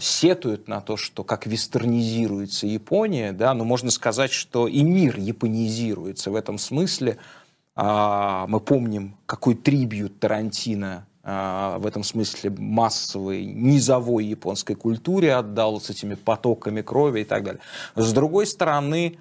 сетуют на то, что как вестернизируется Япония, да, но можно сказать, что и мир японизируется в этом смысле. Мы помним, какой трибьют Тарантино в этом смысле массовой, низовой японской культуре отдал с этими потоками крови и так далее. С другой стороны,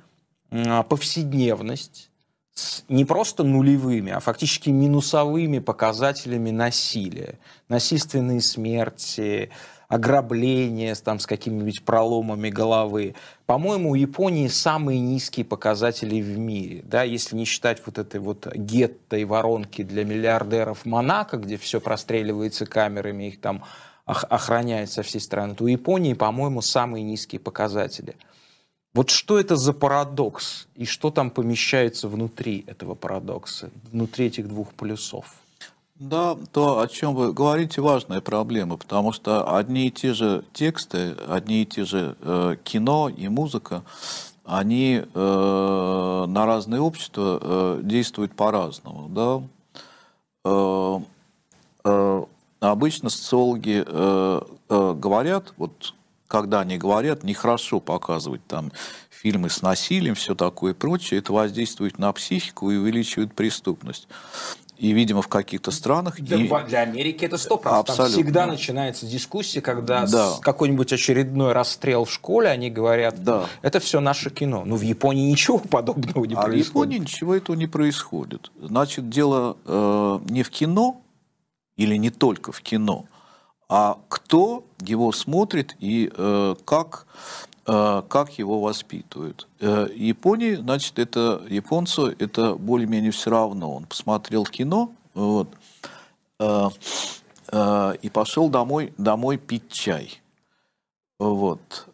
повседневность с не просто нулевыми, а фактически минусовыми показателями насилия. Насильственные смерти, ограбления там, с какими-нибудь проломами головы. По-моему, у Японии самые низкие показатели в мире. Да? Если не считать вот этой вот гетто и воронки для миллиардеров Монако, где все простреливается камерами, их там охраняют со всей страны, то у Японии, по-моему, самые низкие показатели. Вот что это за парадокс? И что там помещается внутри этого парадокса, внутри этих 2 полюсов? Да, то, о чем вы говорите, важная проблема, потому что одни и те же тексты, одни и те же кино и музыка, они на разные общества действуют по-разному. Да? Обычно социологи говорят, вот когда они говорят, нехорошо показывать там фильмы с насилием, все такое и прочее, это воздействует на психику и увеличивает преступность. И, видимо, в каких-то странах... Для Америки это 100%. Там всегда начинается дискуссия, когда какой-нибудь очередной расстрел в школе, они говорят, это все наше кино. Но в Японии ничего подобного не происходит. В Японии ничего этого не происходит. Значит, дело не в кино, или не только в кино, а кто его смотрит и как его воспитывают. Японии, значит, японцу это более-менее все равно. Он посмотрел кино, вот, и пошел домой пить чай. Вот.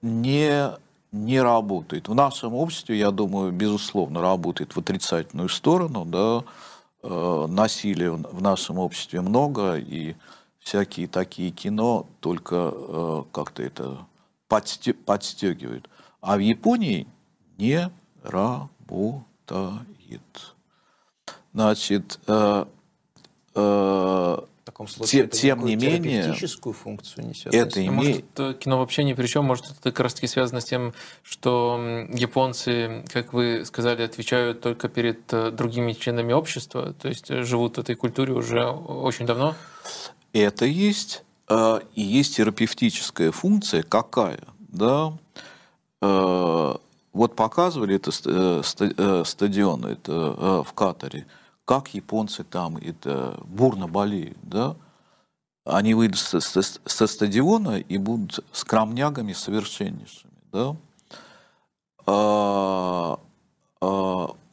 Не работает. В нашем обществе, я думаю, безусловно, работает в отрицательную сторону. Да? Насилия в нашем обществе много, и всякие такие кино только как-то это подстегивают. А в Японии не работает. Значит, в таком случае тем не менее... терапевтическую функцию несет. Это имеет... Может, кино вообще ни при чем. Может, это как раз-таки связано с тем, что японцы, как вы сказали, отвечают только перед другими членами общества, то есть живут в этой культуре уже очень давно? Это есть, и есть терапевтическая функция какая, да, вот показывали это стадион это в Катаре, как японцы там это бурно болеют, да, они выйдут со стадиона и будут скромнягами совершеннейшими, да,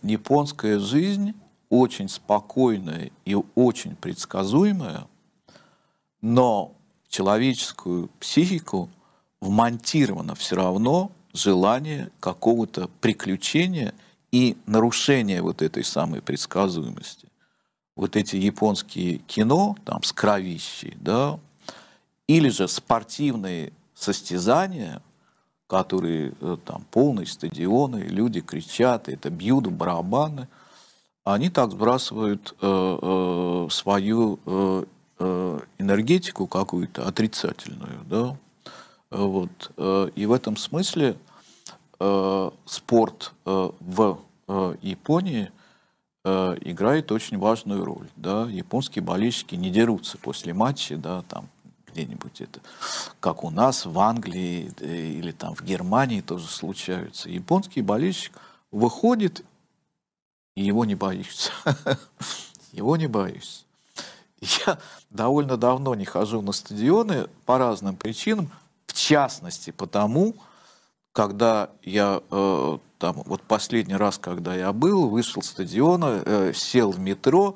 японская жизнь очень спокойная и очень предсказуемая. Но в человеческую психику вмонтировано все равно желание какого-то приключения и нарушение вот этой самой предсказуемости. Вот эти японские кино, там, с кровищей, да, или же спортивные состязания, которые там полные стадионы, люди кричат, это бьют в барабаны, они так сбрасывают свою энергетику какую-то отрицательную, да. Вот. И в этом смысле спорт в Японии играет очень важную роль. Да? Японские болельщики не дерутся после матча, да, там где-нибудь это, как у нас в Англии или там в Германии тоже случаются. Японский болельщик выходит, и его не боишься. Его не боишься. Я довольно давно не хожу на стадионы по разным причинам. В частности, потому, когда я там, вот последний раз, когда я был, вышел с стадиона, сел в метро,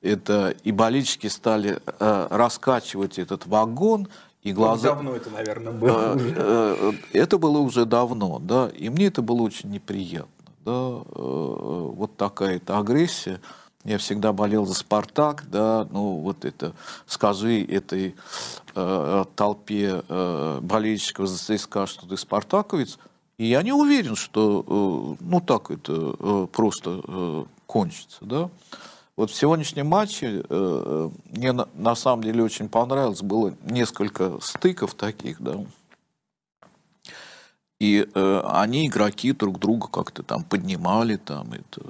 это, и болельщики стали раскачивать этот вагон, и глаза... Давно это, наверное, было уже. Это было уже давно, да, и мне это было очень неприятно, да, вот такая-то агрессия. Я всегда болел за «Спартак», да, ну вот это, скажи этой толпе болельщиков за ЦСКА, что ты спартаковец, и я не уверен, что, ну так это просто кончится, да. Вот в сегодняшнем матче мне на самом деле очень понравилось, было несколько стыков таких, да. И они, игроки, друг друга как-то там поднимали, там это,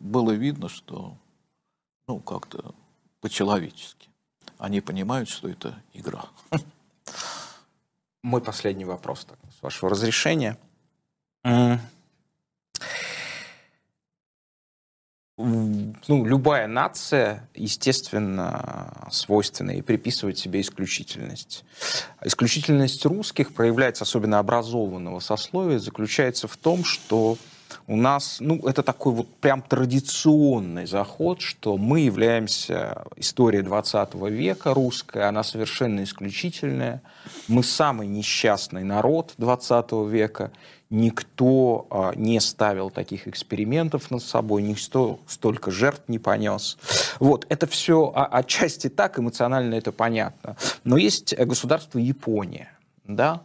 было видно, что... Ну, как-то по-человечески. Они понимают, что это игра. Мой последний вопрос, так, с вашего разрешения. Ну, любая нация, естественно, свойственна и приписывает себе исключительность. Исключительность русских проявляется, особенно образованного сословия, заключается в том, что у нас, ну, это такой вот прям традиционный заход, что мы являемся историей 20 века русская, она совершенно исключительная. Мы самый несчастный народ 20 века. Никто не ставил таких экспериментов над собой, никто столько жертв не понес. Вот, это все отчасти так, эмоционально это понятно. Но есть государство Япония, да,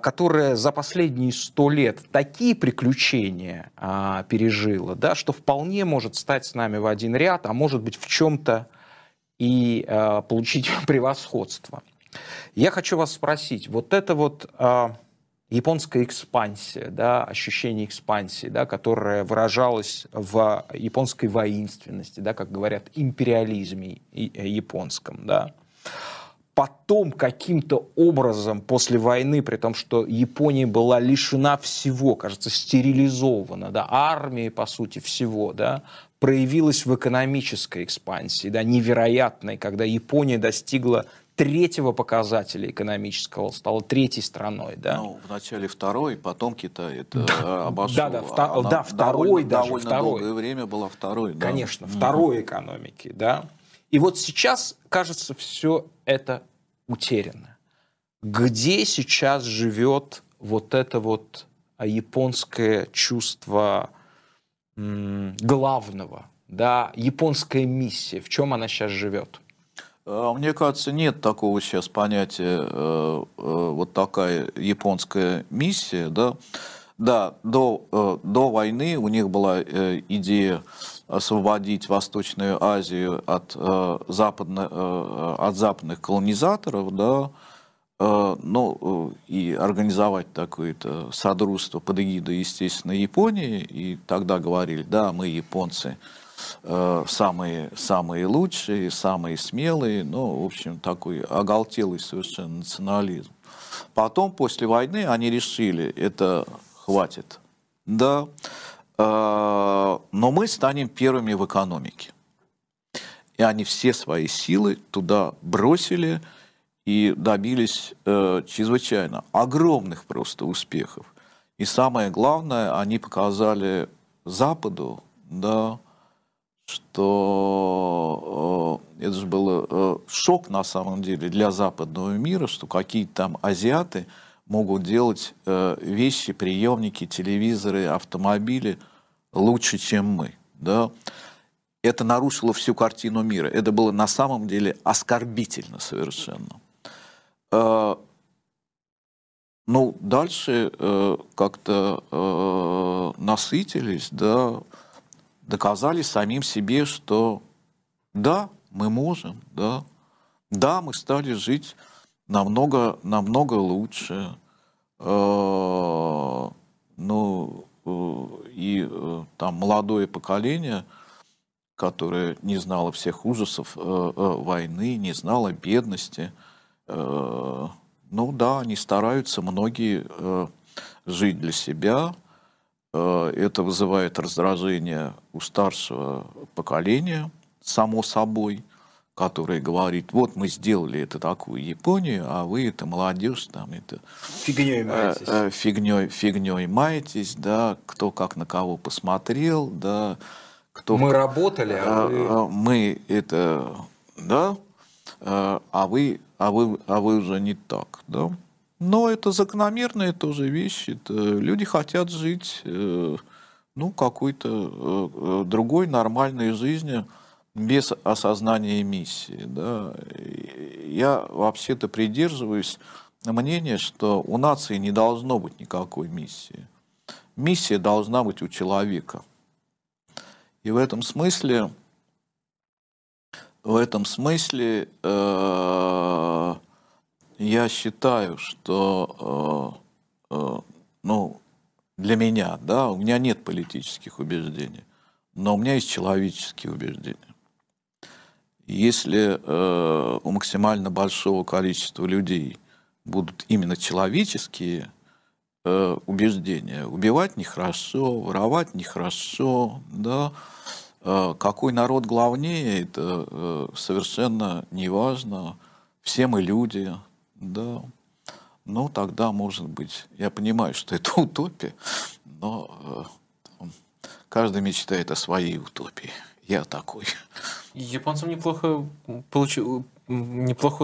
которая за последние 100 лет такие приключения пережила, да, что вполне может стать с нами в один ряд, а может быть в чем-то и получить превосходство. Я хочу вас спросить, вот это вот японская экспансия, да, ощущение экспансии, да, которое выражалось в японской воинственности, да, как говорят, империализме японском, да. Потом каким-то образом после войны, при том, что Япония была лишена всего, кажется, стерилизована, да, армии, по сути, всего, да, проявилась в экономической экспансии, да, невероятной, когда Япония достигла третьего показателя экономического, стала третьей страной, да. Ну, в начале второй, потом Китай это обошло. Да, второй, даже второй. Долгое время была второй. Конечно, второй экономики, да. И вот сейчас, кажется, все это утеряно. Где сейчас живет вот это вот японское чувство главного, да, японская миссия, в чем она сейчас живет? Мне кажется, нет такого сейчас понятия, вот такая японская миссия, да. Да, до войны у них была идея освободить Восточную Азию от западных колонизаторов, да, ну, и организовать такое-то содружество под эгидой, естественно, Японии. И тогда говорили, да, мы, японцы, самые лучшие, самые смелые, ну, в общем, такой оголтелый совершенно национализм. Потом, после войны, они решили, это... Хватит, да, но мы станем первыми в экономике. И они все свои силы туда бросили и добились чрезвычайно огромных просто успехов. И самое главное, они показали Западу, да, что это же было шок на самом деле для западного мира, что какие-то там азиаты могут делать вещи, приемники, телевизоры, автомобили лучше, чем мы. Да? Это нарушило всю картину мира. Это было на самом деле оскорбительно совершенно. Ну, дальше как-то насытились, да, доказали самим себе, что да, мы можем, да, да, мы стали жить намного, намного лучше. Ну, и там молодое поколение, которое не знало всех ужасов войны, не знало бедности, ну да, они стараются, многие жить для себя. Это вызывает раздражение у старшего поколения, само собой, которое говорит, вот мы сделали это такую Японию, а вы это молодежь, там это... Фигней маетесь. Фигней маетесь, да, кто как на кого посмотрел, да, кто... Мы работали, а вы... Мы это, да, а вы уже не так, да? Но это закономерные тоже вещи. Это люди хотят жить ну, какой-то другой нормальной жизнью без осознания миссии. Да? Я вообще-то придерживаюсь мнения, что у нации не должно быть никакой миссии. Миссия должна быть у человека. И в этом смысле я считаю, что ну, для меня, да, у меня нет политических убеждений, но у меня есть человеческие убеждения. Если у максимально большого количества людей будут именно человеческие убеждения, убивать нехорошо, воровать нехорошо, да, какой народ главнее, это совершенно не важно. Все мы люди, да. Ну, тогда, может быть, я понимаю, что это утопия, но каждый мечтает о своей утопии. Я такой. Японцам неплохо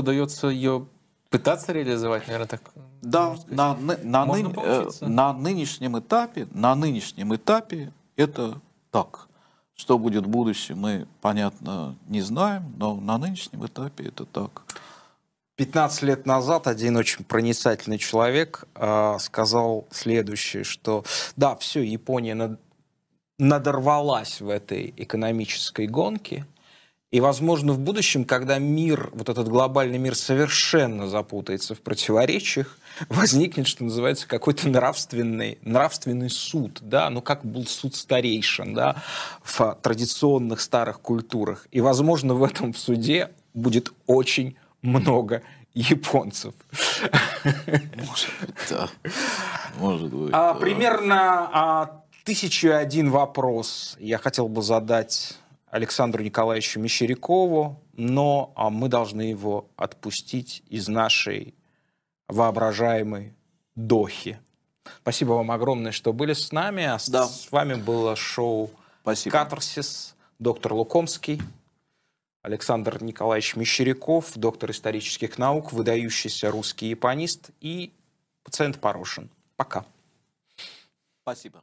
удается ее пытаться реализовать, наверное, так. Да, на нынешнем этапе это так. Что будет в будущем, мы, понятно, не знаем, но на нынешнем этапе это так. 15 лет назад один очень проницательный человек сказал следующее, что да, все, Япония надорвалась в этой экономической гонке, и, возможно, в будущем, когда мир, вот этот глобальный мир совершенно запутается в противоречиях, возникнет, что называется, какой-то нравственный суд, да, ну как был суд старейшин, да, в традиционных старых культурах. И, возможно, в этом суде будет очень много японцев. Может быть, да. Может быть, да. Примерно 1001 вопрос я хотел бы задать Александру Николаевичу Мещерякову, но мы должны его отпустить из нашей воображаемой Дохи. Спасибо вам огромное, что были с нами. А да. С вами было шоу «Катарсис». Доктор Лукомский, Александр Николаевич Мещеряков, доктор исторических наук, выдающийся русский японист и пациент Порошин. Пока. Спасибо.